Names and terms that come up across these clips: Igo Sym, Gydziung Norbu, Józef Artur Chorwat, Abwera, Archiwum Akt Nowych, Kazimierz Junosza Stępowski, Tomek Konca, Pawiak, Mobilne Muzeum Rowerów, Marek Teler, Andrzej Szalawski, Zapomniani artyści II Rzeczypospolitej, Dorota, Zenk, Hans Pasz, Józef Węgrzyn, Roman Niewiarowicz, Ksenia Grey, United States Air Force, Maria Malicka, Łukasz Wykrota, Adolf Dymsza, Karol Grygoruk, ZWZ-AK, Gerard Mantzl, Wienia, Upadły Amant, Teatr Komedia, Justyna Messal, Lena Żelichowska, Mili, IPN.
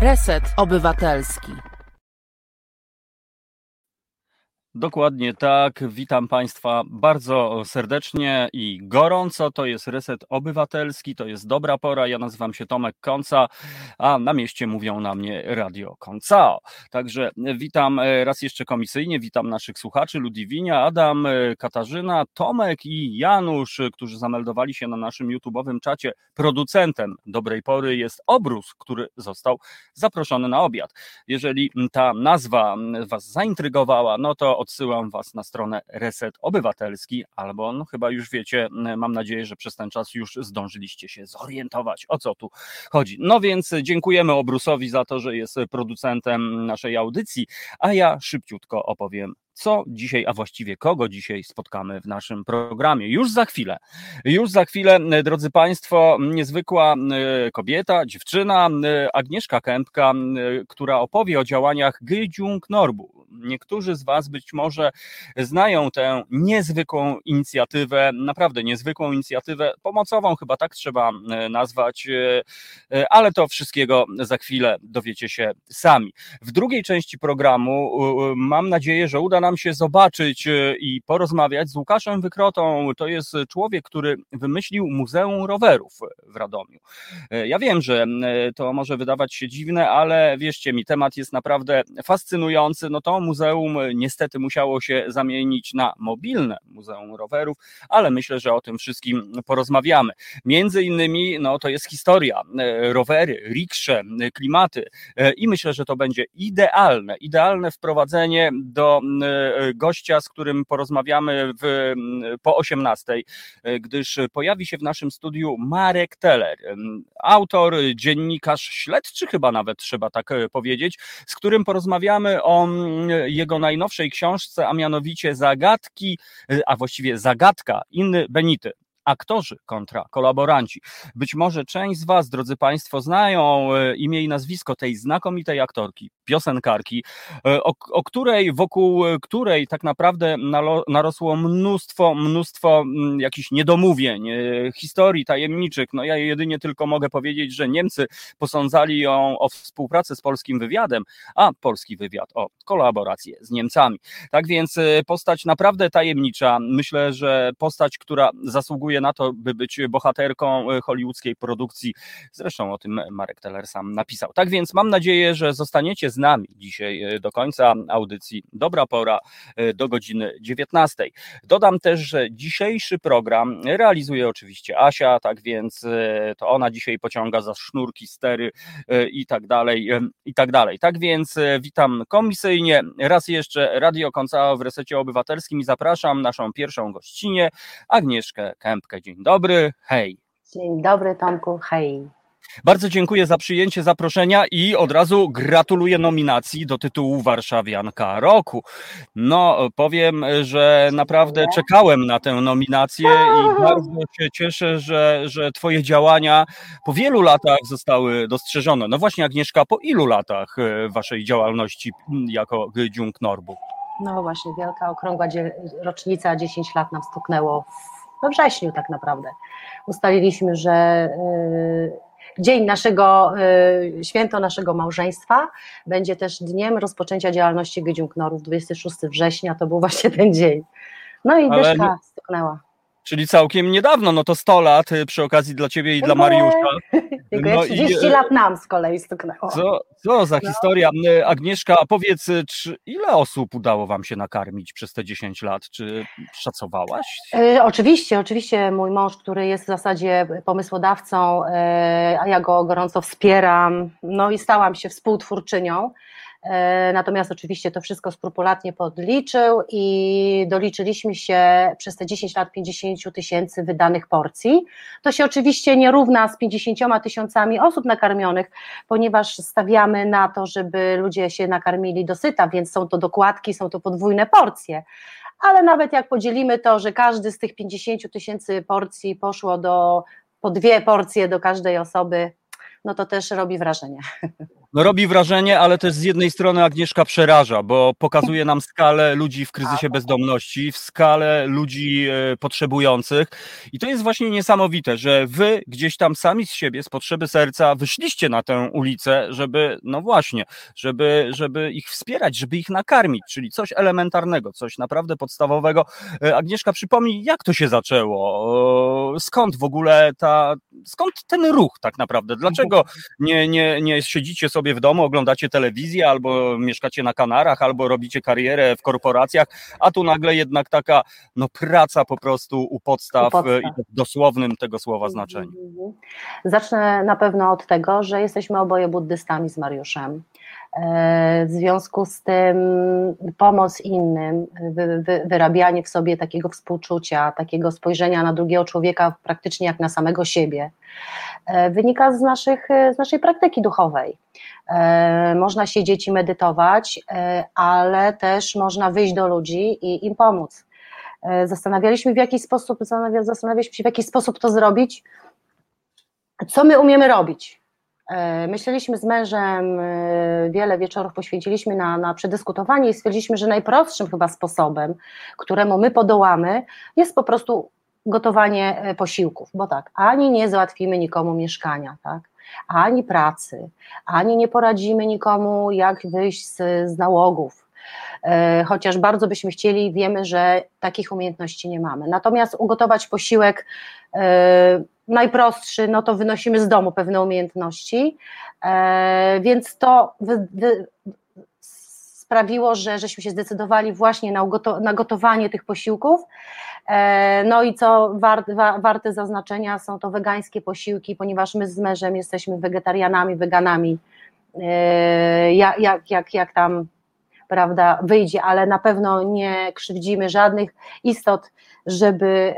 Reset Obywatelski. Dokładnie tak, witam Państwa bardzo serdecznie i gorąco, to jest Reset Obywatelski, to jest dobra pora, ja nazywam się Tomek Konca, a na mieście mówią na mnie Radio Konca. Także witam raz jeszcze komisyjnie, witam naszych słuchaczy, Ludwinia, Adam, Katarzyna, Tomek i Janusz, którzy zameldowali się na naszym YouTube'owym czacie. Producentem dobrej pory jest Obróz, który został zaproszony na obiad. Jeżeli ta nazwa Was zaintrygowała, no to odsyłam Was na stronę Reset Obywatelski, albo no chyba już wiecie, mam nadzieję, że przez ten czas już zdążyliście się zorientować, o co tu chodzi. No więc dziękujemy Obrusowi za to, że jest producentem naszej audycji, a ja szybciutko opowiem, co dzisiaj, a właściwie kogo dzisiaj spotkamy w naszym programie. Już za chwilę, drodzy Państwo, niezwykła kobieta, dziewczyna, Agnieszka Kępka, która opowie o działaniach Gydziung Norbu. Niektórzy z Was być może znają tę niezwykłą inicjatywę, naprawdę niezwykłą inicjatywę pomocową, chyba tak trzeba nazwać, ale to wszystkiego za chwilę dowiecie się sami. W drugiej części programu mam nadzieję, że uda nam się zobaczyć i porozmawiać z Łukaszem Wykrotą. To jest człowiek, który wymyślił Muzeum Rowerów w Radomiu. Ja wiem, że to może wydawać się dziwne, ale wierzcie mi, temat jest naprawdę fascynujący. No to muzeum niestety musiało się zamienić na mobilne Muzeum Rowerów, ale myślę, że o tym wszystkim porozmawiamy. Między innymi no to jest historia, rowery, riksze, klimaty i myślę, że to będzie idealne wprowadzenie do gościa, z którym porozmawiamy po 18:00, gdyż pojawi się w naszym studiu Marek Teler, autor, dziennikarz śledczy, chyba nawet trzeba tak powiedzieć, z którym porozmawiamy o jego najnowszej książce, a mianowicie Zagadka Iny Benity. Aktorzy kontra kolaboranci. Być może część z Was, drodzy Państwo, znają imię i nazwisko tej znakomitej aktorki, piosenkarki, o której, wokół której tak naprawdę narosło mnóstwo jakichś niedomówień, historii tajemniczych. No ja jedynie tylko mogę powiedzieć, że Niemcy posądzali ją o współpracę z polskim wywiadem, a polski wywiad o kolaborację z Niemcami. Tak więc postać naprawdę tajemnicza. Myślę, że postać, która zasługuje na to, by być bohaterką hollywoodzkiej produkcji. Zresztą o tym Marek Teler sam napisał. Tak więc mam nadzieję, że zostaniecie z nami dzisiaj do końca audycji. Dobra pora do godziny 19:00. Dodam też, że dzisiejszy program realizuje oczywiście Asia, tak więc to ona dzisiaj pociąga za sznurki, stery i tak dalej, i tak dalej. Tak więc witam komisyjnie. Raz jeszcze Radio Konca w Resecie Obywatelskim i zapraszam naszą pierwszą gościnę, Agnieszkę Kępkę. Dzień dobry, hej. Dzień dobry, Tomku, hej. Bardzo dziękuję za przyjęcie zaproszenia i od razu gratuluję nominacji do tytułu Warszawianka Roku. No, powiem, że naprawdę czekałem na tę nominację i bardzo się cieszę, że Twoje działania po wielu latach zostały dostrzeżone. No właśnie, Agnieszka, po ilu latach Waszej działalności jako Gydziung Norbu? No właśnie, wielka, okrągła rocznica, 10 lat nam stuknęło we wrześniu tak naprawdę. Ustaliliśmy, że święto naszego małżeństwa będzie też dniem rozpoczęcia działalności Gydziung Norbu, 26 września, to był właśnie ten dzień. No i dyszka stuknęła. Czyli całkiem niedawno, no to 100 lat przy okazji dla Ciebie i dla Mariusza. Dziękuję, no 30 lat nam z kolei stuknęło. Co za historia. Agnieszka, powiedz, ile osób udało Wam się nakarmić przez te 10 lat? Czy szacowałaś? Oczywiście. Mój mąż, który jest w zasadzie pomysłodawcą, a ja go gorąco wspieram, no i stałam się współtwórczynią. Natomiast oczywiście to wszystko skrupulatnie podliczył i doliczyliśmy się przez te 10 lat 50 000 wydanych porcji. To się oczywiście nie równa z 50 000 osób nakarmionych, ponieważ stawiamy na to, żeby ludzie się nakarmili dosyta, więc są to dokładki, są to podwójne porcje. Ale nawet jak podzielimy to, że każdy z tych 50 000 porcji poszło po 2 porcje do każdej osoby, no to też robi wrażenie. No robi wrażenie, ale też z jednej strony Agnieszka przeraża, bo pokazuje nam skalę ludzi w kryzysie bezdomności, w skalę ludzi potrzebujących i to jest właśnie niesamowite, że wy gdzieś tam sami z siebie, z potrzeby serca wyszliście na tę ulicę, żeby, no właśnie, żeby ich wspierać, żeby ich nakarmić, czyli coś elementarnego, coś naprawdę podstawowego. Agnieszka, przypomnij, jak to się zaczęło? Skąd w ogóle skąd ten ruch tak naprawdę? Dlaczego nie siedzicie sobie w domu, oglądacie telewizję, albo mieszkacie na Kanarach, albo robicie karierę w korporacjach, a tu nagle jednak taka praca po prostu u podstaw. I w dosłownym tego słowa znaczeniu. Zacznę na pewno od tego, że jesteśmy oboje buddystami z Mariuszem. W związku z tym pomoc innym, wyrabianie w sobie takiego współczucia, takiego spojrzenia na drugiego człowieka praktycznie jak na samego siebie, wynika z naszej praktyki duchowej. Można siedzieć i medytować, ale też można wyjść do ludzi i im pomóc. Zastanawialiśmy się, w jaki sposób to zrobić, co my umiemy robić. Myśleliśmy z mężem, wiele wieczorów poświęciliśmy na przedyskutowanie i stwierdziliśmy, że najprostszym chyba sposobem, któremu my podołamy, jest po prostu gotowanie posiłków, bo tak, ani nie załatwimy nikomu mieszkania, tak, ani pracy, ani nie poradzimy nikomu, jak wyjść z nałogów, chociaż bardzo byśmy chcieli, wiemy, że takich umiejętności nie mamy. Natomiast ugotować posiłek najprostszy, to wynosimy z domu pewne umiejętności, więc to sprawiło, że żeśmy się zdecydowali właśnie na gotowanie tych posiłków, i co warte zaznaczenia, są to wegańskie posiłki, ponieważ my z mężem jesteśmy wegetarianami, weganami, jak tam, prawda, wyjdzie, ale na pewno nie krzywdzimy żadnych istot, żeby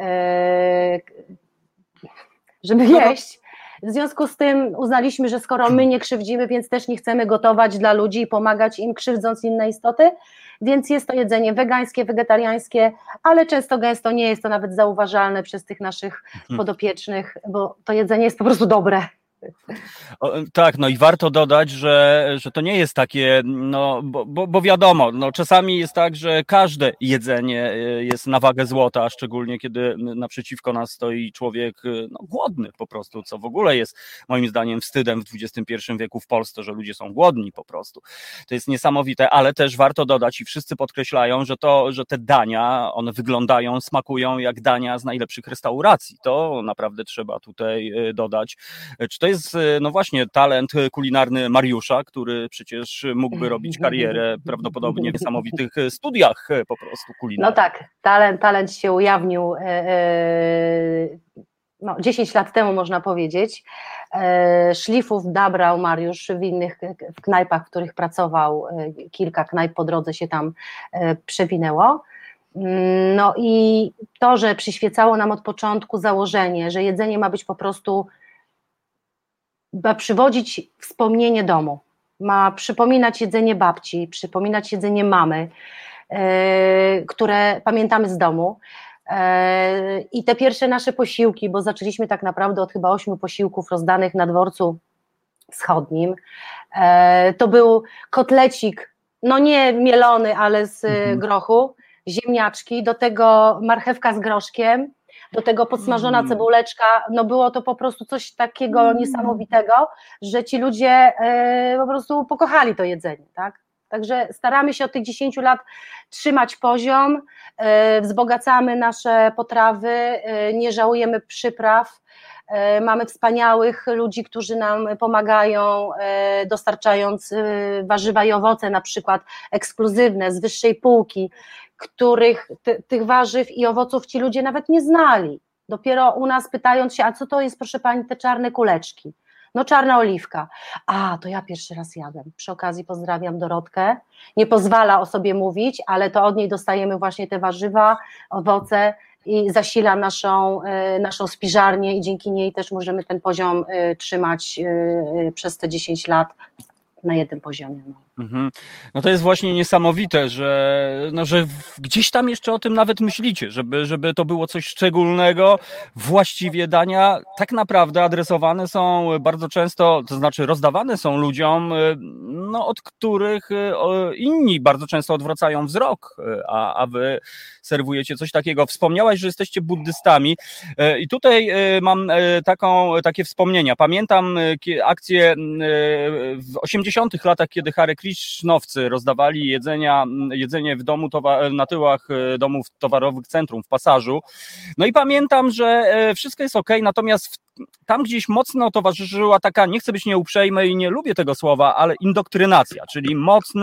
jeść. W związku z tym uznaliśmy, że skoro my nie krzywdzimy, więc też nie chcemy gotować dla ludzi i pomagać im, krzywdząc inne istoty, więc jest to jedzenie wegańskie, wegetariańskie, ale często gęsto nie jest to nawet zauważalne przez tych naszych podopiecznych, bo to jedzenie jest po prostu dobre. Tak, i warto dodać, że to nie jest takie, bo wiadomo, czasami jest tak, że każde jedzenie jest na wagę złota, szczególnie kiedy naprzeciwko nas stoi człowiek głodny po prostu, co w ogóle jest moim zdaniem wstydem w XXI wieku w Polsce, że ludzie są głodni po prostu. To jest niesamowite, ale też warto dodać i wszyscy podkreślają, że te dania, one wyglądają, smakują jak dania z najlepszych restauracji. To naprawdę trzeba tutaj dodać. Czy to jest właśnie talent kulinarny Mariusza, który przecież mógłby robić karierę prawdopodobnie w niesamowitych studiach po prostu kulinarnych. Talent się ujawnił 10 lat temu, można powiedzieć. Szlifów nabrał Mariusz w innych knajpach, w których pracował, kilka knajp po drodze się tam przewinęło. I to, że przyświecało nam od początku założenie, że jedzenie ma być po prostu, ma przywodzić wspomnienie domu, ma przypominać jedzenie babci, przypominać jedzenie mamy, które pamiętamy z domu, i te pierwsze nasze posiłki, bo zaczęliśmy tak naprawdę od chyba 8 posiłków rozdanych na dworcu wschodnim, to był kotlecik, nie mielony, ale z grochu, ziemniaczki, do tego marchewka z groszkiem, do tego podsmażona cebuleczka, było to po prostu coś takiego niesamowitego, że ci ludzie po prostu pokochali to jedzenie, tak? Także staramy się od tych 10 lat trzymać poziom, wzbogacamy nasze potrawy, nie żałujemy przypraw, mamy wspaniałych ludzi, którzy nam pomagają, dostarczając warzywa i owoce, na przykład ekskluzywne, z wyższej półki, których tych warzyw i owoców ci ludzie nawet nie znali. Dopiero u nas pytając się, a co to jest, proszę pani, te czarne kuleczki? Czarna oliwka. A, to ja pierwszy raz jadłem. Przy okazji pozdrawiam Dorotkę. Nie pozwala o sobie mówić, ale to od niej dostajemy właśnie te warzywa, owoce i zasila naszą spiżarnię i dzięki niej też możemy ten poziom trzymać przez te 10 lat na jednym poziomie. No to jest właśnie niesamowite, że gdzieś tam jeszcze o tym nawet myślicie, żeby to było coś szczególnego. Właściwie dania tak naprawdę adresowane są bardzo często, to znaczy rozdawane są ludziom, no, od których inni bardzo często odwracają wzrok, a wy serwujecie coś takiego. Wspomniałaś, że jesteście buddystami i tutaj mam takie wspomnienia. Pamiętam akcję w 80-tych latach, kiedy Hare Krishnowcy rozdawali jedzenie w domu, na tyłach domów towarowych centrum w Pasażu. No i pamiętam, że wszystko jest okej, natomiast tam gdzieś mocno towarzyszyła taka, nie chcę być nieuprzejmy i nie lubię tego słowa, ale indoktrynacja, czyli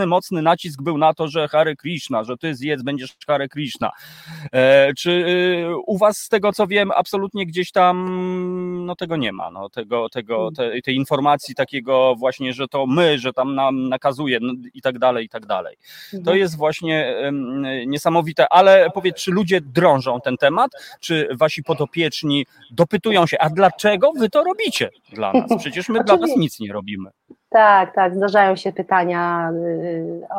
mocny nacisk był na to, że Hare Krishna, że ty zjedz, będziesz Hare Krishna. Czy u was, z tego co wiem, absolutnie gdzieś tam no tego nie ma, no, tej informacji takiego właśnie, że to my, że tam nam nakazuje no, i tak dalej, i tak dalej. To jest właśnie niesamowite, ale powiedz, czy ludzie drążą ten temat, czy wasi podopieczni dopytują się, a dlaczego wy to robicie dla nas? Przecież my dla was nic nie robimy. Tak, zdarzają się pytania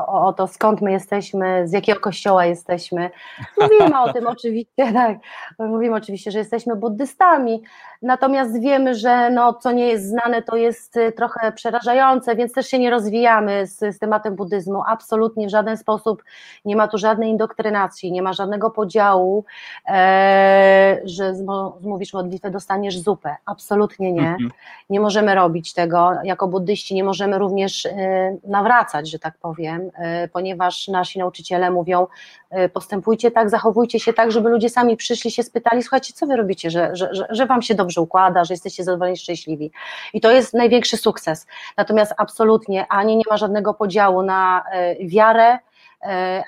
o to, skąd my jesteśmy, z jakiego kościoła jesteśmy. Mówimy o tym oczywiście, tak. Mówimy oczywiście, że jesteśmy buddystami, natomiast wiemy, że no, co nie jest znane, to jest trochę przerażające, więc też się nie rozwijamy z tematem buddyzmu. Absolutnie w żaden sposób nie ma tu żadnej indoktrynacji, nie ma żadnego podziału, że mówisz modlitwę, dostaniesz zupę. Absolutnie nie. Nie możemy robić tego. Jako buddyści nie możemy również nawracać, że tak powiem, ponieważ nasi nauczyciele mówią, postępujcie tak, zachowujcie się tak, żeby ludzie sami przyszli, się spytali, słuchajcie, co wy robicie, że wam się dobrze układa, że jesteście zadowoleni, szczęśliwi. I to jest największy sukces. Natomiast absolutnie ani nie ma żadnego podziału na wiarę,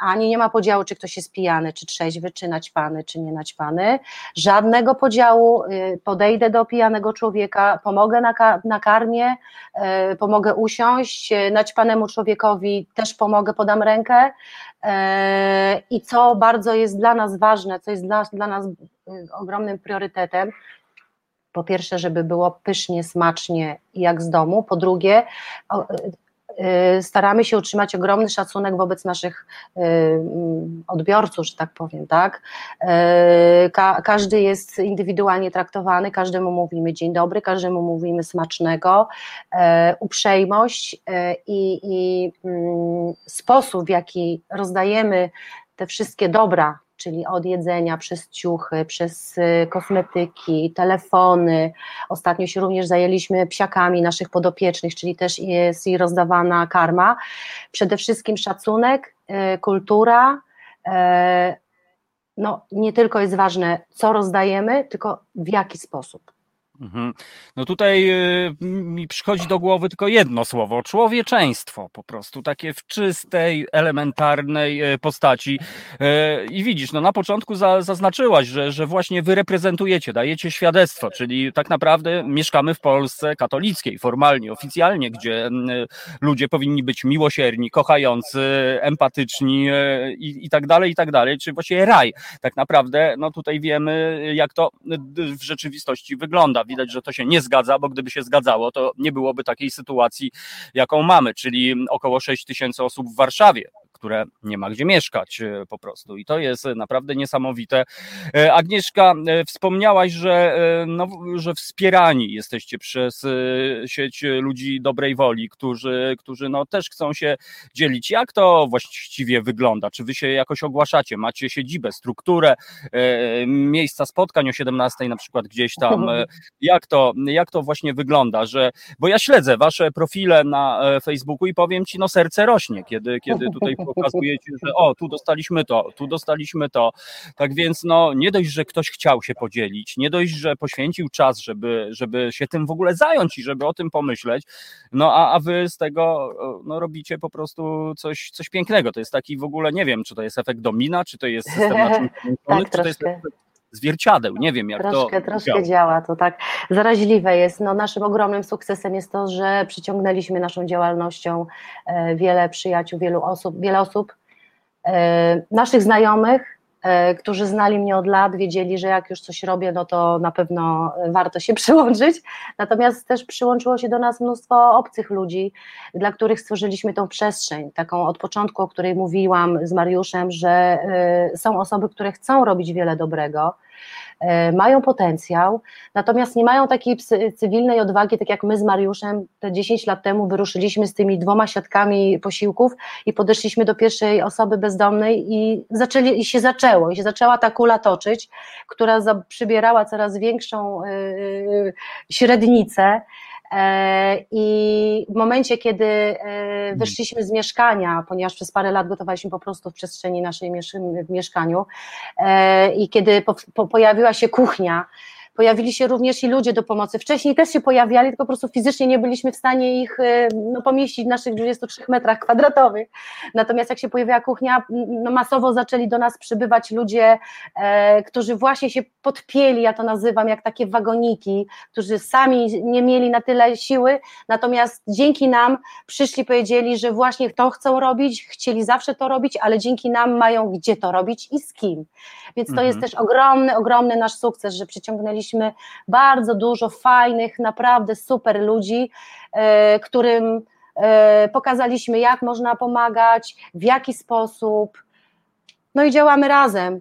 ani nie ma podziału, czy ktoś jest pijany, czy trzeźwy, czy naćpany, czy nie naćpany. Żadnego podziału. Podejdę do pijanego człowieka, pomogę nakarmię, pomogę usiąść, naćpanemu człowiekowi też pomogę, podam rękę. I co bardzo jest dla nas ważne, co jest dla nas ogromnym priorytetem, po pierwsze, żeby było pysznie, smacznie, jak z domu, po drugie, staramy się utrzymać ogromny szacunek wobec naszych odbiorców, że tak powiem, tak? Każdy jest indywidualnie traktowany, każdemu mówimy dzień dobry, każdemu mówimy smacznego, uprzejmość i sposób, w jaki rozdajemy te wszystkie dobra, czyli od jedzenia, przez ciuchy, przez kosmetyki, telefony. Ostatnio się również zajęliśmy psiakami naszych podopiecznych, czyli też jest i rozdawana karma. Przede wszystkim szacunek, kultura. No, nie tylko jest ważne, co rozdajemy, tylko w jaki sposób. No tutaj mi przychodzi do głowy tylko jedno słowo, człowieczeństwo po prostu, takie w czystej, elementarnej postaci. I widzisz, no na początku zaznaczyłaś, że właśnie wy reprezentujecie, dajecie świadectwo, czyli tak naprawdę mieszkamy w Polsce katolickiej, formalnie, oficjalnie, gdzie ludzie powinni być miłosierni, kochający, empatyczni i tak dalej, i tak dalej, czyli właściwie raj. Tak naprawdę, no tutaj wiemy, jak to w rzeczywistości wygląda. Widać, że to się nie zgadza, bo gdyby się zgadzało, to nie byłoby takiej sytuacji, jaką mamy, czyli około 6 000 osób w Warszawie, które nie ma gdzie mieszkać po prostu, i to jest naprawdę niesamowite. Agnieszka, wspomniałaś, że wspierani jesteście przez sieć ludzi dobrej woli, którzy no też chcą się dzielić. Jak to właściwie wygląda? Czy wy się jakoś ogłaszacie? Macie siedzibę, strukturę, miejsca spotkań o 17 na przykład gdzieś tam? Jak to właśnie wygląda? Bo ja śledzę wasze profile na Facebooku i powiem ci, no serce rośnie, kiedy tutaj pokazujecie, że tu dostaliśmy to. Tak więc no nie dość, że ktoś chciał się podzielić, nie dość, że poświęcił czas, żeby się tym w ogóle zająć i żeby o tym pomyśleć, no a wy z tego no, robicie po prostu coś pięknego. To jest taki w ogóle, nie wiem, czy to jest efekt domina, czy to jest system naczyń połączonych, czy to jest zwierciadeł, nie wiem jak to troszkę działa, to tak zaraźliwe jest. No, naszym ogromnym sukcesem jest to, że przyciągnęliśmy naszą działalnością wiele przyjaciół, wiele osób, naszych znajomych, którzy znali mnie od lat, wiedzieli, że jak już coś robię, no to na pewno warto się przyłączyć, natomiast też przyłączyło się do nas mnóstwo obcych ludzi, dla których stworzyliśmy tą przestrzeń, taką od początku, o której mówiłam z Mariuszem, że są osoby, które chcą robić wiele dobrego, mają potencjał, natomiast nie mają takiej cywilnej odwagi, tak jak my z Mariuszem te 10 lat temu wyruszyliśmy z tymi 2 siatkami posiłków i podeszliśmy do pierwszej osoby bezdomnej i się zaczęła ta kula toczyć, która przybierała coraz większą średnicę. I w momencie, kiedy wyszliśmy z mieszkania, ponieważ przez parę lat gotowaliśmy po prostu w przestrzeni naszej w mieszkaniu, i kiedy pojawiła się kuchnia, pojawili się również i ludzie do pomocy. Wcześniej też się pojawiali, tylko po prostu fizycznie nie byliśmy w stanie ich pomieścić w naszych 23 metrach kwadratowych. Natomiast jak się pojawiła kuchnia, no masowo zaczęli do nas przybywać ludzie, którzy właśnie się podpięli, ja to nazywam jak takie wagoniki, którzy sami nie mieli na tyle siły, natomiast dzięki nam przyszli, powiedzieli, że właśnie to chcą robić, chcieli zawsze to robić, ale dzięki nam mają gdzie to robić i z kim. Więc to jest też ogromny nasz sukces, że przyciągnęliśmy bardzo dużo fajnych, naprawdę super ludzi, którym pokazaliśmy, jak można pomagać, w jaki sposób, no i działamy razem.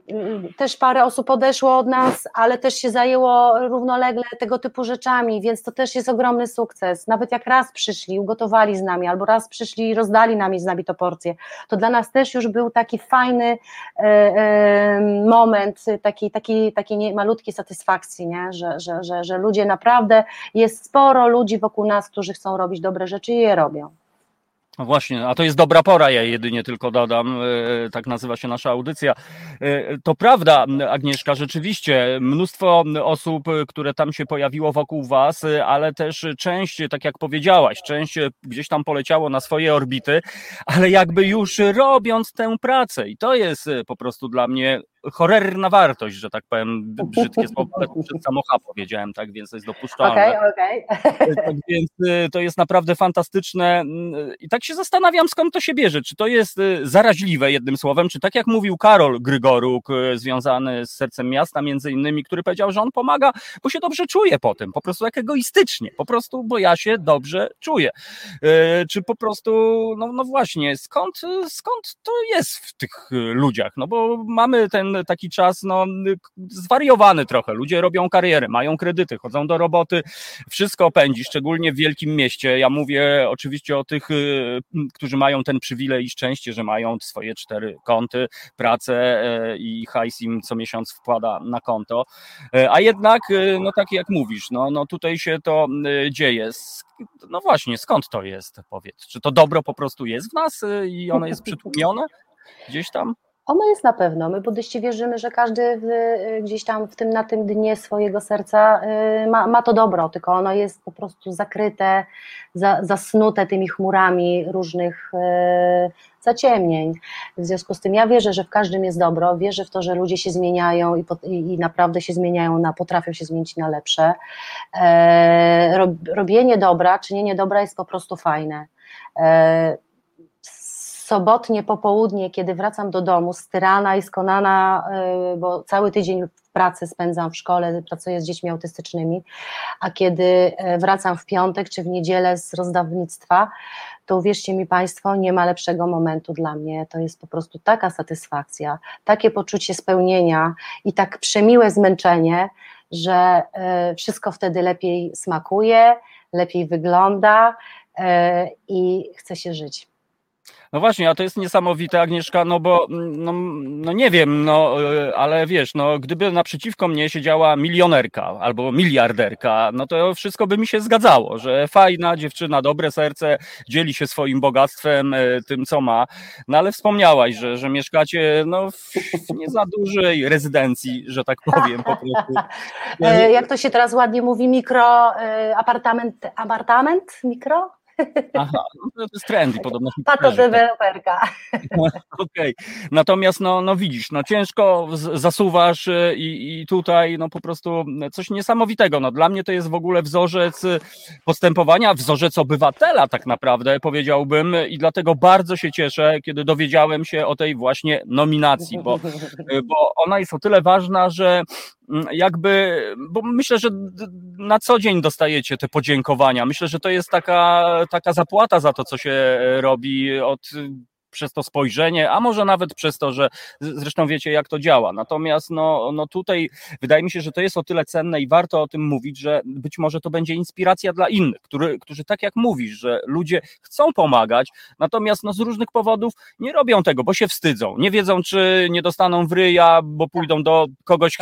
Też parę osób odeszło od nas, ale też się zajęło równolegle tego typu rzeczami, więc to też jest ogromny sukces. Nawet jak raz przyszli, ugotowali z nami, albo raz przyszli i rozdali z nami to porcję, to dla nas też już był taki fajny moment, takiej malutkiej satysfakcji, nie? Że ludzie naprawdę, jest sporo ludzi wokół nas, którzy chcą robić dobre rzeczy i je robią. No właśnie, a to jest dobra pora, ja jedynie tylko dodam, tak nazywa się nasza audycja. To prawda, Agnieszka, rzeczywiście mnóstwo osób, które tam się pojawiło wokół was, ale też część, tak jak powiedziałaś, część gdzieś tam poleciało na swoje orbity, ale jakby już robiąc tę pracę i to jest po prostu dla mnie horrorna wartość, że tak powiem, brzydkie słowo, przed samocha powiedziałem, tak więc to jest dopuszczalne. Okay. Tak więc to jest naprawdę fantastyczne i tak się zastanawiam, skąd to się bierze, czy to jest zaraźliwe jednym słowem, czy tak jak mówił Karol Grygoruk, związany z Sercem Miasta między innymi, który powiedział, że on pomaga, bo się dobrze czuje po tym, po prostu jak egoistycznie, po prostu, bo ja się dobrze czuję. Czy po prostu, no właśnie, skąd to jest w tych ludziach, no bo mamy ten taki czas zwariowany trochę, ludzie robią karierę, mają kredyty, chodzą do roboty, wszystko pędzi, szczególnie w wielkim mieście, ja mówię oczywiście o tych, którzy mają ten przywilej i szczęście, że mają swoje 4 konty, pracę i hajs im co miesiąc wkłada na konto, a jednak no tak jak mówisz, no tutaj się to dzieje, no właśnie, skąd to jest, powiedz, czy to dobro po prostu jest w nas i ono jest przytłumione gdzieś tam? Ono jest na pewno. My buddyści wierzymy, że każdy gdzieś tam na tym dnie swojego serca ma to dobro, tylko ono jest po prostu zakryte, zasnute tymi chmurami różnych zaciemnień. W związku z tym ja wierzę, że w każdym jest dobro, wierzę w to, że ludzie się zmieniają i naprawdę się zmieniają, potrafią się zmienić na lepsze. Robienie dobra, czynienie dobra jest po prostu fajne. Sobotnie popołudnie, kiedy wracam do domu, styrana i skonana, bo cały tydzień pracy spędzam w szkole, pracuję z dziećmi autystycznymi, a kiedy wracam w piątek czy w niedzielę z rozdawnictwa, to uwierzcie mi Państwo, nie ma lepszego momentu dla mnie, to jest po prostu taka satysfakcja, takie poczucie spełnienia i tak przemiłe zmęczenie, że wszystko wtedy lepiej smakuje, lepiej wygląda i chce się żyć. No właśnie, a to jest niesamowite, Agnieszka, bo nie wiem, ale wiesz, gdyby naprzeciwko mnie siedziała milionerka albo miliarderka, no to wszystko by mi się zgadzało, że fajna dziewczyna, dobre serce, dzieli się swoim bogactwem, tym co ma, ale wspomniałaś, że mieszkacie w nie za dużej rezydencji, że tak powiem po prostu. Jak to się teraz ładnie mówi, mikro, apartament, mikro? Aha, no to jest trend i podobno. Patodeweloperka. Okej. Natomiast no widzisz, no ciężko zasuwasz i tutaj no po prostu coś niesamowitego. No dla mnie to jest w ogóle wzorzec postępowania, wzorzec obywatela tak naprawdę powiedziałbym i dlatego bardzo się cieszę, kiedy dowiedziałem się o tej właśnie nominacji, bo ona jest o tyle ważna, że jakby, bo myślę, że na co dzień dostajecie te podziękowania. Myślę, że to jest taka zapłata za to, co się robi przez to spojrzenie, a może nawet przez to, że zresztą wiecie, jak to działa. Natomiast no tutaj wydaje mi się, że to jest o tyle cenne i warto o tym mówić, że być może to będzie inspiracja dla innych, którzy tak jak mówisz, że ludzie chcą pomagać, natomiast no z różnych powodów nie robią tego, bo się wstydzą, nie wiedzą, czy nie dostaną w ryja, bo pójdą do kogoś,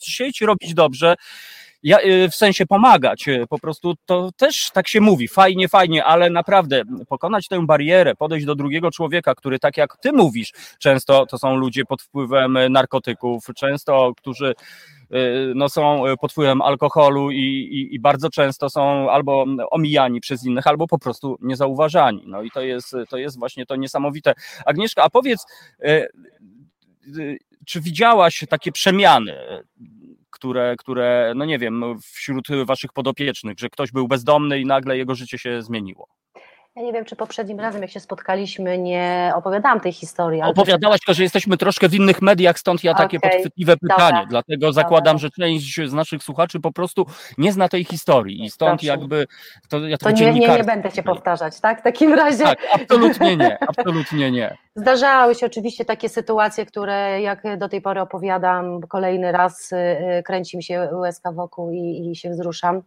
chcieć robić dobrze. Ja, w sensie pomagać, po prostu to też tak się mówi, fajnie, ale naprawdę pokonać tę barierę, podejść do drugiego człowieka, który tak jak ty mówisz, często to są ludzie pod wpływem narkotyków, często którzy są pod wpływem alkoholu i bardzo często są albo omijani przez innych, albo po prostu niezauważani. No i to jest właśnie to niesamowite. Agnieszka, a powiedz, czy widziałaś takie przemiany, które no nie wiem, wśród waszych podopiecznych, że ktoś był bezdomny i nagle jego życie się zmieniło? Ja nie wiem, czy poprzednim razem, jak się spotkaliśmy, nie opowiadałam tej historii. Opowiadałaś to, że jesteśmy troszkę w innych mediach, stąd ja takie podchwytliwe pytanie. Dobra. Dlatego zakładam, że część z naszych słuchaczy po prostu nie zna tej historii i stąd jakby... To nie będę się powtarzać, tak? W takim razie... Tak, absolutnie nie. Zdarzały się oczywiście takie sytuacje, które jak do tej pory opowiadam, kolejny raz kręci mi się łezka wokół i się wzruszam.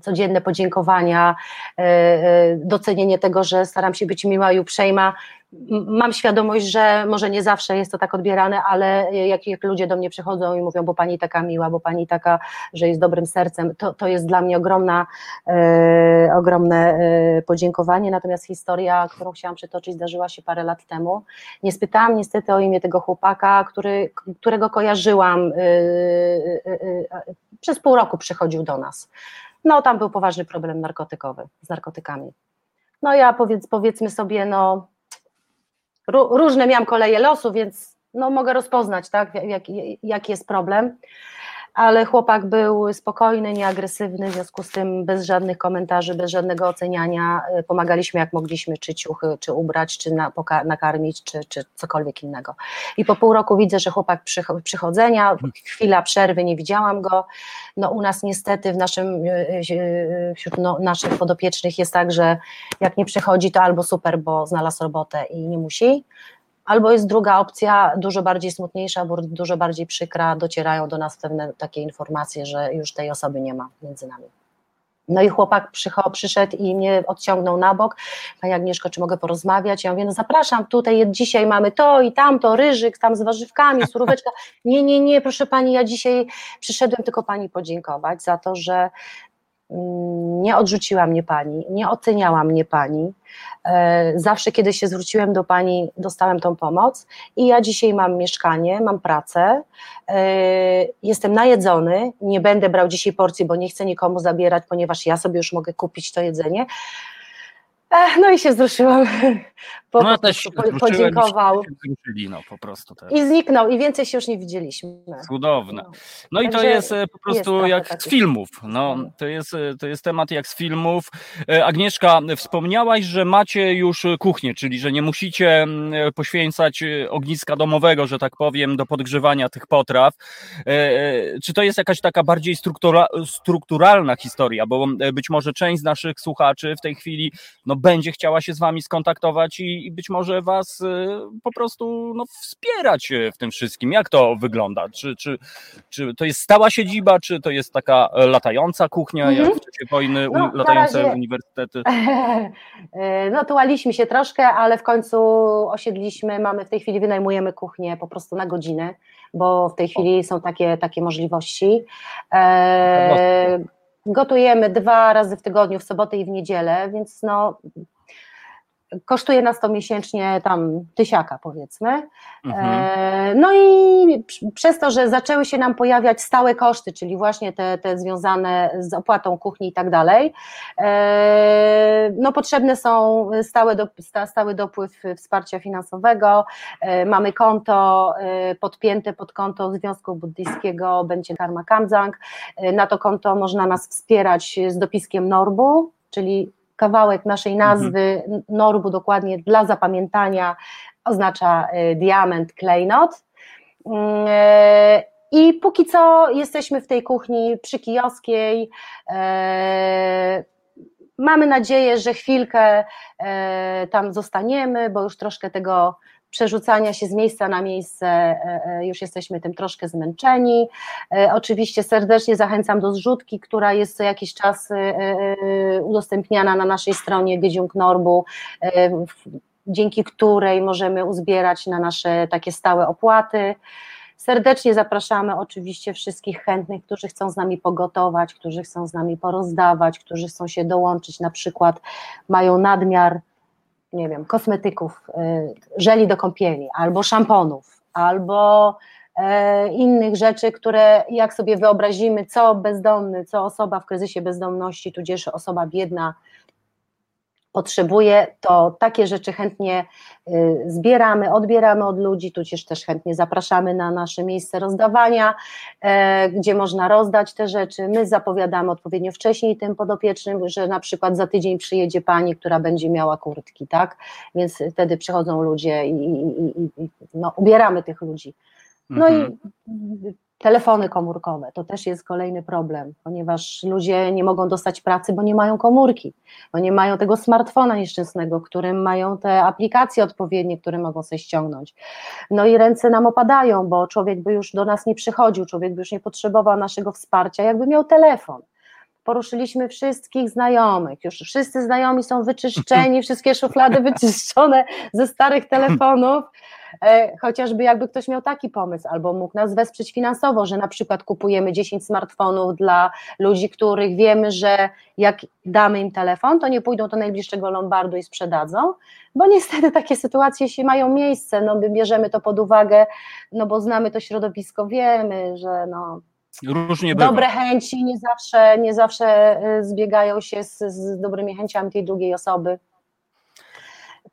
Codzienne podziękowania, docenienie tego, że staram się być miła i uprzejma. Mam świadomość, że może nie zawsze jest to tak odbierane, ale jak ludzie do mnie przychodzą i mówią, bo pani taka miła, bo pani taka, że jest dobrym sercem, to jest dla mnie ogromne podziękowanie. Natomiast historia, którą chciałam przytoczyć, zdarzyła się parę lat temu. Nie spytałam niestety o imię tego chłopaka, którego kojarzyłam, przez pół roku przychodził do nas. No tam był poważny problem narkotykowy, z narkotykami. No ja powiedzmy sobie, różne miałam koleje losu, więc mogę rozpoznać, tak, jaki jest problem, ale chłopak był spokojny, nieagresywny, w związku z tym bez żadnych komentarzy, bez żadnego oceniania, pomagaliśmy jak mogliśmy, czy ciuchy, czy ubrać, czy nakarmić, czy cokolwiek innego. I po pół roku widzę, że chłopak przychodzenia, chwila przerwy, nie widziałam go. U nas niestety wśród naszych podopiecznych jest tak, że jak nie przychodzi, to albo super, bo znalazł robotę i nie musi, albo jest druga opcja, dużo bardziej smutniejsza, dużo bardziej przykra, docierają do nas pewne takie informacje, że już tej osoby nie ma między nami. No i chłopak przyszedł i mnie odciągnął na bok. Pani Agnieszko, czy mogę porozmawiać? Ja mówię, zapraszam, tutaj dzisiaj mamy to i tamto, ryżyk tam z warzywkami, suróweczka. Nie, proszę pani, ja dzisiaj przyszedłem tylko pani podziękować za to, że nie odrzuciła mnie pani, nie oceniała mnie pani, zawsze kiedy się zwróciłem do pani, dostałem tą pomoc i ja dzisiaj mam mieszkanie, mam pracę, jestem najedzony, nie będę brał dzisiaj porcji, bo nie chcę nikomu zabierać, ponieważ ja sobie już mogę kupić to jedzenie. No i się wzruszyłam, podziękował po prostu też. I zniknął i więcej się już nie widzieliśmy. Cudowne. No i to jest po prostu jest jak z filmów, to jest temat jak z filmów. Agnieszka, wspomniałaś, że macie już kuchnię, czyli że nie musicie poświęcać ogniska domowego, że tak powiem, do podgrzewania tych potraw. Czy to jest jakaś taka bardziej strukturalna historia, bo być może część z naszych słuchaczy w tej chwili będzie chciała się z wami skontaktować i być może was po prostu wspierać w tym wszystkim. Jak to wygląda? Czy to jest stała siedziba, czy to jest taka latająca kuchnia, jak w czasie wojny latające razie... uniwersytety? Tułaliśmy się troszkę, ale w końcu osiedliśmy, w tej chwili wynajmujemy kuchnię po prostu na godzinę, bo w tej chwili są takie możliwości. Gotujemy 2 razy w tygodniu, w sobotę i w niedzielę, więc Kosztuje nas to miesięcznie tam 1000 powiedzmy. No i przez to, że zaczęły się nam pojawiać stałe koszty, czyli właśnie te związane z opłatą kuchni i tak dalej, no potrzebne są stały dopływ wsparcia finansowego. Mamy konto podpięte pod konto Związku Buddyjskiego będzie Karma Kamtsang. Na to konto można nas wspierać z dopiskiem Norbu, czyli kawałek naszej nazwy, Norbu dokładnie dla zapamiętania, oznacza diament, klejnot. I póki co jesteśmy w tej kuchni przy Kijowskiej. Mamy nadzieję, że chwilkę tam zostaniemy, bo już troszkę tego przerzucania się z miejsca na miejsce, już jesteśmy tym troszkę zmęczeni. Oczywiście serdecznie zachęcam do zrzutki, która jest co jakiś czas udostępniana na naszej stronie Gydziung Norbu, dzięki której możemy uzbierać na nasze takie stałe opłaty. Serdecznie zapraszamy oczywiście wszystkich chętnych, którzy chcą z nami pogotować, którzy chcą z nami porozdawać, którzy chcą się dołączyć, na przykład mają nadmiar, nie wiem, kosmetyków, żeli do kąpieli, albo szamponów, albo innych rzeczy, które jak sobie wyobrazimy, co bezdomny, co osoba w kryzysie bezdomności, tudzież osoba biedna potrzebuje, to takie rzeczy chętnie zbieramy, odbieramy od ludzi, tudzież też chętnie zapraszamy na nasze miejsce rozdawania, gdzie można rozdać te rzeczy. My zapowiadamy odpowiednio wcześniej tym podopiecznym, że na przykład za tydzień przyjedzie pani, która będzie miała kurtki, tak? Więc wtedy przychodzą ludzie i no, ubieramy tych ludzi. No i telefony komórkowe, to też jest kolejny problem, ponieważ ludzie nie mogą dostać pracy, bo nie mają komórki, bo nie mają tego smartfona nieszczęsnego, którym mają te aplikacje odpowiednie, które mogą sobie ściągnąć. No i ręce nam opadają, bo człowiek by już do nas nie przychodził, człowiek by już nie potrzebował naszego wsparcia, jakby miał telefon. Poruszyliśmy wszystkich znajomych, już wszyscy znajomi są wyczyszczeni, wszystkie szuflady wyczyszczone ze starych telefonów, chociażby jakby ktoś miał taki pomysł, albo mógł nas wesprzeć finansowo, że na przykład kupujemy 10 smartfonów dla ludzi, których wiemy, że jak damy im telefon, to nie pójdą do najbliższego lombardu i sprzedadzą, bo niestety takie sytuacje się mają miejsce, no my bierzemy to pod uwagę, no bo znamy to środowisko, wiemy, że no... Różnie bywa. Dobre chęci nie zawsze zbiegają się z dobrymi chęciami tej drugiej osoby.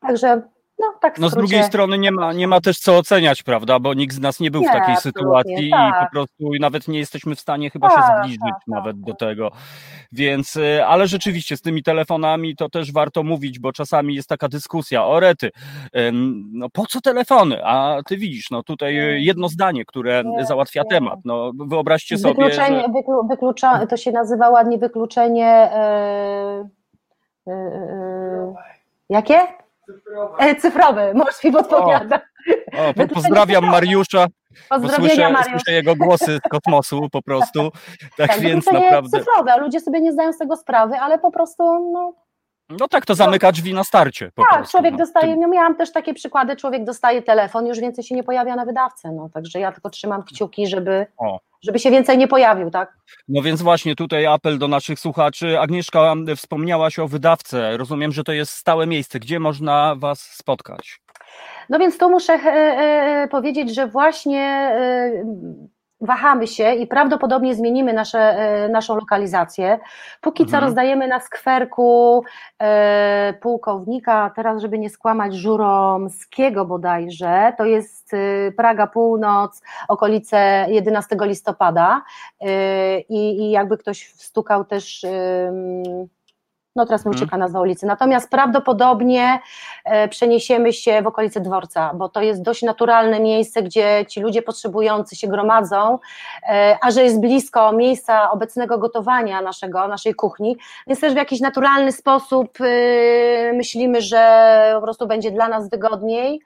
Także no tak w skrócie. Z drugiej strony nie ma też co oceniać, prawda, bo nikt z nas nie był w takiej sytuacji, tak. I po prostu nawet nie jesteśmy w stanie chyba się zbliżyć nawet do tego, więc, ale rzeczywiście z tymi telefonami to też warto mówić, bo czasami jest taka dyskusja, o rety, no po co telefony, a ty widzisz, no tutaj jedno zdanie, które załatwia temat, no wyobraźcie sobie. Wykluczenie, to się nazywa ładnie wykluczenie, jakie? Cyfrowy, możesz mi podpowiadać. Pozdrawiam Mariusza, bo słyszę jego głosy z kosmosu po prostu, tak więc naprawdę... Cyfrowe, a ludzie sobie nie zdają z tego sprawy, ale po prostu... No tak, to zamyka drzwi na starcie. Po prostu. Człowiek dostaje, miałam też takie przykłady, człowiek dostaje telefon, już więcej się nie pojawia na wydawcę, także ja tylko trzymam kciuki, żeby się więcej nie pojawił, tak? No więc właśnie tutaj apel do naszych słuchaczy. Agnieszka, wspomniałaś o wydawce, rozumiem, że to jest stałe miejsce, gdzie można was spotkać? No więc tu muszę powiedzieć, że właśnie... Wahamy się i prawdopodobnie zmienimy naszą lokalizację. Póki co rozdajemy na skwerku Pułkownika, teraz żeby nie skłamać, Żuromskiego bodajże, to jest Praga Północ, okolice 11 listopada i jakby ktoś wstukał też... teraz mi ucieka nazwa ulicy, natomiast prawdopodobnie przeniesiemy się w okolice dworca, bo to jest dość naturalne miejsce, gdzie ci ludzie potrzebujący się gromadzą, a że jest blisko miejsca obecnego gotowania naszej kuchni, więc też w jakiś naturalny sposób myślimy, że po prostu będzie dla nas wygodniej.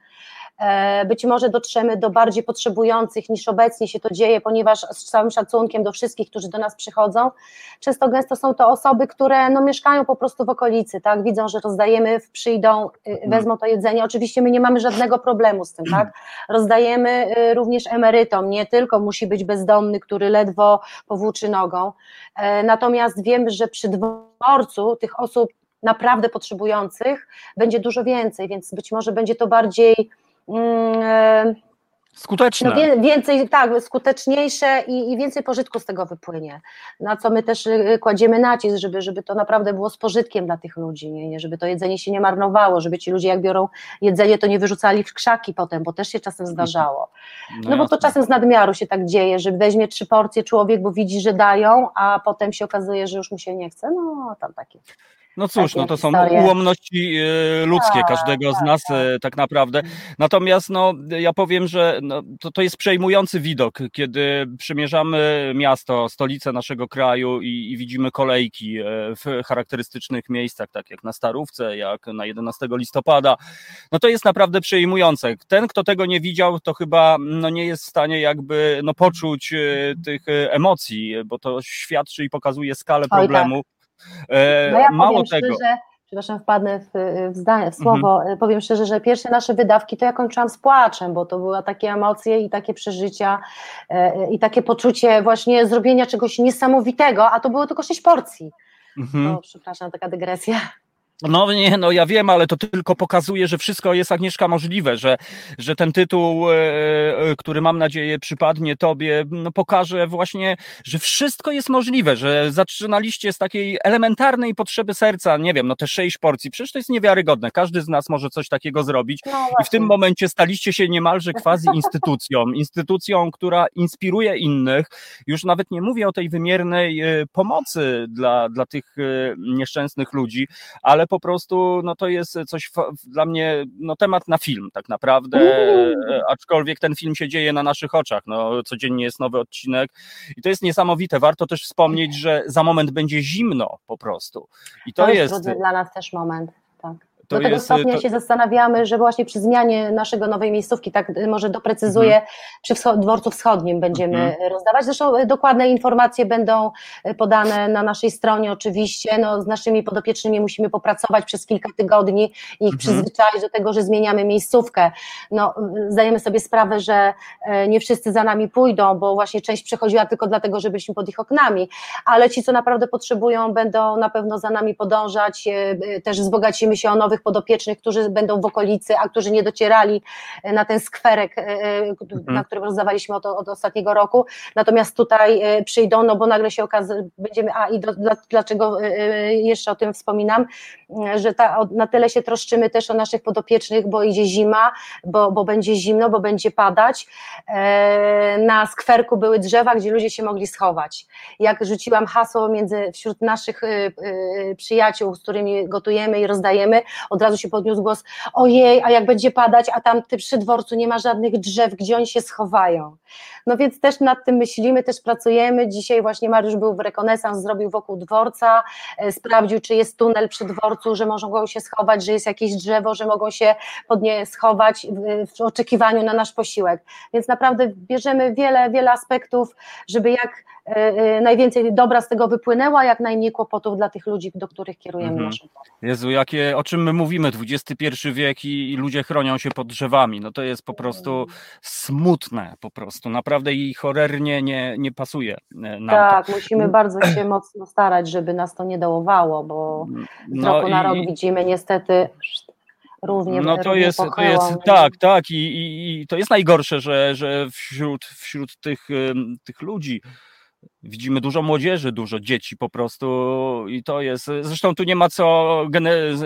Być może dotrzemy do bardziej potrzebujących niż obecnie się to dzieje, ponieważ z całym szacunkiem do wszystkich, którzy do nas przychodzą, często gęsto są to osoby, które mieszkają po prostu w okolicy, tak? Widzą, że rozdajemy, przyjdą, wezmą to jedzenie, oczywiście my nie mamy żadnego problemu z tym, tak? Rozdajemy również emerytom, nie tylko musi być bezdomny, który ledwo powłóczy nogą, natomiast wiem, że przy dworcu tych osób naprawdę potrzebujących będzie dużo więcej, więc być może będzie to bardziej... skuteczne. No więcej, tak, skuteczniejsze i więcej pożytku z tego wypłynie, na co my też kładziemy nacisk, żeby to naprawdę było z pożytkiem dla tych ludzi, nie? Żeby to jedzenie się nie marnowało, żeby ci ludzie jak biorą jedzenie, to nie wyrzucali w krzaki potem, bo też się czasem zdarzało. No bo to czasem z nadmiaru się tak dzieje, że weźmie 3 porcje człowiek, bo widzi, że dają, a potem się okazuje, że już mu się nie chce, no tam takie... No cóż, no to są ułomności ludzkie każdego z nas tak naprawdę. Natomiast no, ja powiem, że no, to jest przejmujący widok, kiedy przymierzamy miasto, stolicę naszego kraju i widzimy kolejki w charakterystycznych miejscach, tak jak na Starówce, jak na 11 listopada. No to jest naprawdę przejmujące. Ten, kto tego nie widział, to chyba no, nie jest w stanie jakby no, poczuć tych emocji, bo to świadczy i pokazuje skalę problemu. No ja mało powiem tego. Szczerze, przepraszam, wpadnę w słowo, powiem szczerze, że pierwsze nasze wydawki to ja kończyłam z płaczem, bo to były takie emocje i takie przeżycia i takie poczucie właśnie zrobienia czegoś niesamowitego, a to było tylko 6 porcji. No, przepraszam, taka dygresja. No nie, no ja wiem, ale to tylko pokazuje, że wszystko jest, Agnieszka, możliwe, że ten tytuł, który mam nadzieję przypadnie tobie, no pokaże właśnie, że wszystko jest możliwe, że zaczynaliście z takiej elementarnej potrzeby serca, nie wiem, no te 6 porcji, przecież to jest niewiarygodne, każdy z nas może coś takiego zrobić i w tym momencie staliście się niemalże quasi instytucją, która inspiruje innych, już nawet nie mówię o tej wymiernej pomocy dla tych nieszczęsnych ludzi, ale po prostu no to jest coś dla mnie, no temat na film tak naprawdę, aczkolwiek ten film się dzieje na naszych oczach, no codziennie jest nowy odcinek i to jest niesamowite, warto też wspomnieć, że za moment będzie zimno po prostu. I to jest trudny dla nas też moment, tak. Do tego stopnia się zastanawiamy, że właśnie przy zmianie naszego nowej miejscówki, tak może doprecyzuję, przy Dworcu Wschodnim będziemy rozdawać. Zresztą dokładne informacje będą podane na naszej stronie oczywiście. No, z naszymi podopiecznymi musimy popracować przez kilka tygodni i ich przyzwyczaić do tego, że zmieniamy miejscówkę. No, zdajemy sobie sprawę, że nie wszyscy za nami pójdą, bo właśnie część przechodziła tylko dlatego, że byliśmy pod ich oknami, ale ci, co naprawdę potrzebują, będą na pewno za nami podążać. Też wzbogacimy się o nowych podopiecznych, którzy będą w okolicy, a którzy nie docierali na ten skwerek, na którym rozdawaliśmy od ostatniego roku, natomiast tutaj przyjdą, no bo nagle się będziemy, dlaczego jeszcze o tym wspominam, że na tyle się troszczymy też o naszych podopiecznych, bo idzie zima, bo będzie zimno, bo będzie padać, na skwerku były drzewa, gdzie ludzie się mogli schować. Jak rzuciłam hasło wśród naszych przyjaciół, z którymi gotujemy i rozdajemy, od razu się podniósł głos, ojej, a jak będzie padać, a tam przy dworcu nie ma żadnych drzew, gdzie oni się schowają. No więc też nad tym myślimy, też pracujemy. Dzisiaj właśnie Mariusz był w rekonesans, zrobił wokół dworca, sprawdził, czy jest tunel przy dworcu, że mogą się schować, że jest jakieś drzewo, że mogą się pod nie schować w oczekiwaniu na nasz posiłek. Więc naprawdę bierzemy wiele aspektów, żeby jak najwięcej dobra z tego wypłynęła, jak najmniej kłopotów dla tych ludzi, do których kierujemy naszą pomoc. Jezu, o czym my mówimy, XXI wiek i ludzie chronią się pod drzewami, no to jest po prostu smutne, po prostu, naprawdę i horrornie nie pasuje nam. Tak, to musimy bardzo się mocno starać, żeby nas to nie dołowało, bo z roku na rok widzimy niestety... To jest i to jest najgorsze, że wśród tych ludzi widzimy dużo młodzieży, dużo dzieci po prostu i to jest, zresztą tu nie ma co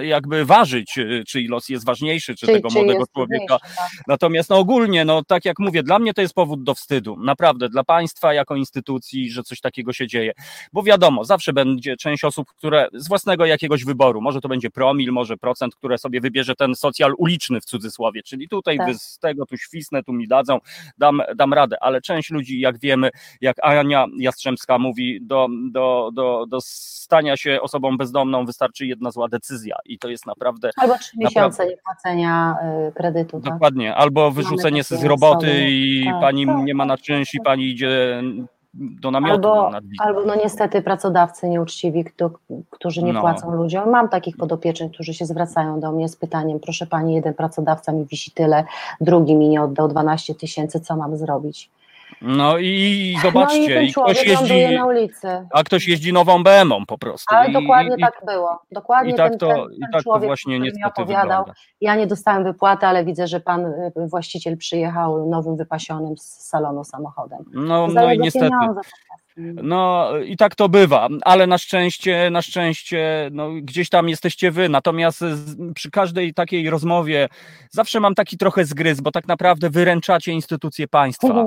jakby ważyć, czyj los jest ważniejszy, czy tego młodego człowieka, tak. Natomiast no ogólnie, no tak jak mówię, dla mnie to jest powód do wstydu, naprawdę, dla państwa jako instytucji, że coś takiego się dzieje, bo wiadomo, zawsze będzie część osób, które z własnego jakiegoś wyboru, może to będzie promil, może procent, które sobie wybierze ten socjal uliczny w cudzysłowie, czyli tutaj tak. Z tego tu świsnę, tu mi dadzą, dam radę, ale część ludzi, jak wiemy, jak Ania Jastrzębska mówi, do stania się osobą bezdomną wystarczy jedna zła decyzja i to jest naprawdę... Albo 3 miesiące niepłacenia kredytu. Tak? Dokładnie, albo wyrzucenie z roboty i tak, pani nie ma na czynsz i pani idzie do namiotu. Albo no niestety pracodawcy nieuczciwi, którzy nie płacą ludziom. Mam takich podopiecznych, którzy się zwracają do mnie z pytaniem, proszę pani, jeden pracodawca mi wisi tyle, drugi mi nie oddał 12 tysięcy, co mam zrobić? No i zobaczcie, no i ktoś jeździ na ulicy. A ktoś jeździ nową BMW-ą po prostu. Ale dokładnie tak było. Dokładnie ten człowiek, właśnie który mi opowiadał. Ja nie dostałem wypłaty, ale widzę, że pan właściciel przyjechał nowym wypasionym z salonu samochodem. No i niestety. No i tak to bywa, ale na szczęście no, gdzieś tam jesteście wy, natomiast przy każdej takiej rozmowie zawsze mam taki trochę zgryz, bo tak naprawdę wyręczacie instytucje państwa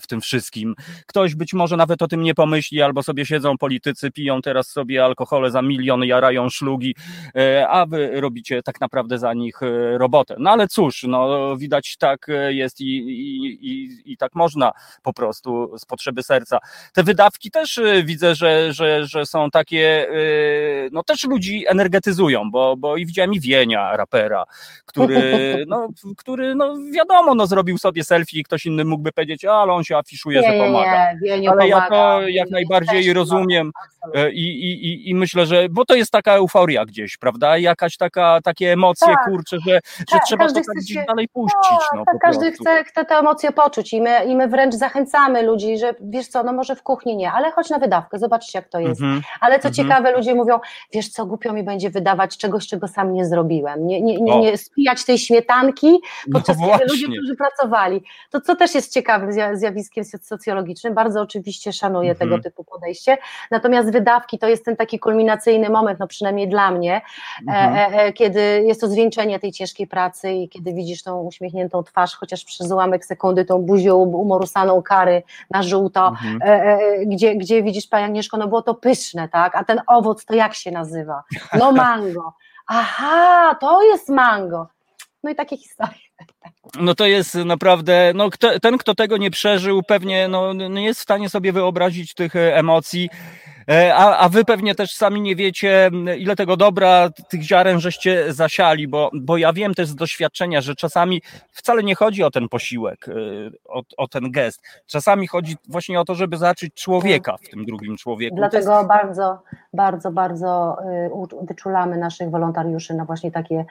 w tym wszystkim. Ktoś być może nawet o tym nie pomyśli, albo sobie siedzą politycy, piją teraz sobie alkohole za milion, jarają szlugi, a wy robicie tak naprawdę za nich robotę. No ale cóż, no widać tak jest i tak można po prostu z potrzeby serca. Te wydawki też widzę, że są takie, no też ludzi energetyzują, bo i widziałem i Wienia, rapera, który wiadomo, no zrobił sobie selfie i ktoś inny mógłby powiedzieć, ale on się afiszuje, że pomaga. Ale ja to jak najbardziej rozumiem i myślę, że, bo to jest taka euforia gdzieś, prawda? Jakaś takie emocje, kurczę, że trzeba to gdzieś dalej puścić. Każdy chce te emocje poczuć i my wręcz zachęcamy ludzi, że wiesz co, no może w kuchni nie, ale chodź na wydawkę, zobaczcie jak to jest. Ale co ciekawe, ludzie mówią, wiesz co, głupio mi będzie wydawać czegoś, czego sam nie zrobiłem. Nie spijać tej śmietanki, podczas kiedy ludzie, którzy pracowali. To co też jest ciekawym zjawiskiem socjologicznym, bardzo oczywiście szanuję tego typu podejście, natomiast wydawki to jest ten taki kulminacyjny moment, no przynajmniej dla mnie, kiedy jest to zwieńczenie tej ciężkiej pracy i kiedy widzisz tą uśmiechniętą twarz, chociaż przez ułamek sekundy, tą buzią umorusaną kary na żółto, gdzie widzisz, pani Agnieszko, no było to pyszne, tak? A ten owoc to jak się nazywa? No mango. Aha, to jest mango. No i takie historie. No to jest naprawdę, no ten kto tego nie przeżył pewnie no, nie jest w stanie sobie wyobrazić tych emocji, a wy pewnie też sami nie wiecie ile tego dobra, tych ziaren żeście zasiali, bo ja wiem też z doświadczenia, że czasami wcale nie chodzi o ten posiłek, o ten gest, czasami chodzi właśnie o to, żeby zobaczyć człowieka w tym drugim człowieku. Dlatego jest... bardzo, bardzo, bardzo wyczulamy naszych wolontariuszy na właśnie takie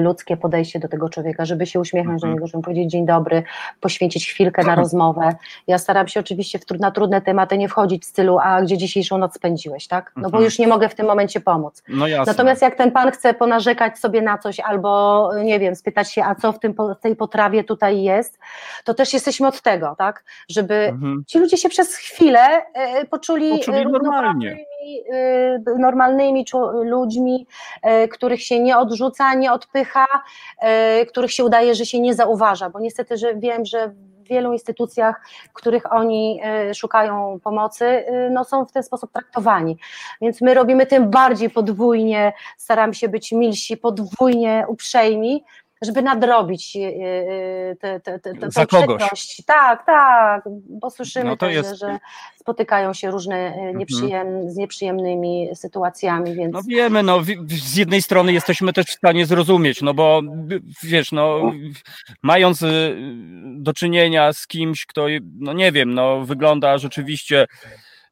ludzkie podejście do tego człowieka, żeby się uśmiechnąć do niego, żeby powiedzieć dzień dobry, poświęcić chwilkę na rozmowę. Ja staram się oczywiście na trudne tematy nie wchodzić w stylu, a gdzie dzisiejszą noc spędziłeś, tak? No bo już nie mogę w tym momencie pomóc. No jasne. Natomiast jak ten pan chce ponarzekać sobie na coś albo, nie wiem, spytać się, a co w tej potrawie tutaj jest, to też jesteśmy od tego, tak? Żeby ci ludzie się przez chwilę poczuli normalnie. Normalnymi ludźmi, których się nie odrzuca, nie odpycha, których się udaje, że się nie zauważa, bo niestety, że wiem, że w wielu instytucjach, w których oni szukają pomocy, no są w ten sposób traktowani, więc my robimy tym bardziej podwójnie, staramy się być milsi, podwójnie uprzejmi, żeby nadrobić tę przykrość. Tak, bo słyszymy, no to jest... że spotykają się różne z nieprzyjemnymi sytuacjami. Więc... No wiemy, no z jednej strony jesteśmy też w stanie zrozumieć, no bo wiesz, no mając do czynienia z kimś, kto, no nie wiem, no wygląda rzeczywiście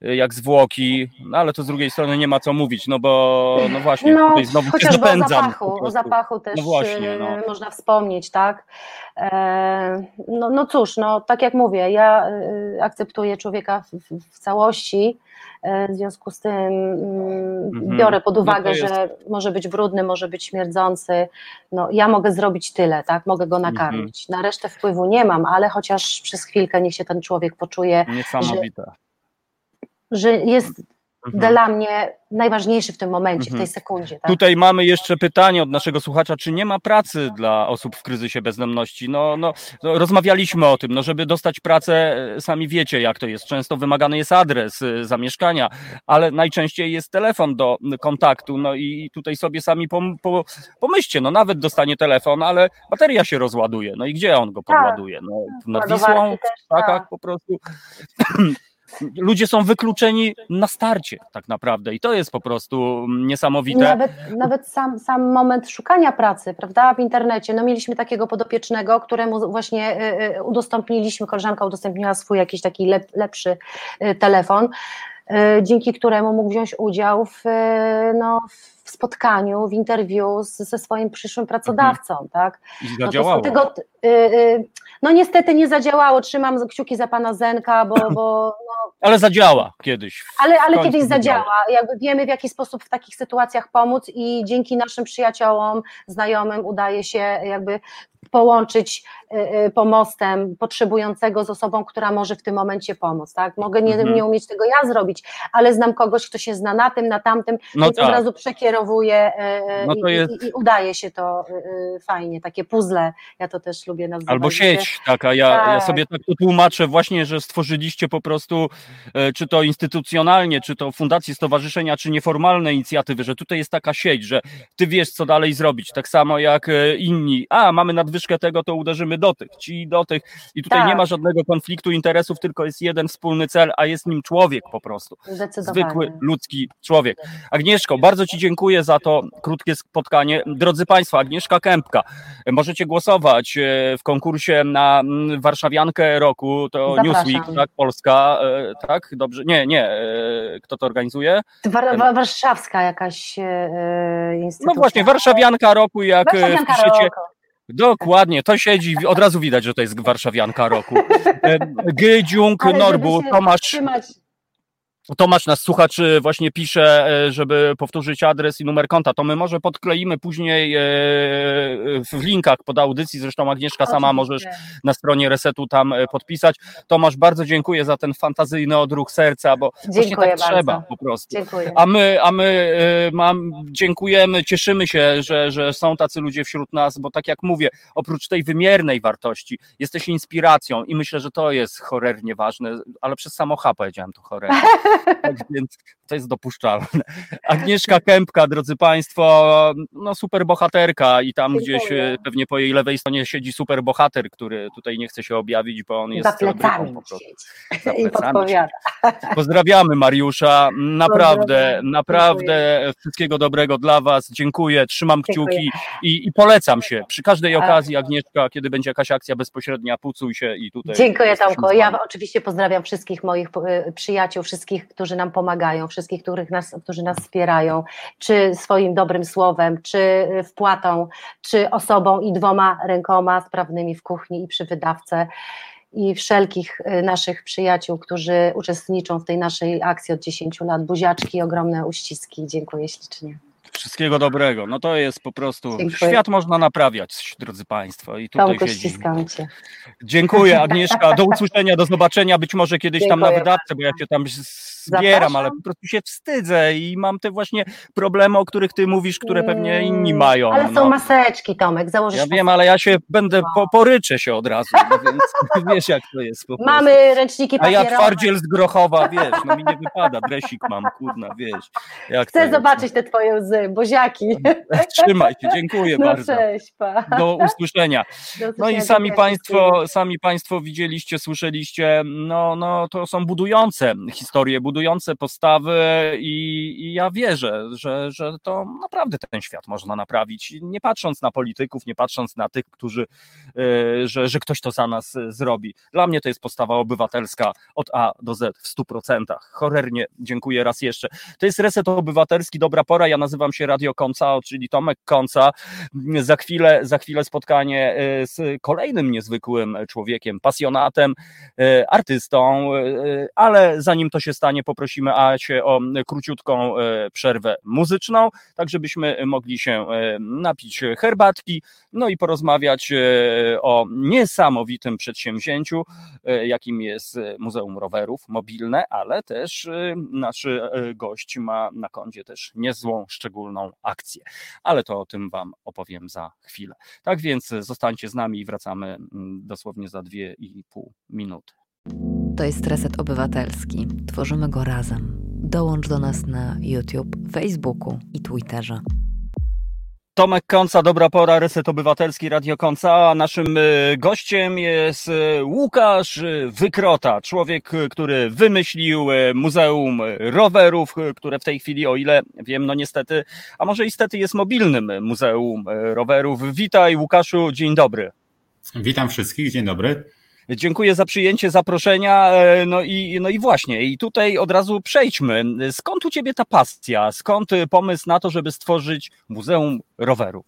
jak zwłoki, no ale to z drugiej strony nie ma co mówić, no bo no właśnie no, tutaj znowu też napędzam. O zapachu też no właśnie, no. Można wspomnieć, tak? No cóż, no tak jak mówię, ja akceptuję człowieka w całości, w związku z tym biorę pod uwagę, no jest... że może być brudny, może być śmierdzący, no ja mogę zrobić tyle, tak? Mogę go nakarmić, na resztę wpływu nie mam, ale chociaż przez chwilkę niech się ten człowiek poczuje, niesamowite. Że jest dla mnie najważniejszy w tym momencie, w tej sekundzie. Tak? Tutaj mamy jeszcze pytanie od naszego słuchacza, czy nie ma pracy dla osób w kryzysie bezdomności? No, rozmawialiśmy o tym, no żeby dostać pracę, sami wiecie jak to jest, często wymagany jest adres zamieszkania, ale najczęściej jest telefon do kontaktu, no i tutaj sobie sami pomyślcie, no nawet dostanie telefon, ale bateria się rozładuje, no i gdzie on go podładuje? No, nad Wisłą, w Ptakach po prostu... Ludzie są wykluczeni na starcie tak naprawdę i to jest po prostu niesamowite. Nawet sam moment szukania pracy, prawda, w internecie. No mieliśmy takiego podopiecznego, któremu właśnie udostępniliśmy, koleżanka udostępniła swój jakiś taki lepszy telefon. dzięki któremu mógł wziąć udział w spotkaniu, w interwiu ze swoim przyszłym pracodawcą. Mhm. Tak? I zadziałało. No niestety nie zadziałało, trzymam kciuki za pana Zenka, bo ale zadziała kiedyś. Ale kiedyś zadziała, jakby wiemy, w jaki sposób w takich sytuacjach pomóc i dzięki naszym przyjaciołom, znajomym udaje się jakby połączyć pomostem potrzebującego z osobą, która może w tym momencie pomóc, tak? Mogę nie umieć tego ja zrobić, ale znam kogoś, kto się zna na tym, na tamtym, więc tak. Od razu przekierowuje i udaje się to fajnie, takie puzzle, ja to też lubię nazywać. Albo sieć taka, ja sobie tak to tłumaczę właśnie, że stworzyliście po prostu, czy to instytucjonalnie, czy to fundacje, stowarzyszenia, czy nieformalne inicjatywy, że tutaj jest taka sieć, że ty wiesz, co dalej zrobić, tak samo jak inni, mamy nadwyżkę tego, to uderzymy do tych i tutaj tak. Nie ma żadnego konfliktu interesów, tylko jest jeden wspólny cel, a jest nim człowiek po prostu, zwykły ludzki człowiek. Agnieszko, bardzo Ci dziękuję za to krótkie spotkanie. Drodzy Państwo, Agnieszka Kępka, możecie głosować w konkursie na warszawiankę roku, to zapraszam. Newsweek, tak, Polska, tak, dobrze, nie, kto to organizuje? Warszawska jakaś instytucja. No właśnie, warszawianka roku, jak warszawianka piszecie... Roku. Dokładnie, to siedzi, od razu widać, że to jest warszawianka roku. Gydziung Norbu, Tomasz nas słuchacz właśnie pisze, żeby powtórzyć adres i numer konta, to my może podkleimy później w linkach pod audycji, zresztą Agnieszka sama możesz na stronie Resetu tam podpisać. Tomasz, bardzo dziękuję za ten fantazyjny odruch serca, bo właśnie tak bardzo. Trzeba po prostu. Dziękuję. A my dziękujemy, cieszymy się, że są tacy ludzie wśród nas, bo tak jak mówię, oprócz tej wymiernej wartości jesteś inspiracją i myślę, że to jest cholernie ważne, ale przez samo H powiedziałem to cholernie. Tak więc to jest dopuszczalne. Agnieszka Kępka, drodzy Państwo, super bohaterka i tam gdzieś pewnie po jej lewej stronie siedzi super bohater, który tutaj nie chce się objawić, bo on jest celebrytą po prostu. I podpowiada. Pozdrawiamy Mariusza, naprawdę wszystkiego dobrego dla Was, dziękuję, trzymam kciuki i polecam się. Przy każdej okazji Agnieszka, kiedy będzie jakaś akcja bezpośrednia, pucuj się i tutaj. Dziękuję Tomku, ja oczywiście pozdrawiam wszystkich moich przyjaciół, wszystkich, którzy nam pomagają, wszystkich, którzy nas wspierają, czy swoim dobrym słowem, czy wpłatą, czy osobą i dwoma rękoma sprawnymi w kuchni i przy wydawce i wszelkich naszych przyjaciół, którzy uczestniczą w tej naszej akcji od 10 lat. Buziaczki, ogromne uściski. Dziękuję ślicznie. Wszystkiego dobrego. No to jest po prostu... Dziękuję. Świat można naprawiać, drodzy Państwo. I tutaj ściskam Cię. Dziękuję, Agnieszka. Do usłyszenia, do zobaczenia. Być może kiedyś tam na wydawce, bo ja Cię tam zbieram, zapraszam. Ale po prostu się wstydzę i mam te właśnie problemy, o których Ty mówisz, które pewnie inni mają. Ale są maseczki, Tomek. Założysz maseczki. Ja wiem, ale ja się będę... Poryczę się od razu, więc wiesz, jak to jest. Mamy ręczniki papierowe. A ja twardziel z Grochowa, wiesz, mi nie wypada. Dresik mam, kurna, wiesz. Chcę zobaczyć te Twoje łzy. Boziaki. Trzymaj się, dziękuję bardzo. Cześć, pa. Do usłyszenia. I sami Państwo widzieliście, słyszeliście, to są budujące historie, budujące postawy i ja wierzę, że to naprawdę ten świat można naprawić, nie patrząc na polityków, nie patrząc na tych, którzy, że ktoś to za nas zrobi. Dla mnie to jest postawa obywatelska od A do Z w 100%. Cholernie dziękuję raz jeszcze. To jest Reset Obywatelski, dobra pora, ja nazywam się Radio Konca, czyli Tomek Konca. Za chwilę spotkanie z kolejnym niezwykłym człowiekiem, pasjonatem, artystą, ale zanim to się stanie, poprosimy Asię o króciutką przerwę muzyczną, tak żebyśmy mogli się napić herbatki, i porozmawiać o niesamowitym przedsięwzięciu, jakim jest Muzeum Rowerów Mobilne, ale też nasz gość ma na koncie też niezłą, szczególną akcję, ale to o tym Wam opowiem za chwilę. Tak więc zostańcie z nami i wracamy dosłownie za 2,5 minuty. To jest Reset Obywatelski. Tworzymy go razem. Dołącz do nas na YouTube, Facebooku i Twitterze. Tomek Konca, dobra pora, Reset Obywatelski, Radio Konca. Naszym gościem jest Łukasz Wykrota, człowiek, który wymyślił Muzeum Rowerów, które w tej chwili, o ile wiem, niestety, a może i stety, jest mobilnym Muzeum Rowerów. Witaj Łukaszu, dzień dobry. Witam wszystkich, dzień dobry. Dziękuję za przyjęcie zaproszenia. No i właśnie, i tutaj od razu przejdźmy. Skąd u ciebie ta pasja? Skąd pomysł na to, żeby stworzyć Muzeum Rowerów?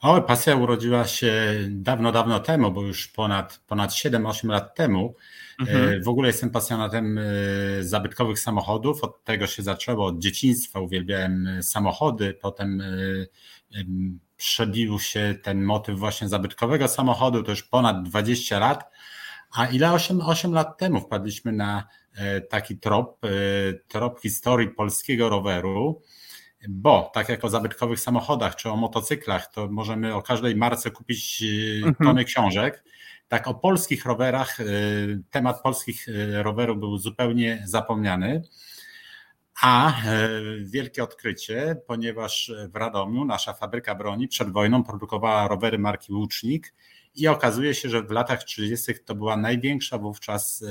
O, pasja urodziła się dawno temu, bo już ponad 7-8 lat temu. W ogóle jestem pasjonatem zabytkowych samochodów. Od tego się zaczęło, od dzieciństwa uwielbiałem samochody. Potem przebił się ten motyw właśnie zabytkowego samochodu, to już ponad 20 lat. A ile 8 lat temu wpadliśmy na taki trop historii polskiego roweru. Bo tak jak o zabytkowych samochodach czy o motocyklach, to możemy o każdej marce kupić tony książek. Tak o polskich rowerach, temat polskich rowerów był zupełnie zapomniany. A wielkie odkrycie, ponieważ w Radomiu nasza fabryka broni przed wojną produkowała rowery marki Łucznik i okazuje się, że w latach 30. to była największa wówczas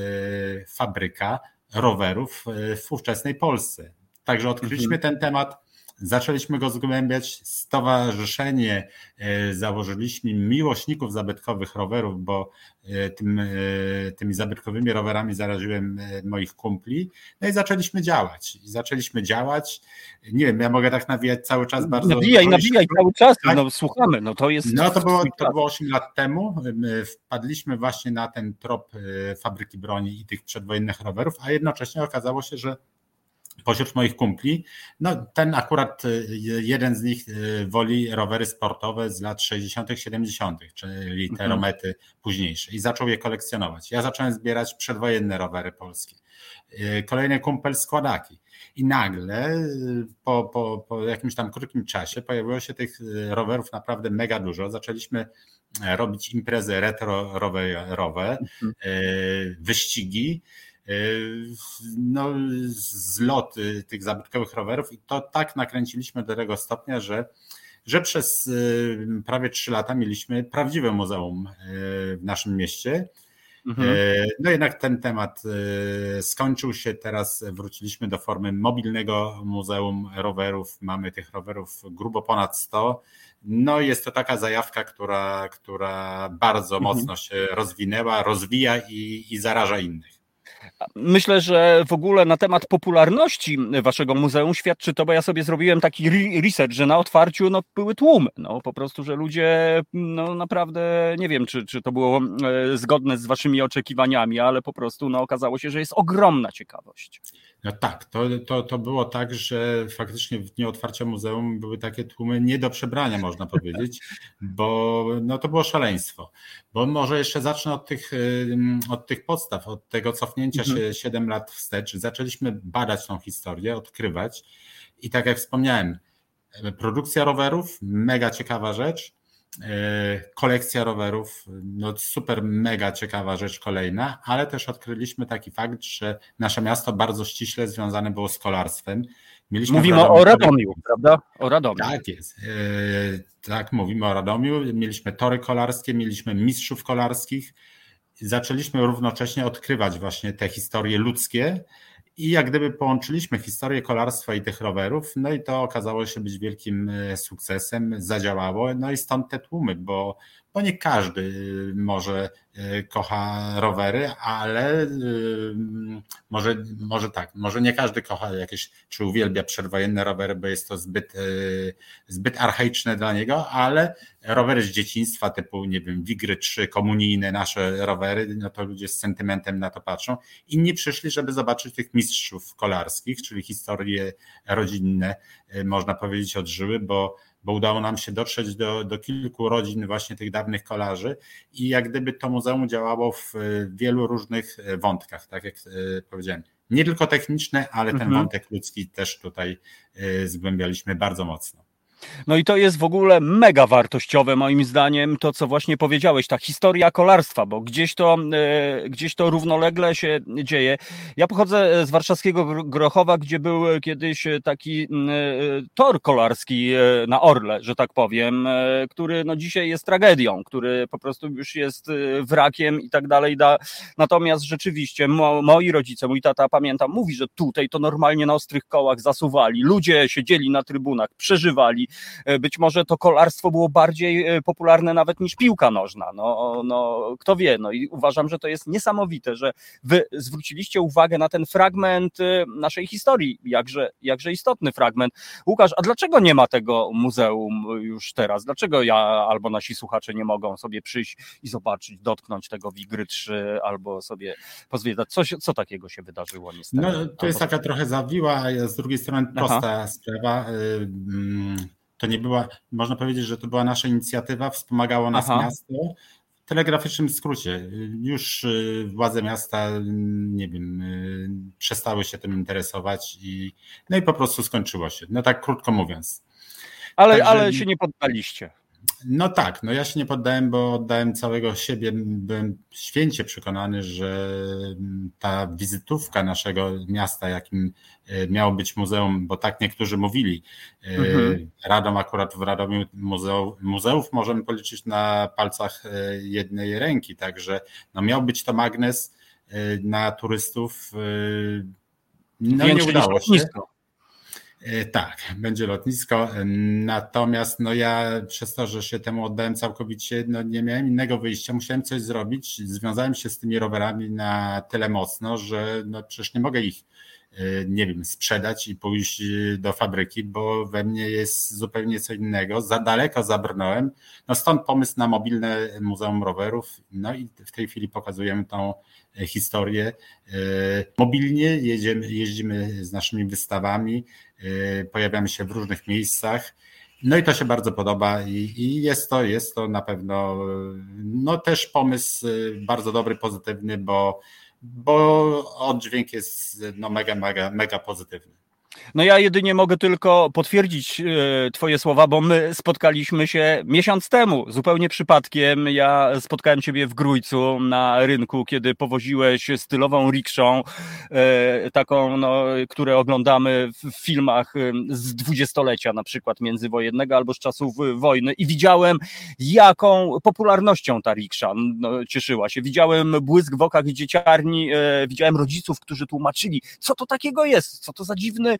fabryka rowerów w ówczesnej Polsce. Także odkryliśmy ten temat. Zaczęliśmy go zgłębiać, stowarzyszenie założyliśmy miłośników zabytkowych rowerów, bo tymi zabytkowymi rowerami zaraziłem moich kumpli. No i zaczęliśmy działać. Nie wiem, ja mogę tak nawijać cały czas bardzo. Nawijaj cały czas, tak? No słuchamy. No to jest. No to było 8 lat temu. Wpadliśmy właśnie na ten trop fabryki broni i tych przedwojennych rowerów, a jednocześnie okazało się, że pośród moich kumpli, no ten akurat jeden z nich woli rowery sportowe z lat 60., 70., czyli te romety późniejsze, i zaczął je kolekcjonować. Ja zacząłem zbierać przedwojenne rowery polskie. Kolejny kumpel składaki. I nagle po jakimś tam krótkim czasie pojawiło się tych rowerów naprawdę mega dużo. Zaczęliśmy robić imprezy retro rowerowe, wyścigi. No, zlot tych zabytkowych rowerów, i to tak nakręciliśmy do tego stopnia, że przez prawie 3 lata mieliśmy prawdziwe muzeum w naszym mieście. No jednak ten temat skończył się, teraz wróciliśmy do formy mobilnego muzeum rowerów, mamy tych rowerów grubo ponad 100. No jest to taka zajawka, która bardzo mocno się rozwinęła, rozwija i zaraża innych. Myślę, że w ogóle na temat popularności waszego muzeum świadczy to, bo ja sobie zrobiłem taki research, że na otwarciu były tłumy, po prostu, że ludzie naprawdę, nie wiem czy to było zgodne z waszymi oczekiwaniami, ale po prostu okazało się, że jest ogromna ciekawość. No tak, to było tak, że faktycznie w dniu otwarcia muzeum były takie tłumy nie do przebrania, można powiedzieć, bo to było szaleństwo. Bo może jeszcze zacznę od tych podstaw, od tego cofnięcia się 7 lat wstecz. Zaczęliśmy badać tą historię, odkrywać, i tak jak wspomniałem, produkcja rowerów, mega ciekawa rzecz. Kolekcja rowerów, super mega ciekawa rzecz kolejna, ale też odkryliśmy taki fakt, że nasze miasto bardzo ściśle związane było z kolarstwem. Mówimy o Radomiu, prawda? O Radomiu. Tak jest. Tak, mówimy o Radomiu. Mieliśmy tory kolarskie, mieliśmy mistrzów kolarskich. Zaczęliśmy równocześnie odkrywać właśnie te historie ludzkie i jak gdyby połączyliśmy historię kolarstwa i tych rowerów, i to okazało się być wielkim sukcesem, zadziałało, i stąd te tłumy, bo nie każdy może kocha rowery, ale może nie każdy kocha jakieś, czy uwielbia przedwojenne rowery, bo jest to zbyt archaiczne dla niego, ale rowery z dzieciństwa typu, nie wiem, Wigry 3, komunijne nasze rowery, to ludzie z sentymentem na to patrzą. Inni przyszli, żeby zobaczyć tych mistrzów kolarskich, czyli historie rodzinne, można powiedzieć, odżyły, bo udało nam się dotrzeć do kilku rodzin właśnie tych dawnych kolarzy i jak gdyby to muzeum działało w wielu różnych wątkach, tak jak powiedziałem. Nie tylko techniczne, ale ten wątek ludzki też tutaj zgłębialiśmy bardzo mocno. No i to jest w ogóle mega wartościowe moim zdaniem, to co właśnie powiedziałeś, ta historia kolarstwa, bo gdzieś to równolegle się dzieje. Ja pochodzę z warszawskiego Grochowa, gdzie był kiedyś taki tor kolarski na Orle, że tak powiem, który dzisiaj jest tragedią, który po prostu już jest wrakiem i tak dalej. Natomiast rzeczywiście moi rodzice, mój tata, pamiętam, mówi, że tutaj to normalnie na ostrych kołach zasuwali, ludzie siedzieli na trybunach, przeżywali, Być może to kolarstwo było bardziej popularne nawet niż piłka nożna. Kto wie. No i uważam, że to jest niesamowite, że wy zwróciliście uwagę na ten fragment naszej historii, jakże istotny fragment. Łukasz, a dlaczego nie ma tego muzeum już teraz? Dlaczego ja albo nasi słuchacze nie mogą sobie przyjść i zobaczyć, dotknąć tego Wigry 3 albo sobie pozwiedzać? Co takiego się wydarzyło niestety? To jest taka trochę zawiła, a z drugiej strony prosta sprawa. To nie była, można powiedzieć, że to była nasza inicjatywa, wspomagało nas miasto. W telegraficznym skrócie, już władze miasta, nie wiem, przestały się tym interesować i po prostu skończyło się, tak krótko mówiąc. Ale się nie poddaliście. Ja się nie poddałem, bo oddałem całego siebie. Byłem święcie przekonany, że ta wizytówka naszego miasta, jakim miało być muzeum, bo tak niektórzy mówili, Radom, akurat w Radomiu muzeów możemy policzyć na palcach jednej ręki, także miał być to magnes na turystów, nie udało się. Tak, będzie lotnisko, natomiast ja przez to, że się temu oddałem całkowicie, nie miałem innego wyjścia, musiałem coś zrobić, związałem się z tymi rowerami na tyle mocno, że przecież nie mogę ich, sprzedać i pójść do fabryki, bo we mnie jest zupełnie co innego, za daleko zabrnąłem, stąd pomysł na Mobilne Muzeum Rowerów, i w tej chwili pokazujemy tą historię. Mobilnie jeździmy z naszymi wystawami, pojawiamy się w różnych miejscach, i to się bardzo podoba i jest to na pewno też pomysł bardzo dobry, pozytywny, bo oddźwięk jest mega pozytywny. Ja jedynie mogę tylko potwierdzić twoje słowa, bo my spotkaliśmy się miesiąc temu, zupełnie przypadkiem. Ja spotkałem ciebie w Grójcu na rynku, kiedy powoziłeś stylową rikszą, taką, które oglądamy w filmach z dwudziestolecia na przykład międzywojennego albo z czasów wojny, i widziałem, jaką popularnością ta riksza cieszyła się. Widziałem błysk w okach dzieciarni, widziałem rodziców, którzy tłumaczyli, co to takiego jest, co to za dziwny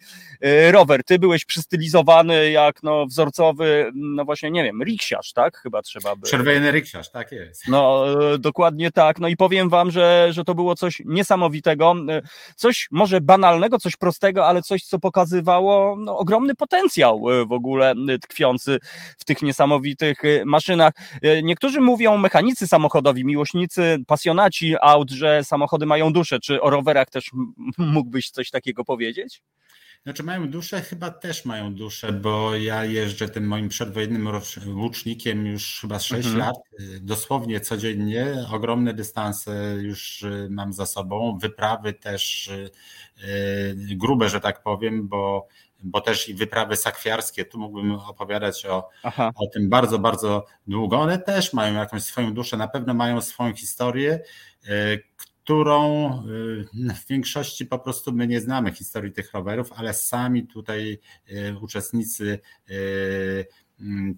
rower. Ty byłeś przystylizowany jak wzorcowy, właśnie nie wiem, riksiarz, tak? Chyba trzeba by... Czerwony riksiarz, tak jest. Dokładnie tak. I powiem wam, że to było coś niesamowitego, coś może banalnego, coś prostego, ale coś, co pokazywało ogromny potencjał w ogóle tkwiący w tych niesamowitych maszynach. Niektórzy mówią, mechanicy samochodowi, miłośnicy, pasjonaci aut, że samochody mają duszę. Czy o rowerach też mógłbyś coś takiego powiedzieć? Mają duszę? Chyba też mają duszę, bo ja jeżdżę tym moim przedwojennym łucznikiem już chyba 6 lat, dosłownie codziennie, ogromne dystanse już mam za sobą, wyprawy też grube, że tak powiem, bo też i wyprawy sakwiarskie, tu mógłbym opowiadać o tym bardzo, bardzo długo, one też mają jakąś swoją duszę, na pewno mają swoją historię, którą w większości po prostu my nie znamy historii tych rowerów, ale sami tutaj uczestnicy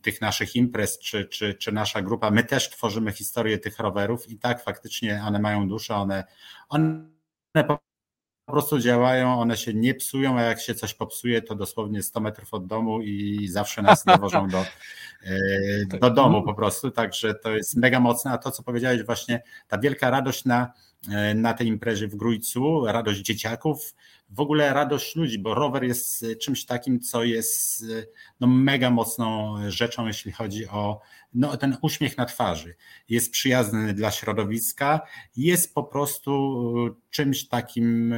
tych naszych imprez czy nasza grupa, my też tworzymy historię tych rowerów i tak faktycznie one mają duszę, one po prostu działają, one się nie psują, a jak się coś popsuje, to dosłownie 100 metrów od domu i zawsze nas dowożą do domu po prostu, także to jest mega mocne, a to co powiedziałeś właśnie, ta wielka radość na tej imprezie w Grójcu, radość dzieciaków, w ogóle radość ludzi, bo rower jest czymś takim, co jest mega mocną rzeczą, jeśli chodzi o ten uśmiech na twarzy. Jest przyjazny dla środowiska, jest po prostu czymś takim,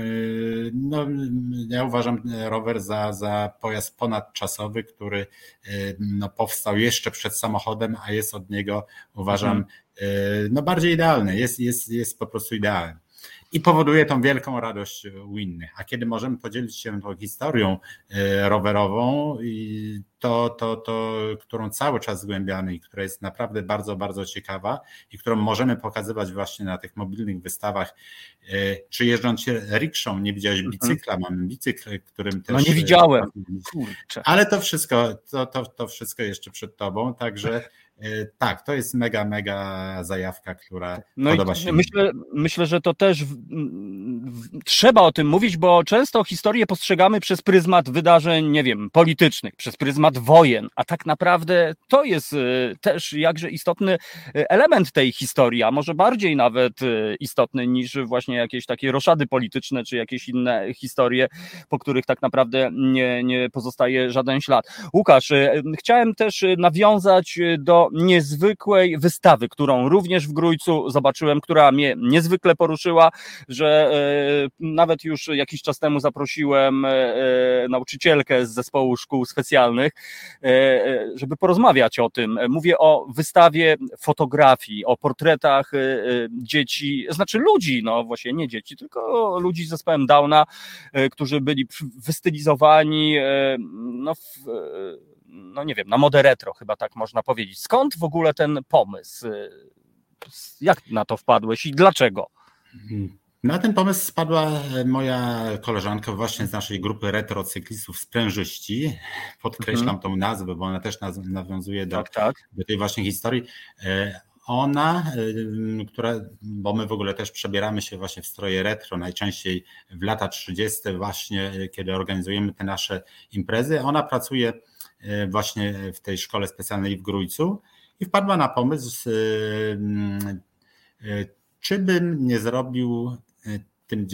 ja uważam rower za pojazd ponadczasowy, który powstał jeszcze przed samochodem, a jest od niego, uważam, bardziej idealny, jest po prostu idealny. I powoduje tą wielką radość u innych. A kiedy możemy podzielić się tą historią rowerową, i to, którą cały czas zgłębiamy i która jest naprawdę bardzo, bardzo ciekawa i którą możemy pokazywać właśnie na tych mobilnych wystawach, czy jeżdżąc rikszą, nie widziałeś bicykla, mamy bicykl, którym też... nie widziałem, kurczę. Ale to wszystko jeszcze przed tobą, także Tak, to jest mega, mega zajawka, która podoba się. Myślę, że to też trzeba o tym mówić, bo często historię postrzegamy przez pryzmat wydarzeń, nie wiem, politycznych, przez pryzmat wojen, a tak naprawdę to jest też jakże istotny element tej historii, a może bardziej nawet istotny niż właśnie jakieś takie roszady polityczne, czy jakieś inne historie, po których tak naprawdę nie pozostaje żaden ślad. Łukasz, chciałem też nawiązać do niezwykłej wystawy, którą również w Grójcu zobaczyłem, która mnie niezwykle poruszyła, że nawet już jakiś czas temu zaprosiłem nauczycielkę z zespołu szkół specjalnych, żeby porozmawiać o tym. Mówię o wystawie fotografii, o portretach dzieci, znaczy ludzi, no właśnie nie dzieci, tylko ludzi z zespołem Downa, którzy byli wystylizowani na modę retro, chyba tak można powiedzieć. Skąd w ogóle ten pomysł? Jak na to wpadłeś i dlaczego? Na ten pomysł spadła moja koleżanka właśnie z naszej grupy retrocyklistów Sprężyści. Podkreślam tą nazwę, bo ona też nawiązuje do tej właśnie historii. Ona, bo my w ogóle też przebieramy się właśnie w stroje retro, najczęściej w lata 30 właśnie, kiedy organizujemy te nasze imprezy. Ona pracuje właśnie w tej szkole specjalnej w Grójcu i wpadła na pomysł, czy bym nie zrobił tym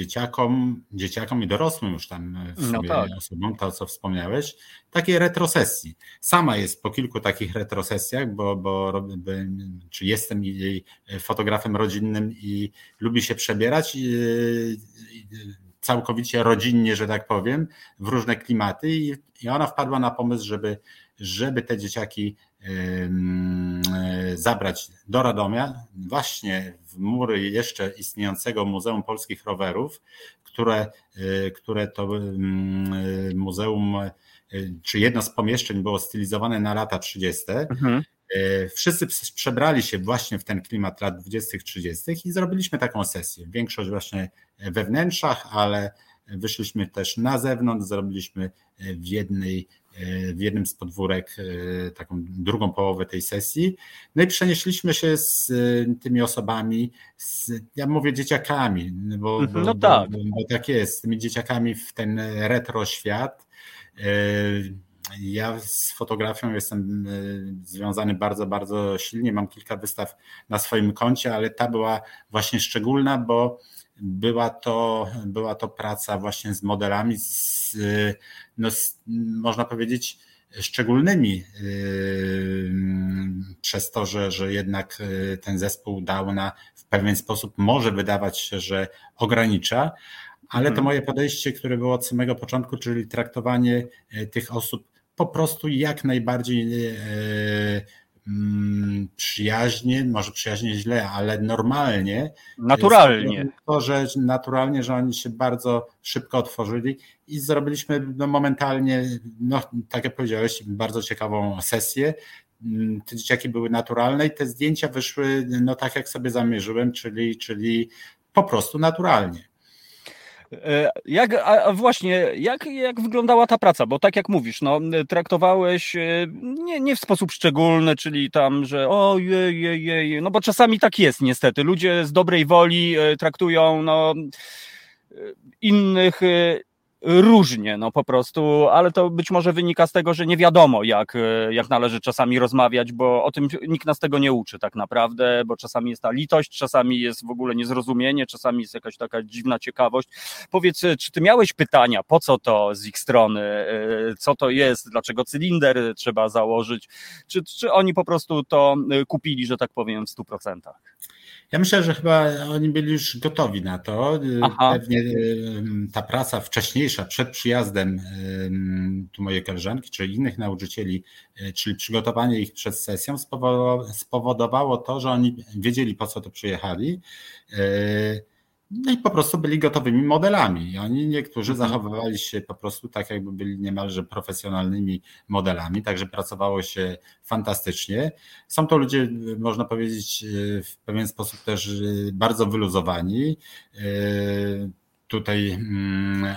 dzieciakom i dorosłym już tam osobom, to co wspomniałeś, takiej retrosesji. Sama jest po kilku takich retrosesjach, bo jestem jej fotografem rodzinnym i lubi się przebierać całkowicie rodzinnie, że tak powiem, w różne klimaty i ona wpadła na pomysł, żeby te dzieciaki zabrać do Radomia, właśnie w mury jeszcze istniejącego Muzeum Polskich Rowerów, które to muzeum, czy jedno z pomieszczeń było stylizowane na lata 30. Mhm. Wszyscy przebrali się właśnie w ten klimat lat 20-30 i zrobiliśmy taką sesję. Większość właśnie we wnętrzach, ale wyszliśmy też na zewnątrz, zrobiliśmy w jednym z podwórek taką drugą połowę tej sesji. No i przenieśliśmy się z tymi osobami, ja mówię dzieciakami, bo tak jest, z tymi dzieciakami w ten retro świat. Ja z fotografią jestem związany bardzo, bardzo silnie. Mam kilka wystaw na swoim koncie, ale ta była właśnie szczególna, bo była to praca właśnie z modelami, można powiedzieć szczególnymi, przez to, że jednak ten zespół Downa w pewien sposób może wydawać się, że ogranicza, ale to moje podejście, które było od samego początku, czyli traktowanie tych osób po prostu jak najbardziej przyjaźnie, może przyjaźnie źle, ale normalnie. Naturalnie. To, że naturalnie, że oni się bardzo szybko otworzyli i zrobiliśmy momentalnie, tak jak powiedziałeś, bardzo ciekawą sesję. Te dzieciaki były naturalne i te zdjęcia wyszły tak jak sobie zamierzyłem, czyli po prostu naturalnie. Jak wyglądała ta praca? Bo tak jak mówisz, traktowałeś nie w sposób szczególny, czyli tam, że no bo czasami tak jest niestety. Ludzie z dobrej woli traktują innych różnie, po prostu, ale to być może wynika z tego, że nie wiadomo jak należy czasami rozmawiać, bo o tym nikt nas tego nie uczy tak naprawdę, bo czasami jest ta litość, czasami jest w ogóle niezrozumienie, czasami jest jakaś taka dziwna ciekawość. Powiedz, czy ty miałeś pytania, po co to z ich strony, co to jest, dlaczego cylinder trzeba założyć, czy oni po prostu to kupili, że tak powiem, w 100%? Ja myślę, że chyba oni byli już gotowi na to. Aha. Pewnie ta praca wcześniejsza, przed przyjazdem tu mojej koleżanki czy innych nauczycieli, czyli przygotowanie ich przed sesją spowodowało to, że oni wiedzieli, po co to przyjechali. No i po prostu byli gotowymi modelami. Oni niektórzy zachowywali się po prostu tak, jakby byli niemalże profesjonalnymi modelami, także pracowało się fantastycznie. Są to ludzie, można powiedzieć, w pewien sposób też bardzo wyluzowani. tutaj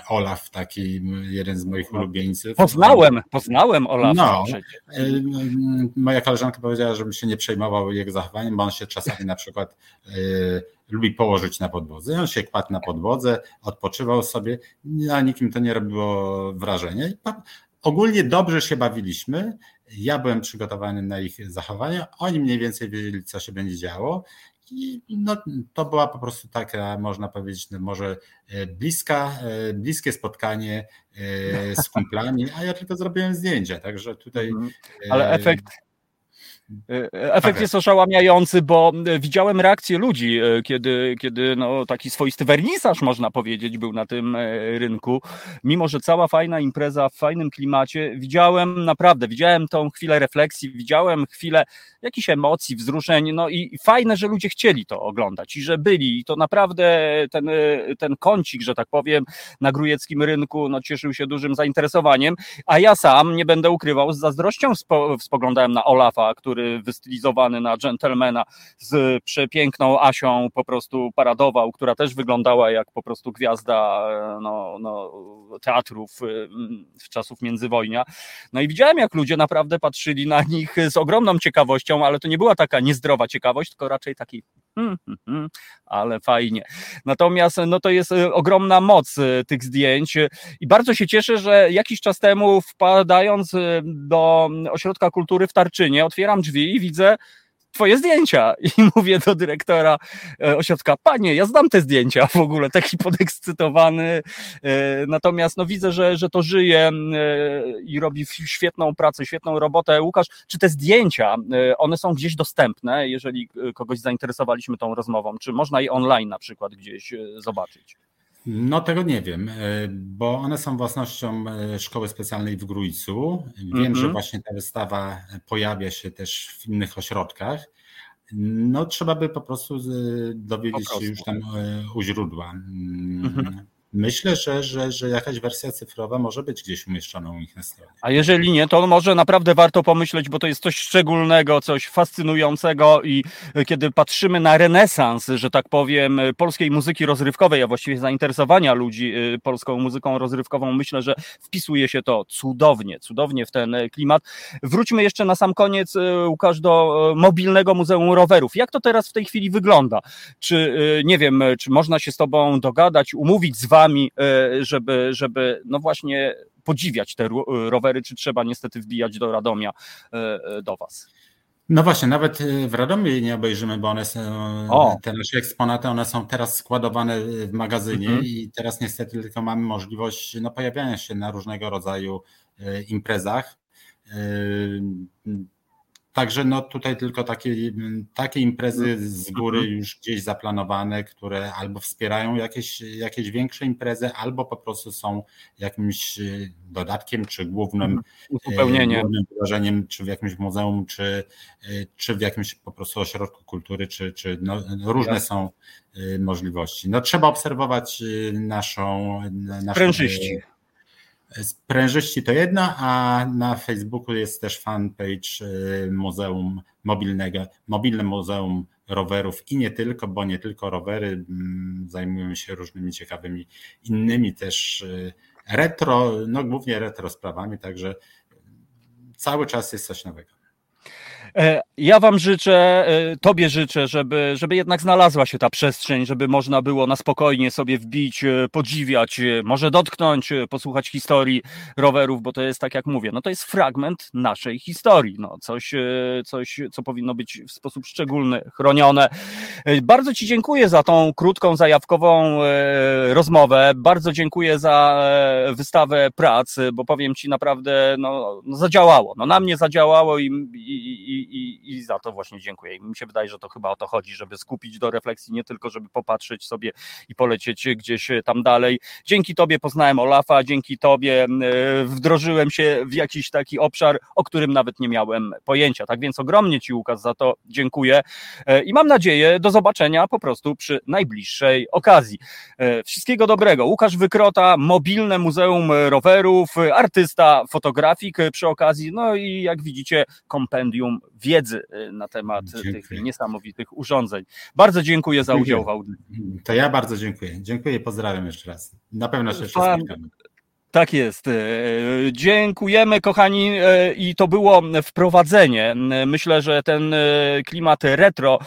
Olaf, taki jeden z moich ulubieńców. Poznałem Olafa. No, moja koleżanka powiedziała, żebym się nie przejmował jego zachowaniem, bo on się czasami na przykład lubi położyć na podłodze. On się kładł na podłodze, odpoczywał sobie, a nikim to nie robiło wrażenia. Ogólnie dobrze się bawiliśmy. Ja byłem przygotowany na ich zachowania. Oni mniej więcej wiedzieli, co się będzie działo. I no, to była po prostu taka, można powiedzieć, może bliskie spotkanie z kumplami, a ja tylko zrobiłem zdjęcia, także tutaj... Ale efekt jest oszałamiający, bo widziałem reakcję ludzi, kiedy no, taki swoisty wernisaż, można powiedzieć, był na tym rynku. Mimo że cała fajna impreza w fajnym klimacie, widziałem tą chwilę refleksji, widziałem chwilę jakichś emocji, wzruszeń, no i fajne, że ludzie chcieli to oglądać i że byli. I to naprawdę ten kącik, że tak powiem, na grujeckim rynku no, cieszył się dużym zainteresowaniem, a ja sam, nie będę ukrywał, z zazdrością spoglądałem na Olafa, który wystylizowany na dżentelmena z przepiękną Asią po prostu paradował, która też wyglądała jak po prostu gwiazda teatrów w czasów międzywojnia. No i widziałem, jak ludzie naprawdę patrzyli na nich z ogromną ciekawością, ale to nie była taka niezdrowa ciekawość, tylko raczej taki ale fajnie. Natomiast no to jest ogromna moc tych zdjęć i bardzo się cieszę, że jakiś czas temu, wpadając do Ośrodka Kultury w Tarczynie, otwieram drzwi i widzę twoje zdjęcia i mówię do dyrektora ośrodka: panie, ja znam te zdjęcia, w ogóle taki podekscytowany, natomiast no widzę, że to żyje i robi świetną pracę, świetną robotę. Łukasz, czy te zdjęcia, one są gdzieś dostępne, jeżeli kogoś zainteresowaliśmy tą rozmową, czy można je online na przykład gdzieś zobaczyć? No tego nie wiem, bo one są własnością Szkoły Specjalnej w Grójcu. Wiem, że właśnie ta wystawa pojawia się też w innych ośrodkach. No trzeba by po prostu dowiedzieć się już tam u źródła. Myślę, że jakaś wersja cyfrowa może być gdzieś umieszczona u nich na stronie. A jeżeli nie, to może naprawdę warto pomyśleć, bo to jest coś szczególnego, coś fascynującego i kiedy patrzymy na renesans, że tak powiem, polskiej muzyki rozrywkowej, a właściwie zainteresowania ludzi polską muzyką rozrywkową, myślę, że wpisuje się to cudownie w ten klimat. Wróćmy jeszcze na sam koniec, Łukasz, do Mobilnego Muzeum Rowerów. Jak to teraz w tej chwili wygląda? Czy, nie wiem, czy można się z tobą dogadać, umówić z wami, żeby no właśnie podziwiać te rowery, czy trzeba niestety wbijać do Radomia do was? No właśnie, nawet w Radomiu jej nie obejrzymy, bo one są, te nasze eksponaty, one są teraz składowane w magazynie i teraz niestety tylko mamy możliwość pojawiania się na różnego rodzaju imprezach. Także tutaj tylko takie imprezy z góry już gdzieś zaplanowane, które albo wspierają jakieś większe imprezy, albo po prostu są jakimś dodatkiem, czy głównym wydarzeniem, czy w jakimś muzeum, czy w jakimś po prostu ośrodku kultury, czy różne są możliwości. Trzeba obserwować naszą Sprężyści. Sprężyści to jedno, a na Facebooku jest też fanpage Muzeum Mobilnego, Mobilne Muzeum Rowerów i nie tylko, bo nie tylko rowery, zajmują się różnymi ciekawymi innymi też głównie retro sprawami, także cały czas jest coś nowego. Ja wam życzę, tobie życzę, żeby jednak znalazła się ta przestrzeń, żeby można było na spokojnie sobie wbić, podziwiać, może dotknąć, posłuchać historii rowerów, bo to jest, tak jak mówię, to jest fragment naszej historii, coś, co powinno być w sposób szczególny chronione. Bardzo ci dziękuję za tą krótką, zajawkową rozmowę, bardzo dziękuję za wystawę prac, bo powiem ci naprawdę, zadziałało, na mnie zadziałało i za to właśnie dziękuję. I mi się wydaje, że to chyba o to chodzi, żeby skupić do refleksji, nie tylko żeby popatrzeć sobie i polecieć gdzieś tam dalej. Dzięki tobie poznałem Olafa, dzięki tobie wdrożyłem się w jakiś taki obszar, o którym nawet nie miałem pojęcia. Tak więc ogromnie ci, Łukasz, za to dziękuję i mam nadzieję do zobaczenia po prostu przy najbliższej okazji. Wszystkiego dobrego. Łukasz Wykrota, Mobilne Muzeum Rowerów, artysta, fotografik przy okazji, i jak widzicie kompendium wiedzy na temat tych niesamowitych urządzeń. Bardzo dziękuję za udział w audycji. To ja bardzo dziękuję. Dziękuję, pozdrawiam jeszcze raz. Na pewno się jeszcze spotkamy. Tak jest. Dziękujemy, kochani, i to było wprowadzenie. Myślę, że ten klimat retro,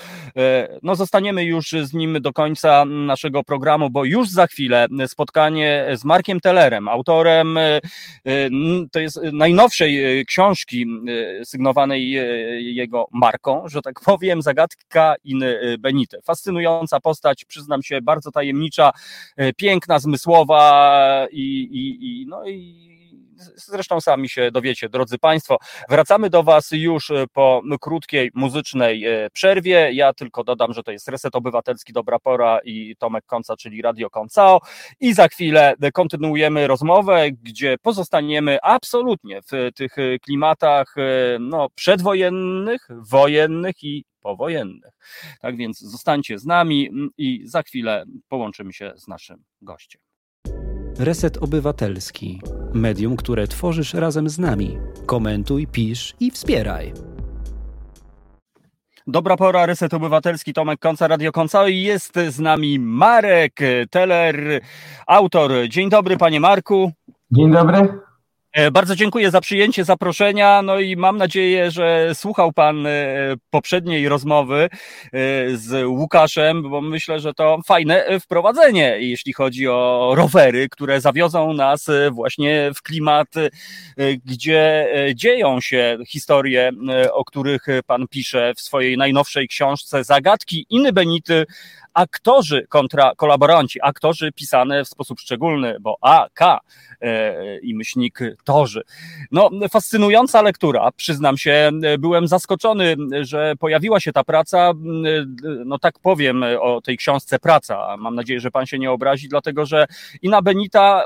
no zostaniemy już z nim do końca naszego programu, bo już za chwilę spotkanie z Markiem Telerem, autorem, to jest najnowszej książki sygnowanej jego marką, że tak powiem, Zagadka Iny Benity. Fascynująca postać, przyznam się, bardzo tajemnicza, piękna, zmysłowa i zresztą sami się dowiecie, drodzy Państwo. Wracamy do Was już po krótkiej muzycznej przerwie. Ja tylko dodam, że to jest Reset Obywatelski, Dobra Pora i Tomek Konca, czyli Radio Koncao. I za chwilę kontynuujemy rozmowę, gdzie pozostaniemy absolutnie w tych klimatach przedwojennych, wojennych i powojennych. Tak więc zostańcie z nami i za chwilę połączymy się z naszym gościem. Reset Obywatelski. Medium, które tworzysz razem z nami. Komentuj, pisz i wspieraj. Dobra pora, Reset Obywatelski, Tomek Konca, Radio Konca i jest z nami Marek Teler, autor. Dzień dobry, panie Marku. Dzień dobry. Bardzo dziękuję za przyjęcie zaproszenia, no i mam nadzieję, że słuchał pan poprzedniej rozmowy z Łukaszem, bo myślę, że to fajne wprowadzenie, jeśli chodzi o rowery, które zawiozą nas właśnie w klimat, gdzie dzieją się historie, o których pan pisze w swojej najnowszej książce Zagadki Iny Benity, aktorzy kontra kolaboranci, aktorzy pisane w sposób szczególny, bo AK i myślnik torzy. No, fascynująca lektura, przyznam się, byłem zaskoczony, że pojawiła się ta praca, no tak powiem o tej książce Praca, mam nadzieję, że pan się nie obrazi, dlatego że Ina Benita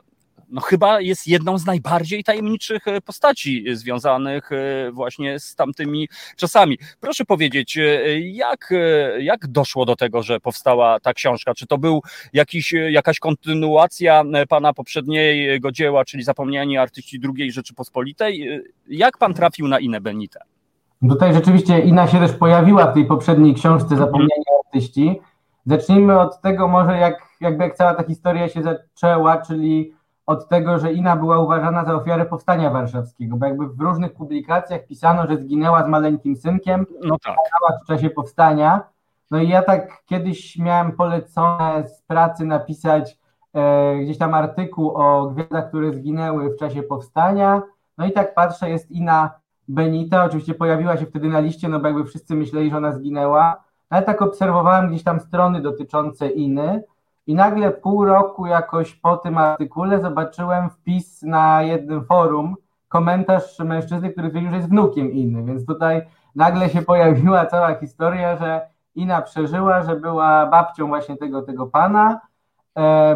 chyba jest jedną z najbardziej tajemniczych postaci związanych właśnie z tamtymi czasami. Proszę powiedzieć, jak doszło do tego, że powstała ta książka? Czy to był jakaś kontynuacja pana poprzedniego dzieła, czyli Zapomniani Artyści II Rzeczypospolitej? Jak pan trafił na Inę Benitę? Tutaj rzeczywiście Ina się też pojawiła w tej poprzedniej książce Zapomniani Artyści. Zacznijmy od tego może, jak cała ta historia się zaczęła, czyli od tego, że Ina była uważana za ofiarę Powstania Warszawskiego, bo jakby w różnych publikacjach pisano, że zginęła z maleńkim synkiem, w czasie powstania. No i ja tak kiedyś miałem polecone z pracy napisać gdzieś tam artykuł o gwiazdach, które zginęły w czasie powstania. No i tak patrzę, jest Ina Benita, oczywiście pojawiła się wtedy na liście, no bo jakby wszyscy myśleli, że ona zginęła, ale tak obserwowałem gdzieś tam strony dotyczące Iny. I nagle pół roku jakoś po tym artykule zobaczyłem wpis na jednym forum, komentarz mężczyzny, który twierdził, że jest wnukiem Iny, więc tutaj nagle się pojawiła cała historia, że Ina przeżyła, że była babcią właśnie tego pana,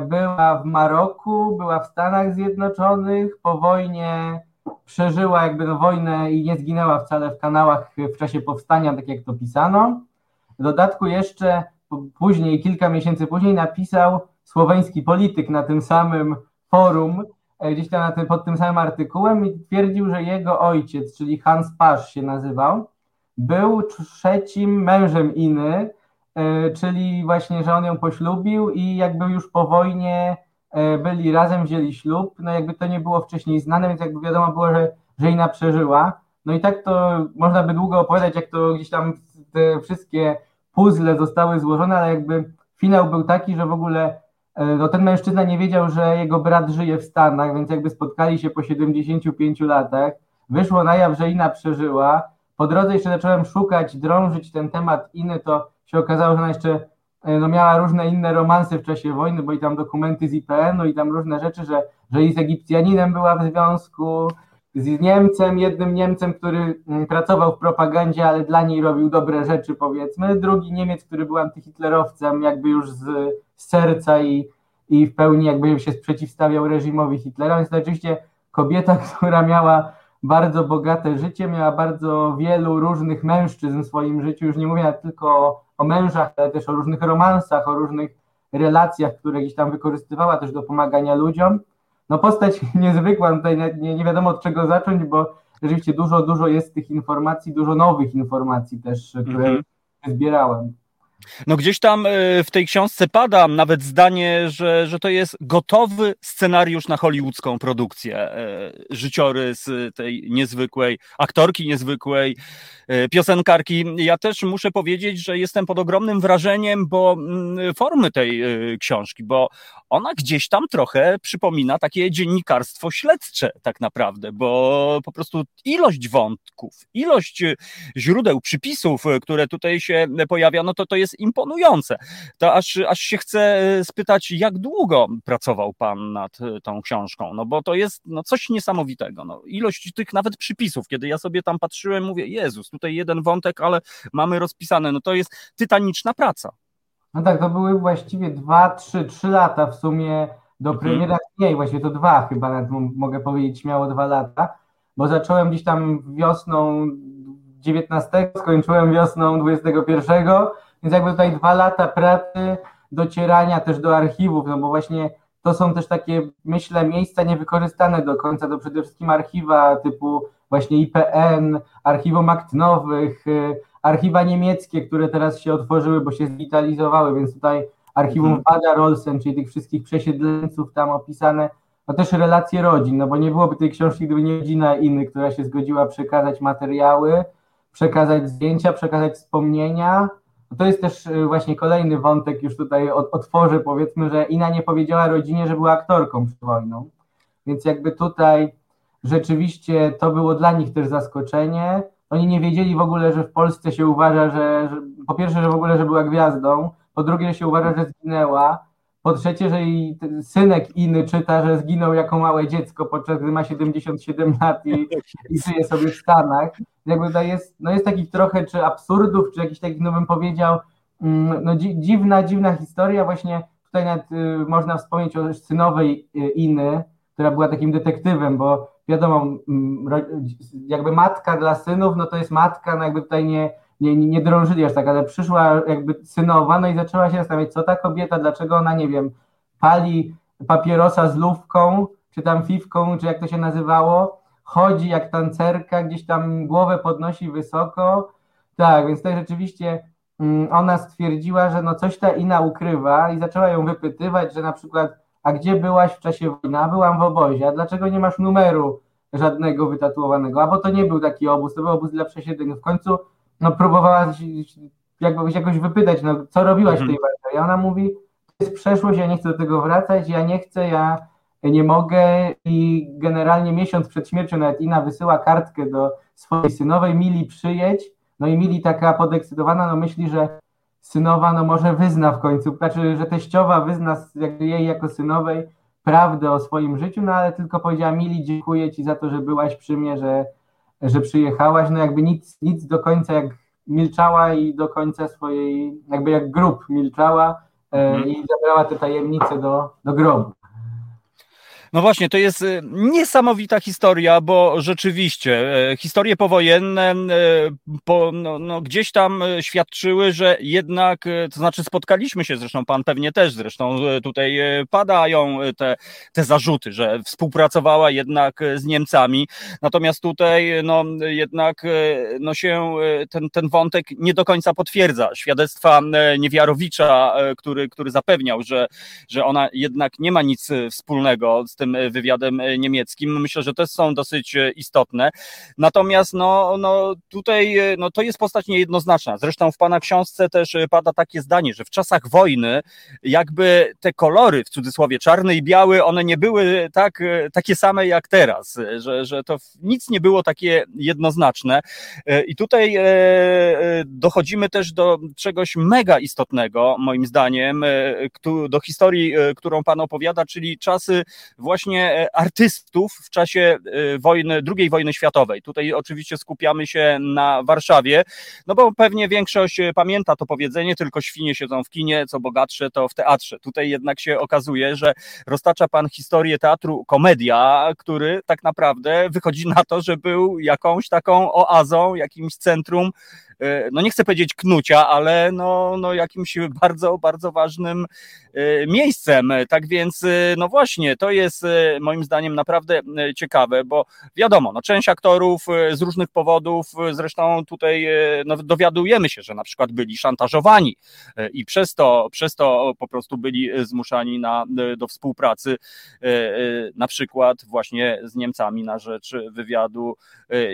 była w Maroku, była w Stanach Zjednoczonych, po wojnie przeżyła wojnę i nie zginęła wcale w kanałach w czasie powstania, tak jak to pisano. W dodatku jeszcze później, kilka miesięcy później napisał słoweński polityk na tym samym forum, gdzieś tam pod tym samym artykułem i twierdził, że jego ojciec, czyli Hans Pasz się nazywał, był trzecim mężem Iny, czyli właśnie, że on ją poślubił i już po wojnie byli razem, wzięli ślub, to nie było wcześniej znane, więc wiadomo było, że Ina przeżyła. No i tak to można by długo opowiadać, jak to gdzieś tam te wszystkie puzzle zostały złożone, ale finał był taki, że w ogóle ten mężczyzna nie wiedział, że jego brat żyje w Stanach, więc spotkali się po 75 latach. Wyszło na jaw, że Ina przeżyła. Po drodze jeszcze zacząłem szukać, drążyć ten temat Iny, to się okazało, że ona jeszcze miała różne inne romanse w czasie wojny, bo i tam dokumenty z IPN-u i tam różne rzeczy, że i z Egipcjaninem była w związku, z Niemcem, jednym Niemcem, który pracował w propagandzie, ale dla niej robił dobre rzeczy, powiedzmy. Drugi Niemiec, który był antyhitlerowcem, już z serca i w pełni się sprzeciwstawiał reżimowi Hitlera. Więc to oczywiście kobieta, która miała bardzo bogate życie, miała bardzo wielu różnych mężczyzn w swoim życiu. Już nie mówię tylko o mężach, ale też o różnych romansach, o różnych relacjach, które gdzieś tam wykorzystywała też do pomagania ludziom. No postać niezwykła, tutaj nie wiadomo od czego zacząć, bo rzeczywiście dużo jest tych informacji, dużo nowych informacji też, które zbierałem. No gdzieś tam w tej książce pada nawet zdanie, że to jest gotowy scenariusz na hollywoodzką produkcję. Życiorys tej niezwykłej aktorki, niezwykłej piosenkarki. Ja też muszę powiedzieć, że jestem pod ogromnym wrażeniem formy tej książki, bo ona gdzieś tam trochę przypomina takie dziennikarstwo śledcze tak naprawdę, bo po prostu ilość wątków, ilość źródeł, przypisów, które tutaj się pojawia, no to jest imponujące. To aż się chce spytać, jak długo pracował pan nad tą książką, no bo to jest coś niesamowitego. No, ilość tych nawet przypisów, kiedy ja sobie tam patrzyłem, mówię, Jezus, tutaj jeden wątek, ale mamy rozpisane, to jest tytaniczna praca. No tak, to były właściwie 2-3 lata w sumie do premiera, nie, właściwie to 2 chyba, nawet mogę powiedzieć śmiało 2 lata, bo zacząłem gdzieś tam wiosną 19, skończyłem wiosną 21, więc jakby tutaj 2 lata pracy, docierania też do archiwów, bo właśnie to są też takie, myślę, miejsca niewykorzystane do końca, to przede wszystkim archiwa typu właśnie IPN, archiwum akt nowych, archiwa niemieckie, które teraz się otworzyły, bo się zdigitalizowały, więc tutaj archiwum Wada Rolsen, czyli tych wszystkich przesiedleńców tam opisane, też relacje rodzin, bo nie byłoby tej książki, gdyby nie rodzina Iny, która się zgodziła przekazać materiały, przekazać zdjęcia, przekazać wspomnienia. To jest też właśnie kolejny wątek, już tutaj otworzę, powiedzmy, że Ina nie powiedziała rodzinie, że była aktorką przed wojną, więc jakby tutaj rzeczywiście to było dla nich też zaskoczenie. Oni nie wiedzieli w ogóle, że w Polsce się uważa, że po pierwsze, że w ogóle, że była gwiazdą, po drugie, że się uważa, że zginęła, po trzecie, że jej synek Iny czyta, że zginął jako małe dziecko, podczas gdy ma 77 lat i żyje sobie w Stanach. Jakby to jest, jest takich trochę czy absurdów, czy jakichś takich, bym powiedział, dziwna historia. Właśnie tutaj nawet można wspomnieć o synowej Iny, która była takim detektywem, bo wiadomo, jakby matka dla synów, to jest matka, jakby tutaj nie drążyli aż tak, ale przyszła jakby synowa, i zaczęła się zastanawiać, co ta kobieta, dlaczego ona, nie wiem, pali papierosa z lufką, czy tam fifką, czy jak to się nazywało, chodzi jak tancerka, gdzieś tam głowę podnosi wysoko, tak, więc to rzeczywiście ona stwierdziła, że coś ta Ina ukrywa i zaczęła ją wypytywać, że na przykład, a gdzie byłaś w czasie wojny? Byłam w obozie, a dlaczego nie masz numeru żadnego wytatuowanego? Bo to nie był taki obóz, to był obóz dla przesiedleńców. W końcu próbowała jakoś wypytać, co robiłaś w tej walce? I ona mówi, to jest przeszłość, ja nie chcę do tego wracać, ja nie chcę, ja nie mogę. I generalnie miesiąc przed śmiercią nawet Ina wysyła kartkę do swojej synowej, Mili, przyjedź. I Mili taka podekscytowana, myśli, że synowa może wyzna w końcu, znaczy, że teściowa wyzna jej jako synowej prawdę o swoim życiu, ale tylko powiedziała, Mili, dziękuję ci za to, że byłaś przy mnie, że przyjechałaś, jakby nic do końca, jak milczała i do końca swojej, jakby jak grób milczała i zabrała te tajemnice do grobu. No właśnie, to jest niesamowita historia, bo rzeczywiście historie powojenne gdzieś tam świadczyły, że jednak, to znaczy spotkaliśmy się, zresztą pan pewnie też, zresztą tutaj padają te zarzuty, że współpracowała jednak z Niemcami, natomiast tutaj jednak się ten wątek nie do końca potwierdza. Świadectwa Niewiarowicza, który zapewniał, że ona jednak nie ma nic wspólnego z tym wywiadem niemieckim. Myślę, że też są dosyć istotne. Natomiast tutaj to jest postać niejednoznaczna. Zresztą w pana książce też pada takie zdanie, że w czasach wojny jakby te kolory, w cudzysłowie czarny i biały, one nie były takie same jak teraz, że to nic nie było takie jednoznaczne. I tutaj dochodzimy też do czegoś mega istotnego, moim zdaniem, do historii, którą pan opowiada, czyli czasy właśnie artystów w czasie II wojny światowej. Tutaj oczywiście skupiamy się na Warszawie, bo pewnie większość pamięta to powiedzenie, tylko świnie siedzą w kinie, co bogatsze to w teatrze. Tutaj jednak się okazuje, że roztacza pan historię teatru Komedia, który tak naprawdę wychodzi na to, że był jakąś taką oazą, jakimś centrum no nie chcę powiedzieć knucia, ale no jakimś bardzo, bardzo ważnym miejscem. Tak więc no właśnie, to jest moim zdaniem naprawdę ciekawe, bo wiadomo, no część aktorów z różnych powodów, zresztą tutaj no dowiadujemy się, że na przykład byli szantażowani i przez to po prostu byli zmuszani do współpracy na przykład właśnie z Niemcami na rzecz wywiadu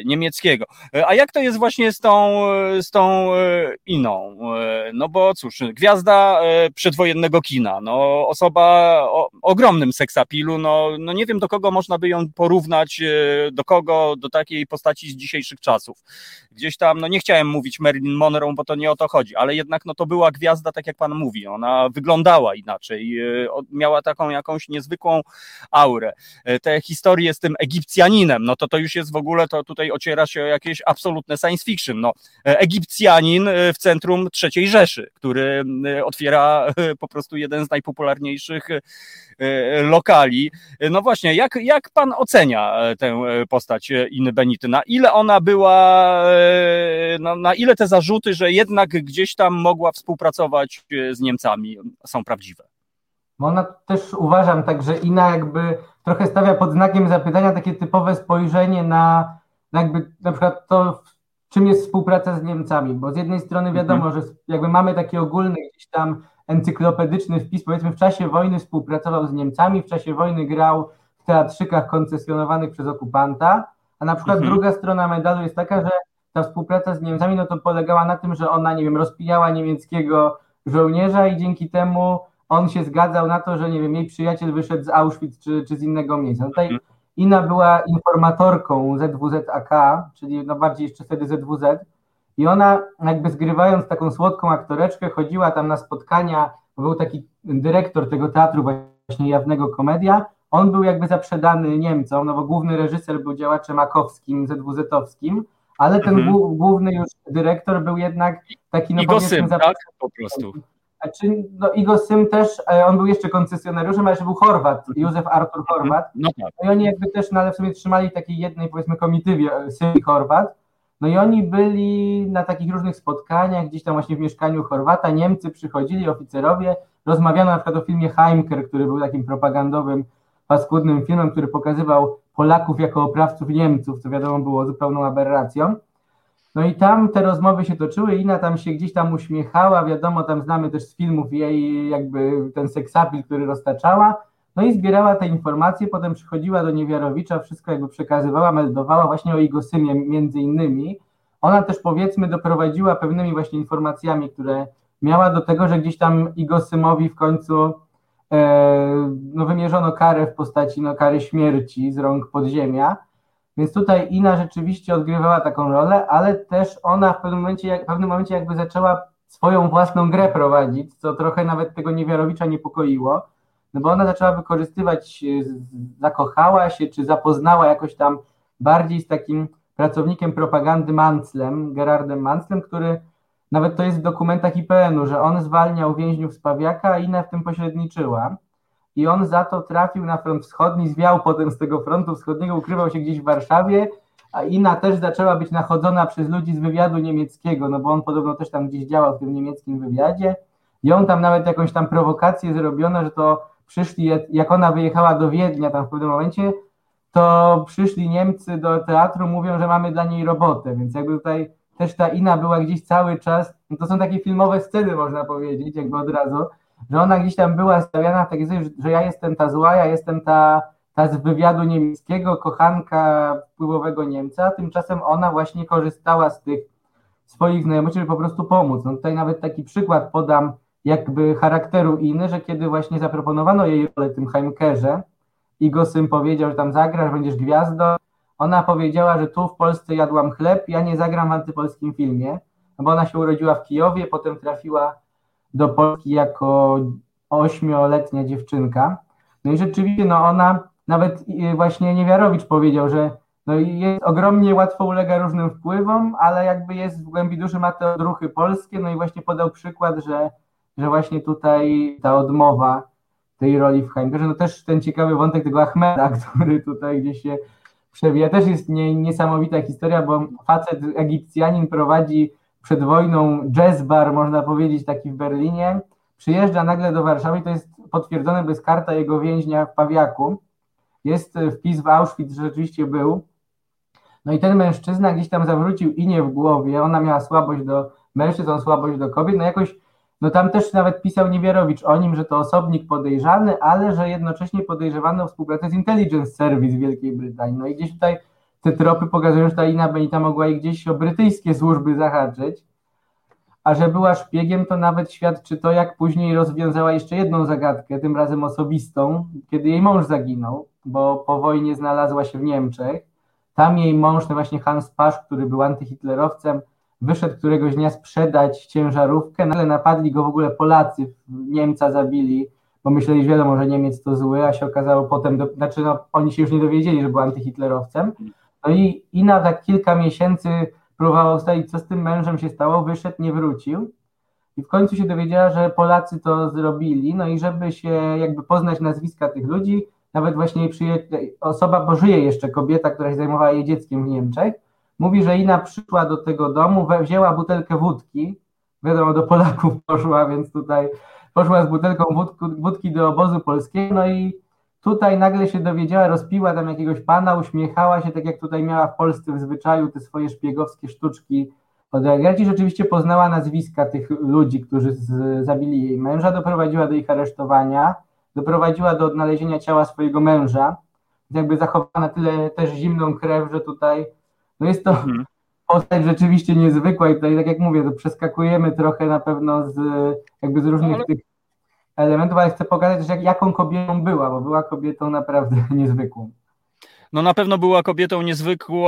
niemieckiego. A jak to jest właśnie z tą Iną? No bo cóż, gwiazda przedwojennego kina, no osoba o ogromnym seksapilu, no nie wiem, do kogo można by ją porównać, do takiej postaci z dzisiejszych czasów. Gdzieś tam, no nie chciałem mówić Marilyn Monroe, bo to nie o to chodzi, ale jednak no to była gwiazda, tak jak pan mówi, ona wyglądała inaczej, miała taką jakąś niezwykłą aurę. Te historie z tym Egipcjaninem, no to już jest w ogóle, to tutaj ociera się o jakieś absolutne science fiction. No, Egipcjanin w centrum III Rzeszy, który otwiera po prostu jeden z najpopularniejszych lokali. No właśnie, jak pan ocenia tę postać Iny Benity? Na ile ona była, na ile te zarzuty, że jednak gdzieś tam mogła współpracować z Niemcami, są prawdziwe? Ona też, uważam, także Ina jakby trochę stawia pod znakiem zapytania takie typowe spojrzenie na jakby na przykład to, czym jest współpraca z Niemcami, bo z jednej strony wiadomo, że jakby mamy taki ogólny gdzieś tam encyklopedyczny wpis, powiedzmy w czasie wojny współpracował z Niemcami, w czasie wojny grał w teatrzykach koncesjonowanych przez okupanta, a na przykład druga strona medalu jest taka, że ta współpraca z Niemcami no to polegała na tym, że ona, nie wiem, rozpijała niemieckiego żołnierza i dzięki temu on się zgadzał na to, że nie wiem, jej przyjaciel wyszedł z Auschwitz czy z innego miejsca. Tutaj Ina była informatorką ZWZ-AK, czyli no bardziej jeszcze wtedy ZWZ, i ona jakby zgrywając taką słodką aktoreczkę chodziła tam na spotkania, bo był taki dyrektor tego teatru właśnie jawnego Komedia, on był jakby zaprzedany Niemcom, no bo główny reżyser był działaczem akowskim, ZWZ-owskim, ale ten główny już dyrektor był jednak taki... No Igo Sym, tak? Po prostu. No, Igo Sym też, on był jeszcze koncesjonariuszem, ale jeszcze był Chorwat, Józef Artur Chorwat. No i oni jakby też, no ale w sumie trzymali takiej jednej, powiedzmy, komitywie Sym i Chorwat. No i oni byli na takich różnych spotkaniach, gdzieś tam właśnie w mieszkaniu Chorwata, Niemcy przychodzili, oficerowie, rozmawiano na przykład o filmie Heimkehr, który był takim propagandowym, paskudnym filmem, który pokazywał Polaków jako oprawców Niemców, co wiadomo było zupełną aberracją. No i tam te rozmowy się toczyły, Ina tam się gdzieś tam uśmiechała, wiadomo, tam znamy też z filmów jej jakby ten seksapil, który roztaczała, no i zbierała te informacje, potem przychodziła do Niewiarowicza, wszystko jakby przekazywała, meldowała właśnie o Igo Symie między innymi. Ona też powiedzmy doprowadziła pewnymi właśnie informacjami, które miała do tego, że gdzieś tam Igo Symowi w końcu no wymierzono karę w postaci no, kary śmierci z rąk podziemia. Więc tutaj Ina rzeczywiście odgrywała taką rolę, ale też ona w pewnym momencie jakby zaczęła swoją własną grę prowadzić, co trochę nawet tego Niewiarowicza niepokoiło, no bo ona zaczęła wykorzystywać, zakochała się czy zapoznała jakoś tam bardziej z takim pracownikiem propagandy Mantzlem, Gerardem Mantzlem, który nawet to jest w dokumentach IPN-u, że on zwalniał więźniów z Pawiaka, a Ina w tym pośredniczyła. I on za to trafił na front wschodni, zwiał potem z tego frontu wschodniego, ukrywał się gdzieś w Warszawie, a Ina też zaczęła być nachodzona przez ludzi z wywiadu niemieckiego, no bo on podobno też tam gdzieś działał w tym niemieckim wywiadzie i on tam nawet jakąś tam prowokację zrobiono, że to przyszli, jak ona wyjechała do Wiednia tam w pewnym momencie, to przyszli Niemcy do teatru, mówią, że mamy dla niej robotę, więc jakby tutaj też ta Ina była gdzieś cały czas, no to są takie filmowe sceny, można powiedzieć, jakby od razu, że ona gdzieś tam była stawiana w takiej sytuacji, że ja jestem ta zła, ja jestem ta z wywiadu niemieckiego, kochanka wpływowego Niemca, tymczasem ona właśnie korzystała z tych swoich znajomości, żeby po prostu pomóc. No tutaj nawet taki przykład podam jakby charakteru Iny, że kiedy właśnie zaproponowano jej rolę w tym Heimkehrze, Igo Sym powiedział, że tam zagrasz, będziesz gwiazdą, ona powiedziała, że tu w Polsce jadłam chleb, ja nie zagram w antypolskim filmie, bo ona się urodziła w Kijowie, potem trafiła do Polski jako 8-letnia dziewczynka. No i rzeczywiście, no ona, nawet właśnie Niewiarowicz powiedział, że no jest ogromnie łatwo ulega różnym wpływom, ale jakby jest w głębi duszy, ma te odruchy polskie, no i właśnie podał przykład, że właśnie tutaj ta odmowa tej roli w Heimkehrze, no też ten ciekawy wątek tego Ahmeda, który tutaj gdzieś się przewija, też jest niesamowita historia, bo facet Egipcjanin prowadzi przed wojną jazz bar, można powiedzieć, taki w Berlinie, przyjeżdża nagle do Warszawy, to jest potwierdzone, bo jest karta jego więźnia w Pawiaku, jest wpis w Auschwitz, rzeczywiście był. No i ten mężczyzna gdzieś tam zawrócił Inie w głowie, ona miała słabość do mężczyzn, słabość do kobiet, no jakoś, no tam też nawet pisał Niewiarowicz o nim, że to osobnik podejrzany, ale że jednocześnie podejrzewano współpracę z Intelligence Service Wielkiej Brytanii. No i gdzieś tutaj te tropy pokazują, że ta Ina Benita mogła i gdzieś o brytyjskie służby zahaczyć, a że była szpiegiem, to nawet świadczy to, jak później rozwiązała jeszcze jedną zagadkę, tym razem osobistą, kiedy jej mąż zaginął, bo po wojnie znalazła się w Niemczech. Tam jej mąż, no właśnie Hans Pasz, który był antyhitlerowcem, wyszedł któregoś dnia sprzedać ciężarówkę, ale napadli go w ogóle Polacy, Niemca zabili, bo myśleli, że wiadomo, że Niemiec to zły, a się okazało potem, oni się już nie dowiedzieli, że był antyhitlerowcem. No i Ina tak kilka miesięcy próbowała ustalić, co z tym mężem się stało, wyszedł, nie wrócił i w końcu się dowiedziała, że Polacy to zrobili, no i żeby się jakby poznać nazwiska tych ludzi, nawet właśnie osoba, bo żyje jeszcze kobieta, która się zajmowała jej dzieckiem w Niemczech, mówi, że Ina przyszła do tego domu, wzięła butelkę wódki, wiadomo, do Polaków poszła, więc tutaj poszła z butelką wódki do obozu polskiego, no i tutaj nagle się dowiedziała, rozpiła tam jakiegoś pana, uśmiechała się, tak jak tutaj miała w Polsce w zwyczaju te swoje szpiegowskie sztuczki odegrać i rzeczywiście poznała nazwiska tych ludzi, którzy zabili jej męża, doprowadziła do ich aresztowania, doprowadziła do odnalezienia ciała swojego męża, jakby zachowała na tyle też zimną krew, że tutaj no jest to postać rzeczywiście niezwykła i tutaj, tak jak mówię, to przeskakujemy trochę na pewno z różnych tych elementów, ale chcę pokazać też, jaką kobietą była, bo była kobietą naprawdę niezwykłą. No na pewno była kobietą niezwykłą,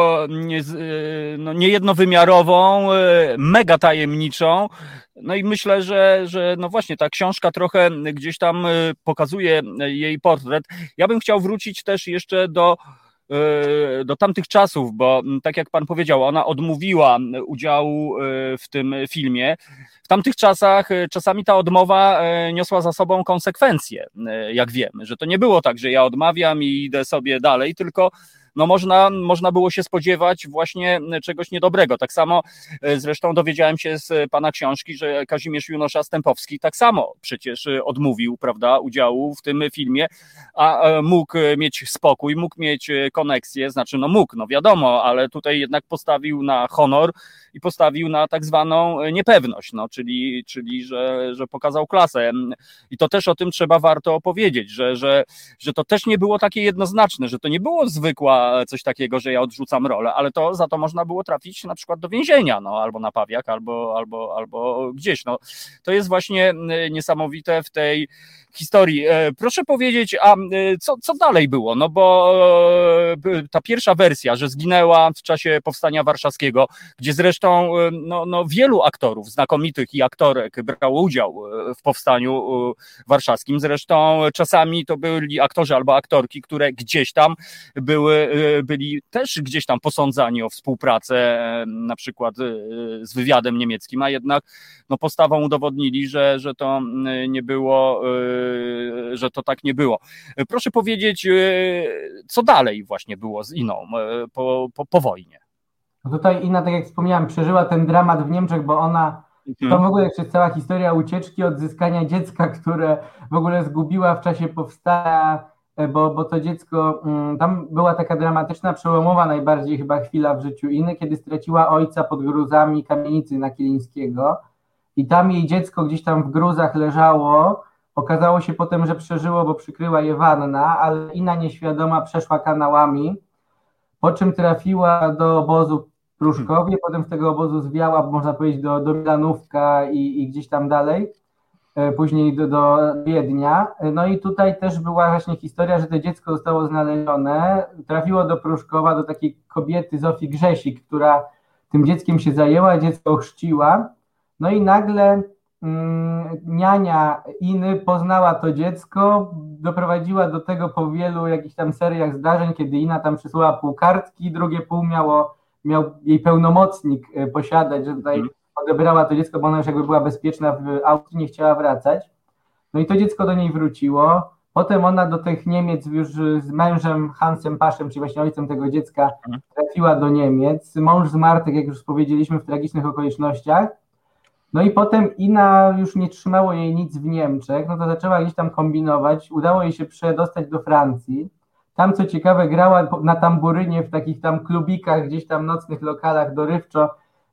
niejednowymiarową, mega tajemniczą. No i myślę, że no właśnie ta książka trochę gdzieś tam pokazuje jej portret. Ja bym chciał wrócić też jeszcze do tamtych czasów, bo tak jak pan powiedział, ona odmówiła udziału w tym filmie. W tamtych czasach czasami ta odmowa niosła za sobą konsekwencje, jak wiemy, że to nie było tak, że ja odmawiam i idę sobie dalej, tylko no można było się spodziewać właśnie czegoś niedobrego. Tak samo zresztą dowiedziałem się z pana książki, że Kazimierz Junosza Stępowski tak samo przecież odmówił, prawda, udziału w tym filmie, a mógł mieć spokój, mógł mieć koneksję, znaczy no mógł, no wiadomo, ale tutaj jednak postawił na honor i postawił na tak zwaną niepewność, no czyli że pokazał klasę. I to też o tym trzeba warto opowiedzieć, że to też nie było takie jednoznaczne, że to nie było zwykła coś takiego, że ja odrzucam rolę, ale to za to można było trafić na przykład do więzienia, no, albo na Pawiak, albo gdzieś. No. To jest właśnie niesamowite w tej historii. Proszę powiedzieć, a co dalej było? No bo ta pierwsza wersja, że zginęła w czasie Powstania Warszawskiego, gdzie zresztą no, wielu aktorów znakomitych i aktorek brało udział w Powstaniu Warszawskim. Zresztą czasami to byli aktorzy albo aktorki, które gdzieś tam byli też gdzieś tam posądzani o współpracę na przykład z wywiadem niemieckim, a jednak no, postawą udowodnili, że to nie było, że to tak nie było. Proszę powiedzieć, co dalej właśnie było z Iną po wojnie? No tutaj Ina, tak jak wspomniałem, przeżyła ten dramat w Niemczech, bo ona, to w ogóle jeszcze cała historia ucieczki, odzyskania dziecka, które w ogóle zgubiła w czasie powstania, bo to dziecko, tam była taka dramatyczna, przełomowa najbardziej chyba chwila w życiu Iny, kiedy straciła ojca pod gruzami kamienicy na Kilińskiego i tam jej dziecko gdzieś tam w gruzach leżało, okazało się potem, że przeżyło, bo przykryła je wanna, ale Ina nieświadoma przeszła kanałami, po czym trafiła do obozu w Pruszkowie, potem z tego obozu zwiała, można powiedzieć, do Milanówka i gdzieś tam dalej. Później do Wiednia. No i tutaj też była właśnie historia, że to dziecko zostało znalezione, trafiło do Pruszkowa, do takiej kobiety Zofii Grzesik, która tym dzieckiem się zajęła, dziecko chrzciła. No i nagle niania Iny poznała to dziecko, doprowadziła do tego po wielu jakichś tam seriach zdarzeń, kiedy Ina tam przysłała pół kartki, drugie pół miał jej pełnomocnik posiadać, że tutaj odebrała to dziecko, bo ona już jakby była bezpieczna w Austrii, nie chciała wracać. No i to dziecko do niej wróciło. Potem ona do tych Niemiec już z mężem Hansem Paszem, czyli właśnie ojcem tego dziecka, trafiła do Niemiec. Mąż zmarł, tak jak już powiedzieliśmy, w tragicznych okolicznościach. No i potem Ina już nie trzymało jej nic w Niemczech, no to zaczęła gdzieś tam kombinować. Udało jej się przedostać do Francji. Tam, co ciekawe, grała na tamburynie w takich tam klubikach, gdzieś tam nocnych lokalach dorywczo,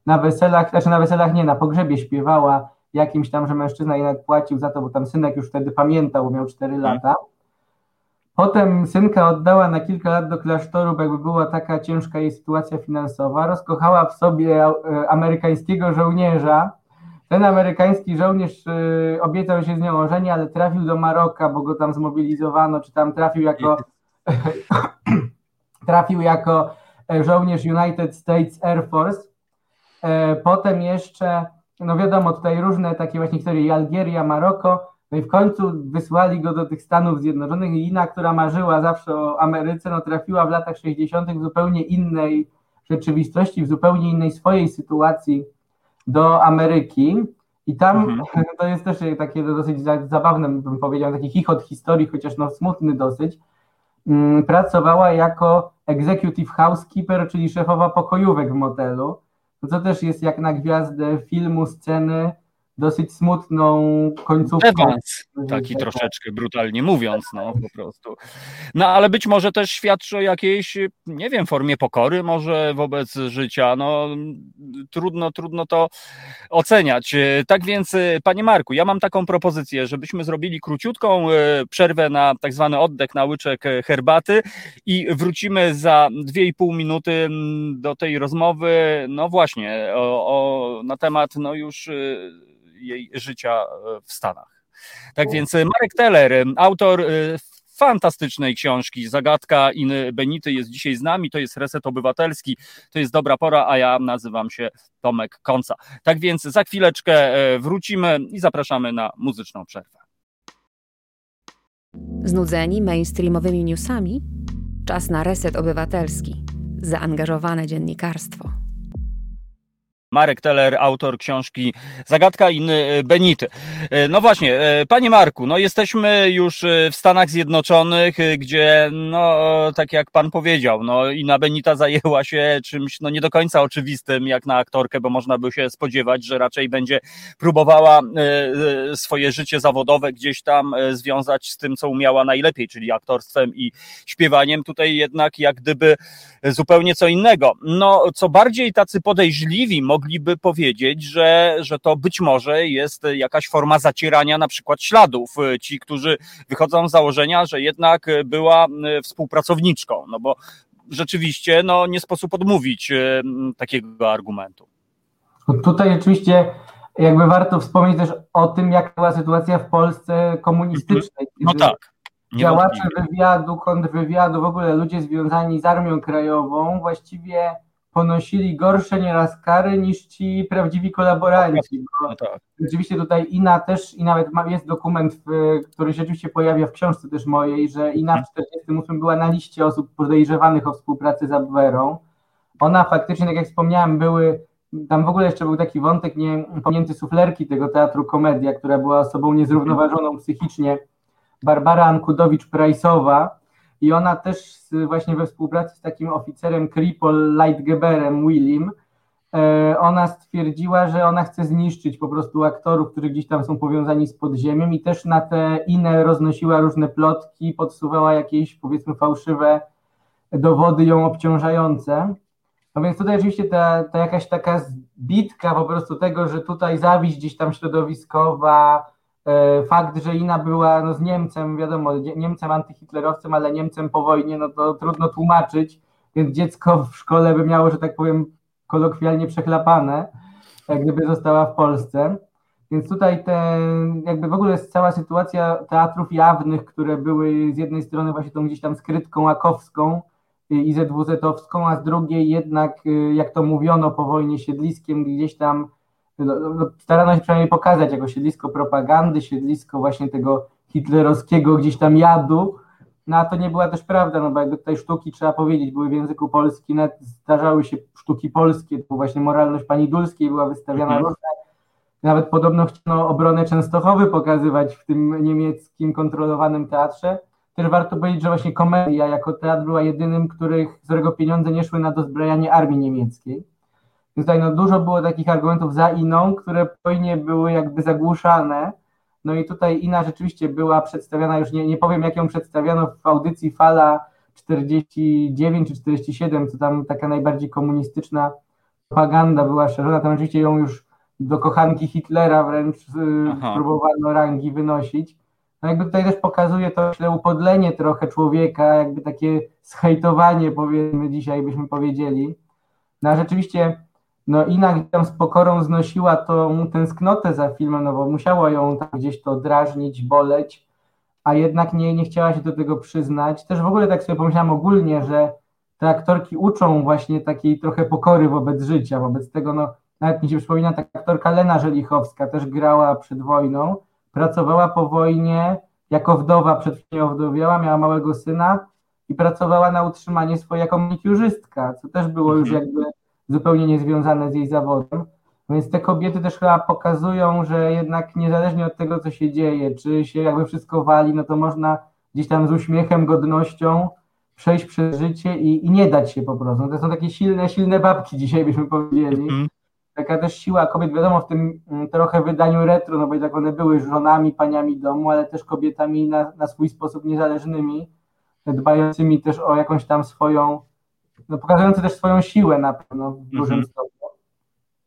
na weselach, znaczy na weselach nie, na pogrzebie śpiewała jakimś tam, że mężczyzna jej nawet płacił za to, bo tam synek już wtedy pamiętał, miał 4 lata. Potem synka oddała na kilka lat do klasztoru, bo jakby była taka ciężka jej sytuacja finansowa. Rozkochała w sobie amerykańskiego żołnierza. Ten amerykański żołnierz obiecał się z nią ożenić, ale trafił do Maroka, bo go tam zmobilizowano, czy tam trafił jako żołnierz United States Air Force. Potem jeszcze, no wiadomo, tutaj różne takie właśnie historie, Algieria, Maroko, no i w końcu wysłali go do tych Stanów Zjednoczonych i Ina, która marzyła zawsze o Ameryce, no trafiła w latach 60. w zupełnie innej rzeczywistości, w zupełnie innej swojej sytuacji do Ameryki i tam to jest też takie dosyć zabawne, bym powiedział, taki chichot historii, chociaż no smutny dosyć, pracowała jako executive housekeeper, czyli szefowa pokojówek w motelu, co też jest jak na gwiazdę filmu, sceny, dosyć smutną końcówką. Dewans, taki troszeczkę brutalnie mówiąc, no po prostu. No ale być może też świadczy o jakiejś, nie wiem, formie pokory może wobec życia, no trudno to oceniać. Tak więc, panie Marku, ja mam taką propozycję, żebyśmy zrobili króciutką przerwę na tak zwany oddech, na łyczek herbaty i wrócimy za 2,5 minuty do tej rozmowy, no właśnie, na temat, no już jej życia w Stanach. Tak więc Marek Teler, autor fantastycznej książki Zagadka Iny Benity jest dzisiaj z nami, to jest Reset Obywatelski, to jest dobra pora, a ja nazywam się Tomek Konca. Tak więc za chwileczkę wrócimy i zapraszamy na muzyczną przerwę. Znudzeni mainstreamowymi newsami? Czas na Reset Obywatelski. Zaangażowane dziennikarstwo. Marek Teler, autor książki Zagadka Iny Benity. No właśnie, panie Marku, no jesteśmy już w Stanach Zjednoczonych, gdzie, no tak jak pan powiedział, no Ina Benita zajęła się czymś no nie do końca oczywistym jak na aktorkę, bo można by się spodziewać, że raczej będzie próbowała swoje życie zawodowe gdzieś tam związać z tym, co umiała najlepiej, czyli aktorstwem i śpiewaniem. Tutaj jednak jak gdyby zupełnie co innego. No co bardziej tacy podejrzliwi mogliby powiedzieć, że to być może jest jakaś forma zacierania na przykład śladów. Ci, którzy wychodzą z założenia, że jednak była współpracowniczką, no bo rzeczywiście no, nie sposób odmówić takiego argumentu. Tutaj oczywiście jakby warto wspomnieć też o tym, jak była sytuacja w Polsce komunistycznej. No tak. Działacze wywiadu, kontrwywiadu, w ogóle ludzie związani z Armią Krajową właściwie ponosili gorsze nieraz kary niż ci prawdziwi kolaboranci. No tak. Rzeczywiście tutaj Ina też, i nawet jest dokument, który się oczywiście pojawia w książce też mojej, że Ina w 1948 była na liście osób podejrzewanych o współpracę z Abwerą. Ona faktycznie, tak jak wspomniałem, tam w ogóle jeszcze był taki wątek niepomnięty suflerki tego Teatru Komedia, która była osobą niezrównoważoną psychicznie, Barbara Ankudowicz-Price'owa, i ona też właśnie we współpracy z takim oficerem Kripol Lightgeberem Willim, ona stwierdziła, że ona chce zniszczyć po prostu aktorów, którzy gdzieś tam są powiązani z podziemiem, i też na te Inę roznosiła różne plotki, podsuwała jakieś, powiedzmy, fałszywe dowody ją obciążające. No więc tutaj oczywiście ta jakaś taka zbitka po prostu tego, że tutaj zawiść gdzieś tam środowiskowa, fakt, że Ina była no, z Niemcem, wiadomo, Niemcem antyhitlerowcem, ale Niemcem po wojnie, no to trudno tłumaczyć, więc dziecko w szkole by miało, że tak powiem, kolokwialnie przechlapane, gdyby została w Polsce. Więc tutaj jakby w ogóle jest cała sytuacja teatrów jawnych, które były z jednej strony właśnie tą gdzieś tam skrytką akowską i ZWZ-owską, a z drugiej jednak, jak to mówiono po wojnie, siedliskiem gdzieś tam starano się przynajmniej pokazać jako siedlisko propagandy, siedlisko właśnie tego hitlerowskiego gdzieś tam jadu, no a to nie była też prawda, no bo jakby tutaj sztuki, trzeba powiedzieć, były w języku polskim, zdarzały się sztuki polskie, to właśnie Moralność pani Dulskiej była wystawiana, różne Nawet podobno chciano obronę Częstochowy pokazywać w tym niemieckim kontrolowanym teatrze. Też warto powiedzieć, że właśnie Komedia jako teatr była jedynym, którego pieniądze nie szły na dozbrajanie armii niemieckiej. Więc tutaj dużo było takich argumentów za Iną, które później były jakby zagłuszane. No i tutaj Ina rzeczywiście była przedstawiana, już nie powiem jak ją przedstawiano w audycji Fala 49 czy 47, co tam taka najbardziej komunistyczna propaganda była szerzona, tam rzeczywiście ją już do kochanki Hitlera wręcz próbowano rangi wynosić. No jakby tutaj też pokazuje to upodlenie trochę człowieka, jakby takie zhejtowanie, powiedzmy, dzisiaj byśmy powiedzieli. No a rzeczywiście Ina tam z pokorą znosiła tą tęsknotę za filmem, no bo musiało ją tam gdzieś to drażnić, boleć, a jednak nie chciała się do tego przyznać. Też w ogóle tak sobie pomyślałam ogólnie, że te aktorki uczą właśnie takiej trochę pokory wobec życia, wobec tego nawet mi się przypomina ta aktorka Lena Żelichowska, też grała przed wojną, pracowała po wojnie jako wdowa, przed chwilą owdowiała, miała małego syna i pracowała na utrzymanie swoje jako manikiurzystka, co też było już jakby zupełnie niezwiązane z jej zawodem. Więc te kobiety też chyba pokazują, że jednak niezależnie od tego, co się dzieje, czy się jakby wszystko wali, to można gdzieś tam z uśmiechem, godnością przejść przez życie i nie dać się po prostu. To są takie silne, silne babki dzisiaj, byśmy powiedzieli. Taka też siła kobiet, wiadomo, w tym trochę wydaniu retro, bo tak one były żonami, paniami domu, ale też kobietami na swój sposób niezależnymi, dbającymi też o jakąś tam swoją, pokazujący też swoją siłę na pewno w dużym stopniu.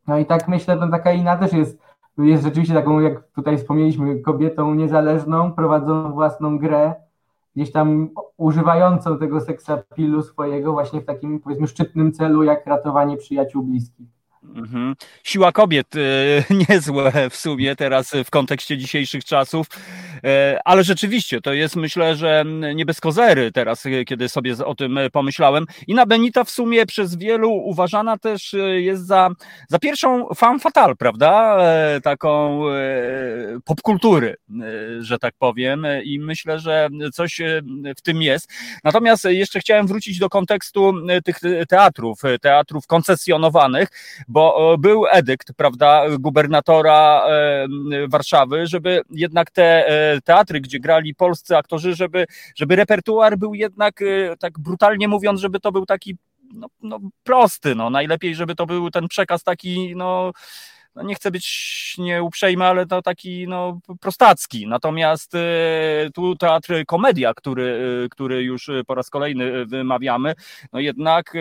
No i tak myślę, że taka Ina też jest rzeczywiście taką, jak tutaj wspomnieliśmy, kobietą niezależną, prowadzącą własną grę, gdzieś tam używającą tego seksapilu swojego właśnie w takim, powiedzmy, szczytnym celu, jak ratowanie przyjaciół bliskich. Siła kobiet, niezłe w sumie teraz w kontekście dzisiejszych czasów, ale rzeczywiście to jest, myślę, że nie bez kozery teraz, kiedy sobie o tym pomyślałem. Ina Benita w sumie przez wielu uważana też jest za pierwszą femme fatale, prawda, taką popkultury, że tak powiem, i myślę, że coś w tym jest. Natomiast jeszcze chciałem wrócić do kontekstu tych teatrów koncesjonowanych, bo był edykt, prawda, gubernatora Warszawy, żeby jednak te teatry, gdzie grali polscy aktorzy, żeby repertuar był jednak, tak brutalnie mówiąc, żeby to był taki prosty, najlepiej, żeby to był ten przekaz taki, nie chcę być nieuprzejmy, ale to taki prostacki. Natomiast tu Teatr Komedia, który już po raz kolejny wymawiamy, jednak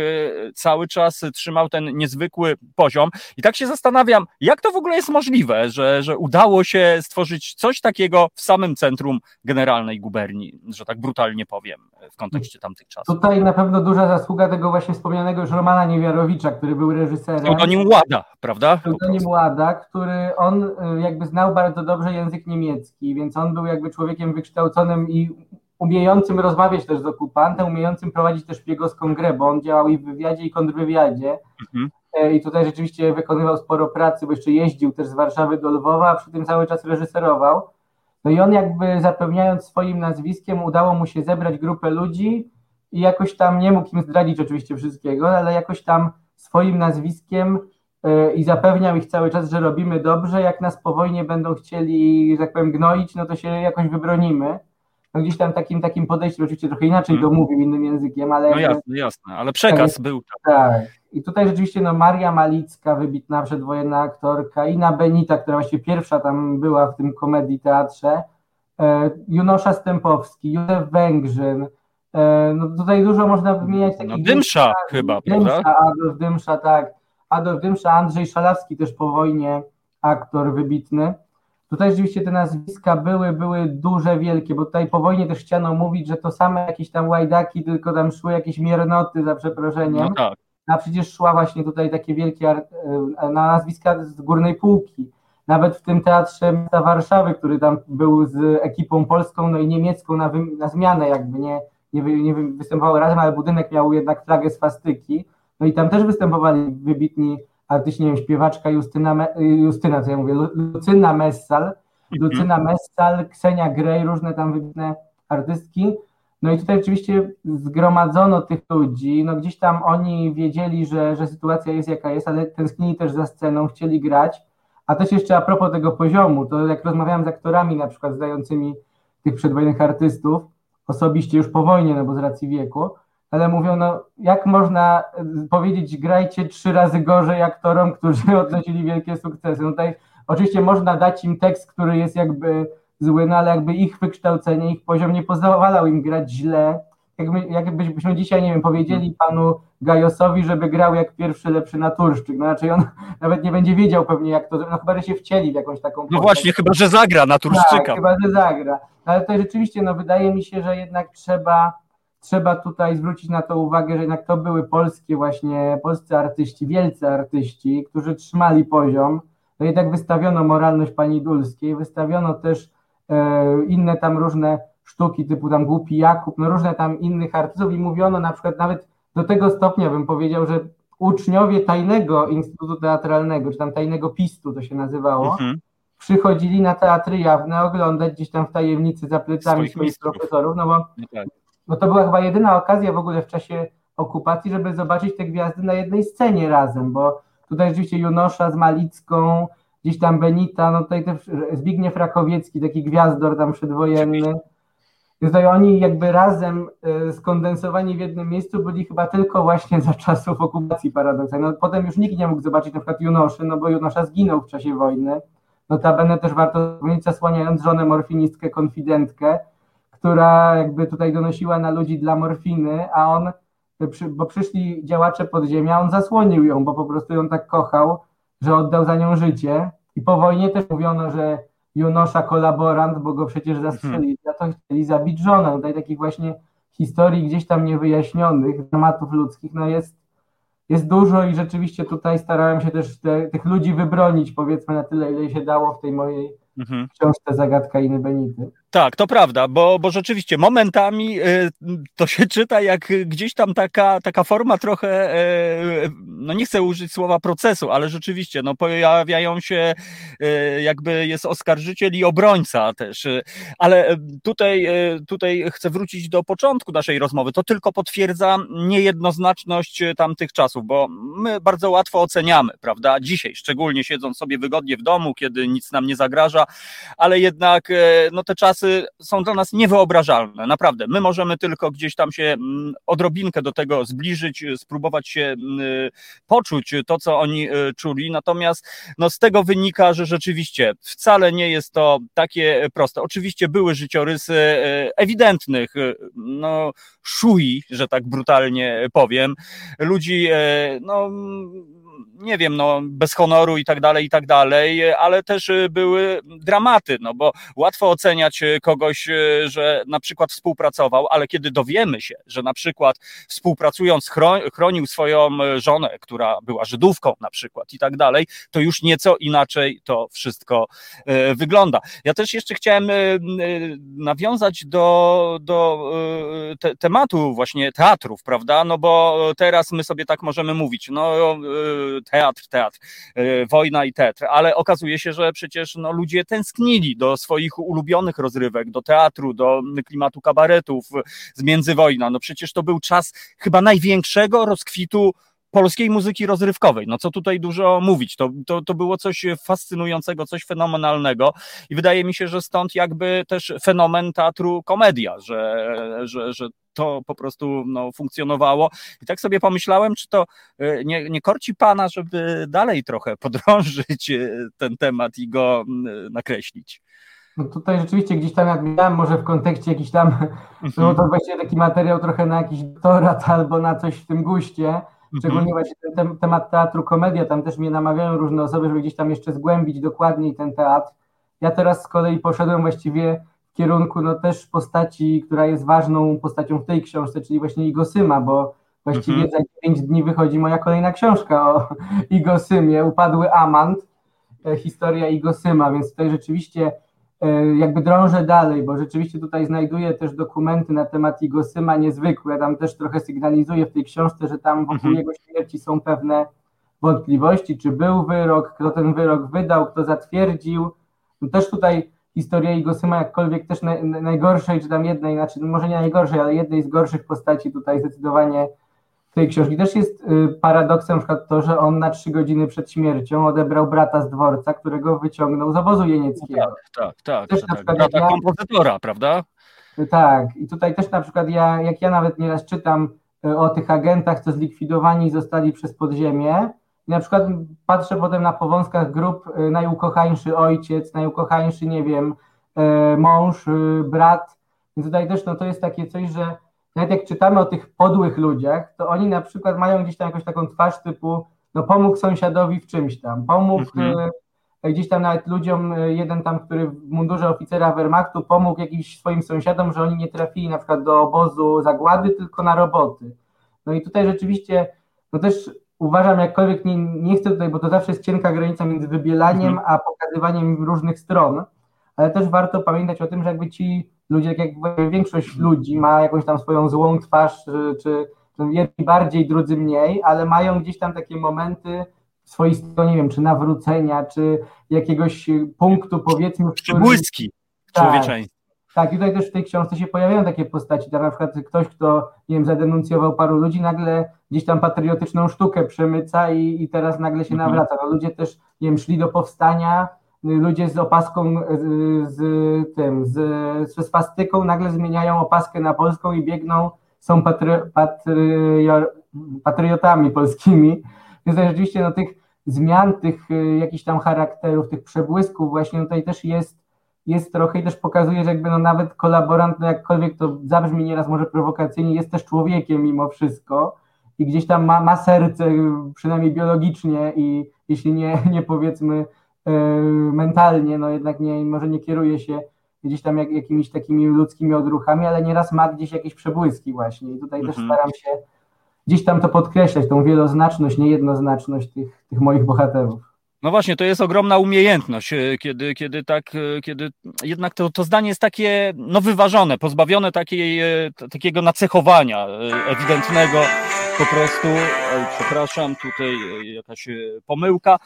cały czas trzymał ten niezwykły poziom. I tak się zastanawiam, jak to w ogóle jest możliwe, że udało się stworzyć coś takiego w samym centrum generalnej guberni, że tak brutalnie powiem, w kontekście tamtych czasów. Tutaj na pewno duża zasługa tego właśnie wspomnianego już Romana Niewiarowicza, który był reżyserem. To do nim Łada, prawda? Który on jakby znał bardzo dobrze język niemiecki, więc on był jakby człowiekiem wykształconym i umiejącym rozmawiać też z okupantem, umiejącym prowadzić też szpiegowską grę, bo on działał i w wywiadzie, i kontrwywiadzie. I tutaj rzeczywiście wykonywał sporo pracy, bo jeszcze jeździł też z Warszawy do Lwowa, a przy tym cały czas reżyserował. No i on jakby zapewniając swoim nazwiskiem udało mu się zebrać grupę ludzi i jakoś tam, nie mógł im zdradzić oczywiście wszystkiego, ale jakoś tam swoim nazwiskiem i zapewniał ich cały czas, że robimy dobrze, jak nas po wojnie będą chcieli, że tak powiem, gnoić, to się jakoś wybronimy. Gdzieś tam takim podejściem, oczywiście trochę inaczej to mówił, innym językiem, ale... jasne, ale przekaz był. Tak. I tutaj rzeczywiście Maria Malicka, wybitna przedwojenna aktorka, Ina Benita, która właściwie pierwsza tam była w tym komedii teatrze, Junosza Stępowski, Józef Węgrzyn, tutaj dużo można wymieniać takich... Dymsza chyba, prawda? Adolf Dymsza, tak. Adolf Dymsza, Andrzej Szalawski też po wojnie, aktor wybitny. Tutaj rzeczywiście te nazwiska były duże, wielkie, bo tutaj po wojnie też chciano mówić, że to same jakieś tam łajdaki, tylko tam szły jakieś miernoty, za przeproszeniem. Tak. A przecież szła właśnie tutaj takie wielkie nazwiska z górnej półki. Nawet w tym Teatrze Miasta Warszawy, który tam był z ekipą polską, i niemiecką na zmianę jakby, nie występowały razem, ale budynek miał jednak flagę swastyki. I tam też występowali wybitni artyści, śpiewaczka Lucyna Messal, Ksenia Grey, różne tam wybitne artystki. I tutaj oczywiście zgromadzono tych ludzi, gdzieś tam oni wiedzieli, że sytuacja jest jaka jest, ale tęsknili też za sceną, chcieli grać, A też jeszcze a propos tego poziomu, to jak rozmawiałem z aktorami na przykład zdającymi tych przedwojennych artystów, osobiście już po wojnie, no bo z racji wieku, ale mówią, no jak można powiedzieć, grajcie 3 razy gorzej aktorom, którzy odnosili wielkie sukcesy. No tutaj oczywiście można dać im tekst, który jest jakby zły, no ale jakby ich wykształcenie, ich poziom nie pozwalał im grać źle. Jakbyśmy dzisiaj, nie wiem, powiedzieli panu Gajosowi, żeby grał jak pierwszy lepszy naturszczyk, no raczej on nawet nie będzie wiedział pewnie jak to, no chyba, że się wcieli w jakąś taką... No właśnie, chyba, że zagra naturszczyka. Tak, chyba, że zagra. No ale to rzeczywiście, no wydaje mi się, że jednak trzeba tutaj zwrócić na to uwagę, że jednak to były polscy artyści, wielcy artyści, którzy trzymali poziom, no jednak wystawiono Moralność pani Dulskiej, wystawiono też inne tam różne sztuki typu tam Głupi Jakub, no różne tam innych artystów i mówiono na przykład nawet do tego stopnia bym powiedział, że uczniowie Tajnego Instytutu Teatralnego, czy tam Tajnego Pistu to się nazywało, przychodzili na teatry jawne oglądać gdzieś tam w tajemnicy za plecami swoich profesorów, no bo no to była chyba jedyna okazja w ogóle w czasie okupacji, żeby zobaczyć te gwiazdy na jednej scenie razem, bo tutaj rzeczywiście Junosza z Malicką, gdzieś tam Benita, no tutaj też Zbigniew Rakowiecki, taki gwiazdor tam przedwojenny. Tutaj oni jakby razem skondensowani w jednym miejscu byli chyba tylko właśnie za czasów okupacji paradoksalnie. No, potem już nikt nie mógł zobaczyć na przykład Junoszy, no bo Junosza zginął w czasie wojny. Notabene też warto wspomnieć, zasłaniając żonę morfinistkę, konfidentkę, która jakby tutaj donosiła na ludzi dla morfiny, a on, bo przyszli działacze podziemia, on zasłonił ją, bo po prostu ją tak kochał, że oddał za nią życie. I po wojnie też mówiono, że Junosza kolaborant, bo go przecież zastrzelili, za to chcieli zabić żonę. Tutaj takich właśnie historii gdzieś tam niewyjaśnionych, dramatów ludzkich, no jest dużo i rzeczywiście tutaj starałem się też tych ludzi wybronić, powiedzmy na tyle, ile się dało w tej mojej książce Zagadka Iny Benity. Tak, to prawda, bo rzeczywiście momentami to się czyta jak gdzieś tam taka forma trochę, no nie chcę użyć słowa procesu, ale rzeczywiście no pojawiają się, jakby jest oskarżyciel i obrońca też, ale tutaj chcę wrócić do początku naszej rozmowy, to tylko potwierdza niejednoznaczność tamtych czasów, bo my bardzo łatwo oceniamy, prawda, dzisiaj, szczególnie siedząc sobie wygodnie w domu, kiedy nic nam nie zagraża, ale jednak no te czasy są dla nas niewyobrażalne, naprawdę. My możemy tylko gdzieś tam się odrobinkę do tego zbliżyć, spróbować się poczuć to, co oni czuli, natomiast no, z tego wynika, że rzeczywiście wcale nie jest to takie proste. Oczywiście były życiorysy ewidentnych, no szui, że tak brutalnie powiem, ludzi, no nie wiem, no bez honoru i tak dalej, ale też były dramaty, no bo łatwo oceniać kogoś, że na przykład współpracował, ale kiedy dowiemy się, że na przykład współpracując chronił swoją żonę, która była Żydówką na przykład i tak dalej, to już nieco inaczej to wszystko wygląda. Ja też jeszcze chciałem nawiązać do tematu właśnie teatrów, prawda, no bo teraz my sobie tak możemy mówić, no teatr, wojna i teatr, ale okazuje się, że przecież no, ludzie tęsknili do swoich ulubionych rozrywek, do teatru, do klimatu kabaretów z międzywojna. No przecież to był czas chyba największego rozkwitu polskiej muzyki rozrywkowej. No co tutaj dużo mówić, to było coś fascynującego, coś fenomenalnego i wydaje mi się, że stąd jakby też fenomen teatru komedia, że to po prostu no, funkcjonowało. I tak sobie pomyślałem, czy to nie korci pana, żeby dalej trochę podrążyć ten temat i go nakreślić. No tutaj rzeczywiście gdzieś tam nadmieniałem, może w kontekście jakiś tam, no to właściwie taki materiał trochę na jakiś doktorat albo na coś w tym guście, szczególnie właśnie ten temat teatru komedia, tam też mnie namawiają różne osoby, żeby gdzieś tam jeszcze zgłębić dokładniej ten teatr. Ja teraz z kolei poszedłem właściwie w kierunku no też postaci, która jest ważną postacią w tej książce, czyli właśnie Igo Syma, bo właściwie za 9 dni wychodzi moja kolejna książka o Igo Symie, Upadły Amant, historia Igo Syma, więc tutaj rzeczywiście jakby drążę dalej, bo rzeczywiście tutaj znajduję też dokumenty na temat Igo Syma niezwykłe, tam też trochę sygnalizuję w tej książce, że tam wokół jego śmierci są pewne wątpliwości, czy był wyrok, kto ten wyrok wydał, kto zatwierdził, no też tutaj historia Igo Syma, jakkolwiek też najgorszej, czy tam jednej, znaczy może nie najgorszej, ale jednej z gorszych postaci tutaj zdecydowanie tej książki. Też jest paradoksem na przykład to, że on na 3 godziny przed śmiercią odebrał brata z dworca, którego wyciągnął z obozu jenieckiego. Tak. Brata kompozytora, prawda? Tak, i tutaj też na przykład ja nawet nieraz czytam o tych agentach, co zlikwidowani zostali przez podziemie. I na przykład patrzę potem na powązkach grup najukochańszy ojciec, najukochańszy, nie wiem, mąż, brat. Więc tutaj też to jest takie coś, że nawet jak czytamy o tych podłych ludziach, to oni na przykład mają gdzieś tam jakąś taką twarz typu, pomógł sąsiadowi w czymś tam, pomógł gdzieś tam nawet ludziom, jeden tam, który w mundurze oficera Wehrmachtu pomógł jakimś swoim sąsiadom, że oni nie trafili na przykład do obozu zagłady, tylko na roboty. I tutaj rzeczywiście, też uważam, jakkolwiek nie chcę tutaj, bo to zawsze jest cienka granica między wybielaniem, a pokazywaniem różnych stron, ale też warto pamiętać o tym, że jakby ci ludzie, tak jak większość ludzi ma jakąś tam swoją złą twarz, czy jedni bardziej, drudzy mniej, ale mają gdzieś tam takie momenty swoistego, nie wiem, czy nawrócenia, czy jakiegoś punktu, powiedzmy... Przybłyski człowieczeństwa. Tak, i tutaj też w tej książce się pojawiają takie postaci, tam na przykład ktoś, kto, nie wiem, zadenuncjował paru ludzi, nagle gdzieś tam patriotyczną sztukę przemyca i teraz nagle się nawraca. Ludzie też, nie wiem, szli do powstania, ludzie z opaską, ze swastyką nagle zmieniają opaskę na polską i biegną, są patriotami polskimi. Więc rzeczywiście tych zmian, tych jakichś tam charakterów, tych przebłysków właśnie tutaj też jest trochę i też pokazuje, że jakby nawet kolaborant, jakkolwiek to zabrzmi nieraz może prowokacyjnie, jest też człowiekiem mimo wszystko i gdzieś tam ma serce, przynajmniej biologicznie i jeśli nie powiedzmy mentalnie, jednak może nie kieruje się gdzieś tam jakimiś takimi ludzkimi odruchami, ale nieraz ma gdzieś jakieś przebłyski właśnie i tutaj też staram się gdzieś tam to podkreślać, tą wieloznaczność, niejednoznaczność tych moich bohaterów. No właśnie, to jest ogromna umiejętność, kiedy jednak to zdanie jest takie wyważone, pozbawione takiego nacechowania ewidentnego po prostu, przepraszam, tutaj jakaś pomyłka.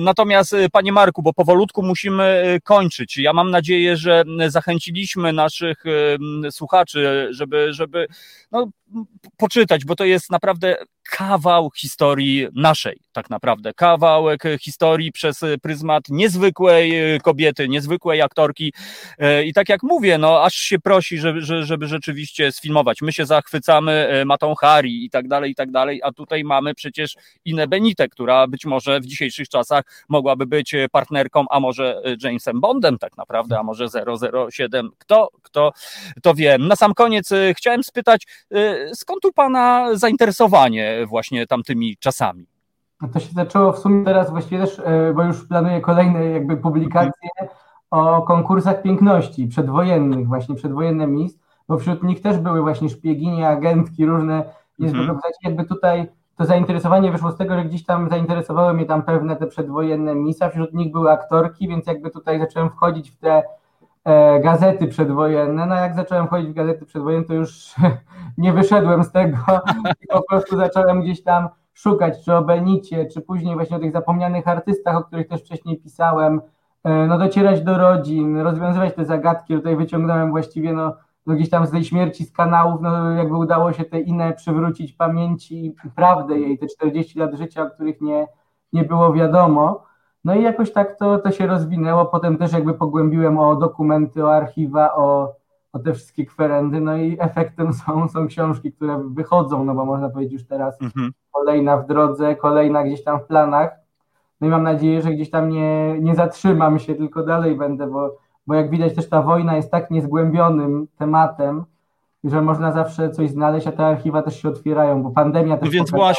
Natomiast panie Marku, bo powolutku musimy kończyć. Ja mam nadzieję, że zachęciliśmy naszych słuchaczy, żeby poczytać, bo to jest naprawdę kawał historii naszej, tak naprawdę. Kawałek historii przez pryzmat niezwykłej kobiety, niezwykłej aktorki i tak jak mówię, aż się prosi, żeby rzeczywiście sfilmować. My się zachwycamy Matą Hari i tak dalej, a tutaj mamy przecież Inę Benitę, która być może w dzisiejszych czasach mogłaby być partnerką, a może Jamesem Bondem tak naprawdę, a może 007. Kto to wie. Na sam koniec chciałem spytać, skąd u pana zainteresowanie właśnie tamtymi czasami? To się zaczęło w sumie teraz właściwie też, bo już planuję kolejne publikacje o konkursach piękności przedwojennych, właśnie przedwojenne Miss, bo wśród nich też były właśnie szpieginie, agentki różne. Tutaj to zainteresowanie wyszło z tego, że gdzieś tam zainteresowały mnie tam pewne te przedwojenne Miss, a wśród nich były aktorki, więc tutaj zacząłem wchodzić w te gazety przedwojenne, jak zacząłem chodzić w gazety przedwojenne, to już nie wyszedłem z tego i po prostu zacząłem gdzieś tam szukać, czy o Benicie, czy później właśnie o tych zapomnianych artystach, o których też wcześniej pisałem, docierać do rodzin, rozwiązywać te zagadki, tutaj wyciągnąłem właściwie gdzieś tam z tej śmierci, z kanałów, jakby udało się tę Inę przywrócić pamięci i prawdę jej, te 40 lat życia, o których nie było wiadomo. I jakoś tak to się rozwinęło, potem też pogłębiłem o dokumenty, o archiwa, o te wszystkie kwerendy, i efektem są książki, które wychodzą, bo można powiedzieć już teraz kolejna w drodze, kolejna gdzieś tam w planach, i mam nadzieję, że gdzieś tam nie zatrzymam się, tylko dalej będę, bo jak widać też ta wojna jest tak niezgłębionym tematem, że można zawsze coś znaleźć, a te archiwa też się otwierają, bo pandemia też pokazała.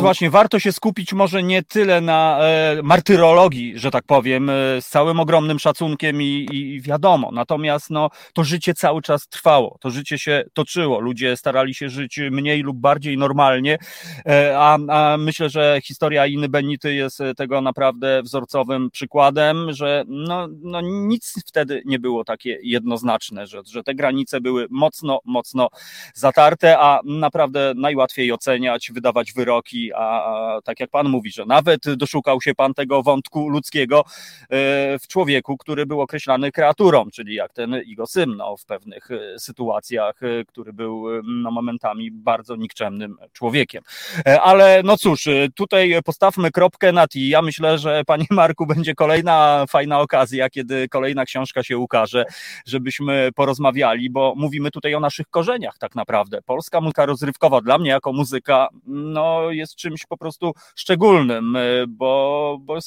Właśnie warto się skupić może nie tyle na martyrologii, że tak powiem, z całym ogromnym szacunkiem i wiadomo, natomiast to życie cały czas trwało, to życie się toczyło, ludzie starali się żyć mniej lub bardziej normalnie, a myślę, że historia Iny Benity jest tego naprawdę wzorcowym przykładem, że nic wtedy nie było takie jednoznaczne, że te granice były mocne, mocno, mocno zatarte, a naprawdę najłatwiej oceniać, wydawać wyroki, a tak jak pan mówi, że nawet doszukał się pan tego wątku ludzkiego w człowieku, który był określany kreaturą, czyli jak ten Igo Sym, no, w pewnych sytuacjach, który był no, momentami bardzo nikczemnym człowiekiem. Ale no cóż, tutaj postawmy kropkę nad i. Ja myślę, że panie Marku, będzie kolejna fajna okazja, kiedy kolejna książka się ukaże, żebyśmy porozmawiali, bo mówimy tutaj o naszych korzeniach tak naprawdę. Polska muzyka rozrywkowa dla mnie jako muzyka no, jest czymś po prostu szczególnym, bo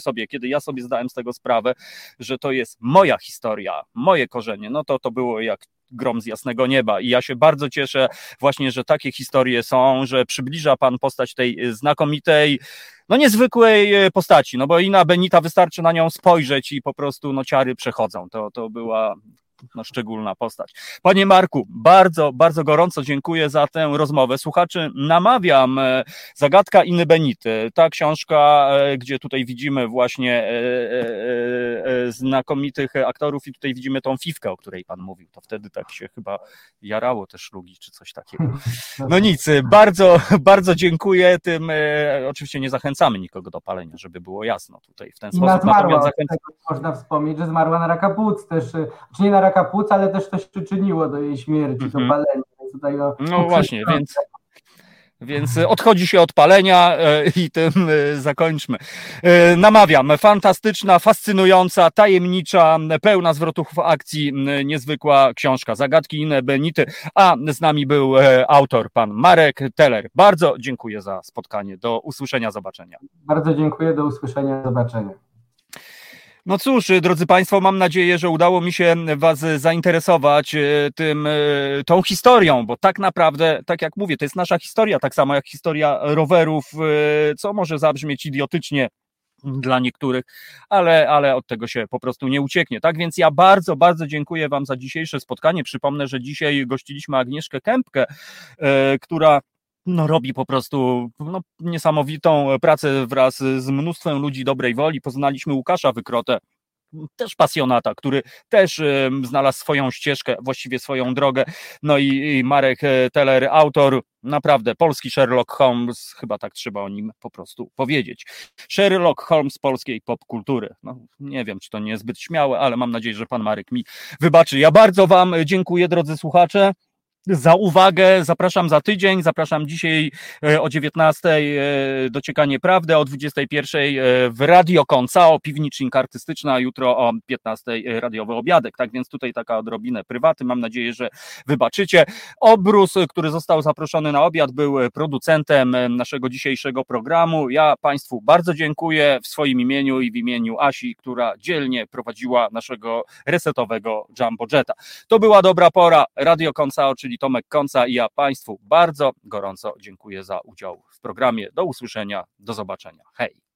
sobie, kiedy ja sobie zdałem z tego sprawę, że to jest moja historia, moje korzenie, no to było jak grom z jasnego nieba i ja się bardzo cieszę właśnie, że takie historie są, że przybliża pan postać tej znakomitej, no niezwykłej postaci, no bo Ina Benita, wystarczy na nią spojrzeć i po prostu no ciary przechodzą, to była no, szczególna postać. Panie Marku, bardzo, bardzo gorąco dziękuję za tę rozmowę. Słuchaczy namawiam, Zagadka Iny Benity, ta książka, gdzie tutaj widzimy właśnie znakomitych aktorów i tutaj widzimy tą fifkę, o której pan mówił, to wtedy tak się chyba jarało te szlugi czy coś takiego. No nic, bardzo, bardzo dziękuję tym, oczywiście nie zachęcamy nikogo do palenia, żeby było jasno tutaj w ten sposób. Ina zmarła, można wspomnieć, że zmarła na raka płuc też, czy nie na raka płuc, ale też coś przyczyniło do jej śmierci, do palenia. Tutaj no właśnie, więc odchodzi się od palenia i tym zakończmy. Namawiam, fantastyczna, fascynująca, tajemnicza, pełna zwrotów akcji, niezwykła książka Zagadki Iny Benity, a z nami był autor, pan Marek Teler. Bardzo dziękuję za spotkanie, do usłyszenia, zobaczenia. Bardzo dziękuję, do usłyszenia, zobaczenia. No cóż, drodzy Państwo, mam nadzieję, że udało mi się Was zainteresować tą historią, bo tak naprawdę, tak jak mówię, to jest nasza historia, tak samo jak historia rowerów, co może zabrzmieć idiotycznie dla niektórych, ale od tego się po prostu nie ucieknie. Tak więc ja bardzo, bardzo dziękuję Wam za dzisiejsze spotkanie. Przypomnę, że dzisiaj gościliśmy Agnieszkę Kępkę, która no robi po prostu no, niesamowitą pracę wraz z mnóstwem ludzi dobrej woli. Poznaliśmy Łukasza Wykrotę, też pasjonata, który też znalazł swoją ścieżkę, właściwie swoją drogę. No i Marek Teler, autor, naprawdę polski Sherlock Holmes, chyba tak trzeba o nim po prostu powiedzieć. Sherlock Holmes polskiej popkultury. No, nie wiem, czy to nie jest zbyt śmiałe, ale mam nadzieję, że pan Marek mi wybaczy. Ja bardzo wam dziękuję, drodzy słuchacze, za uwagę. Zapraszam za tydzień, zapraszam dzisiaj o 19:00 Dociekanie Prawdy, o 21:00 w Radio Konca, o Piwnicznik Artystyczna, jutro o 15:00 Radiowy Obiadek, tak więc tutaj taka odrobinę prywaty, mam nadzieję, że wybaczycie. Obróz, który został zaproszony na obiad, był producentem naszego dzisiejszego programu. Ja Państwu bardzo dziękuję w swoim imieniu i w imieniu Asi, która dzielnie prowadziła naszego resetowego Jumbo Jetta. To była Dobra Pora, Radio Konca, czyli Tomek Konca, i ja Państwu bardzo gorąco dziękuję za udział w programie. Do usłyszenia, do zobaczenia. Hej!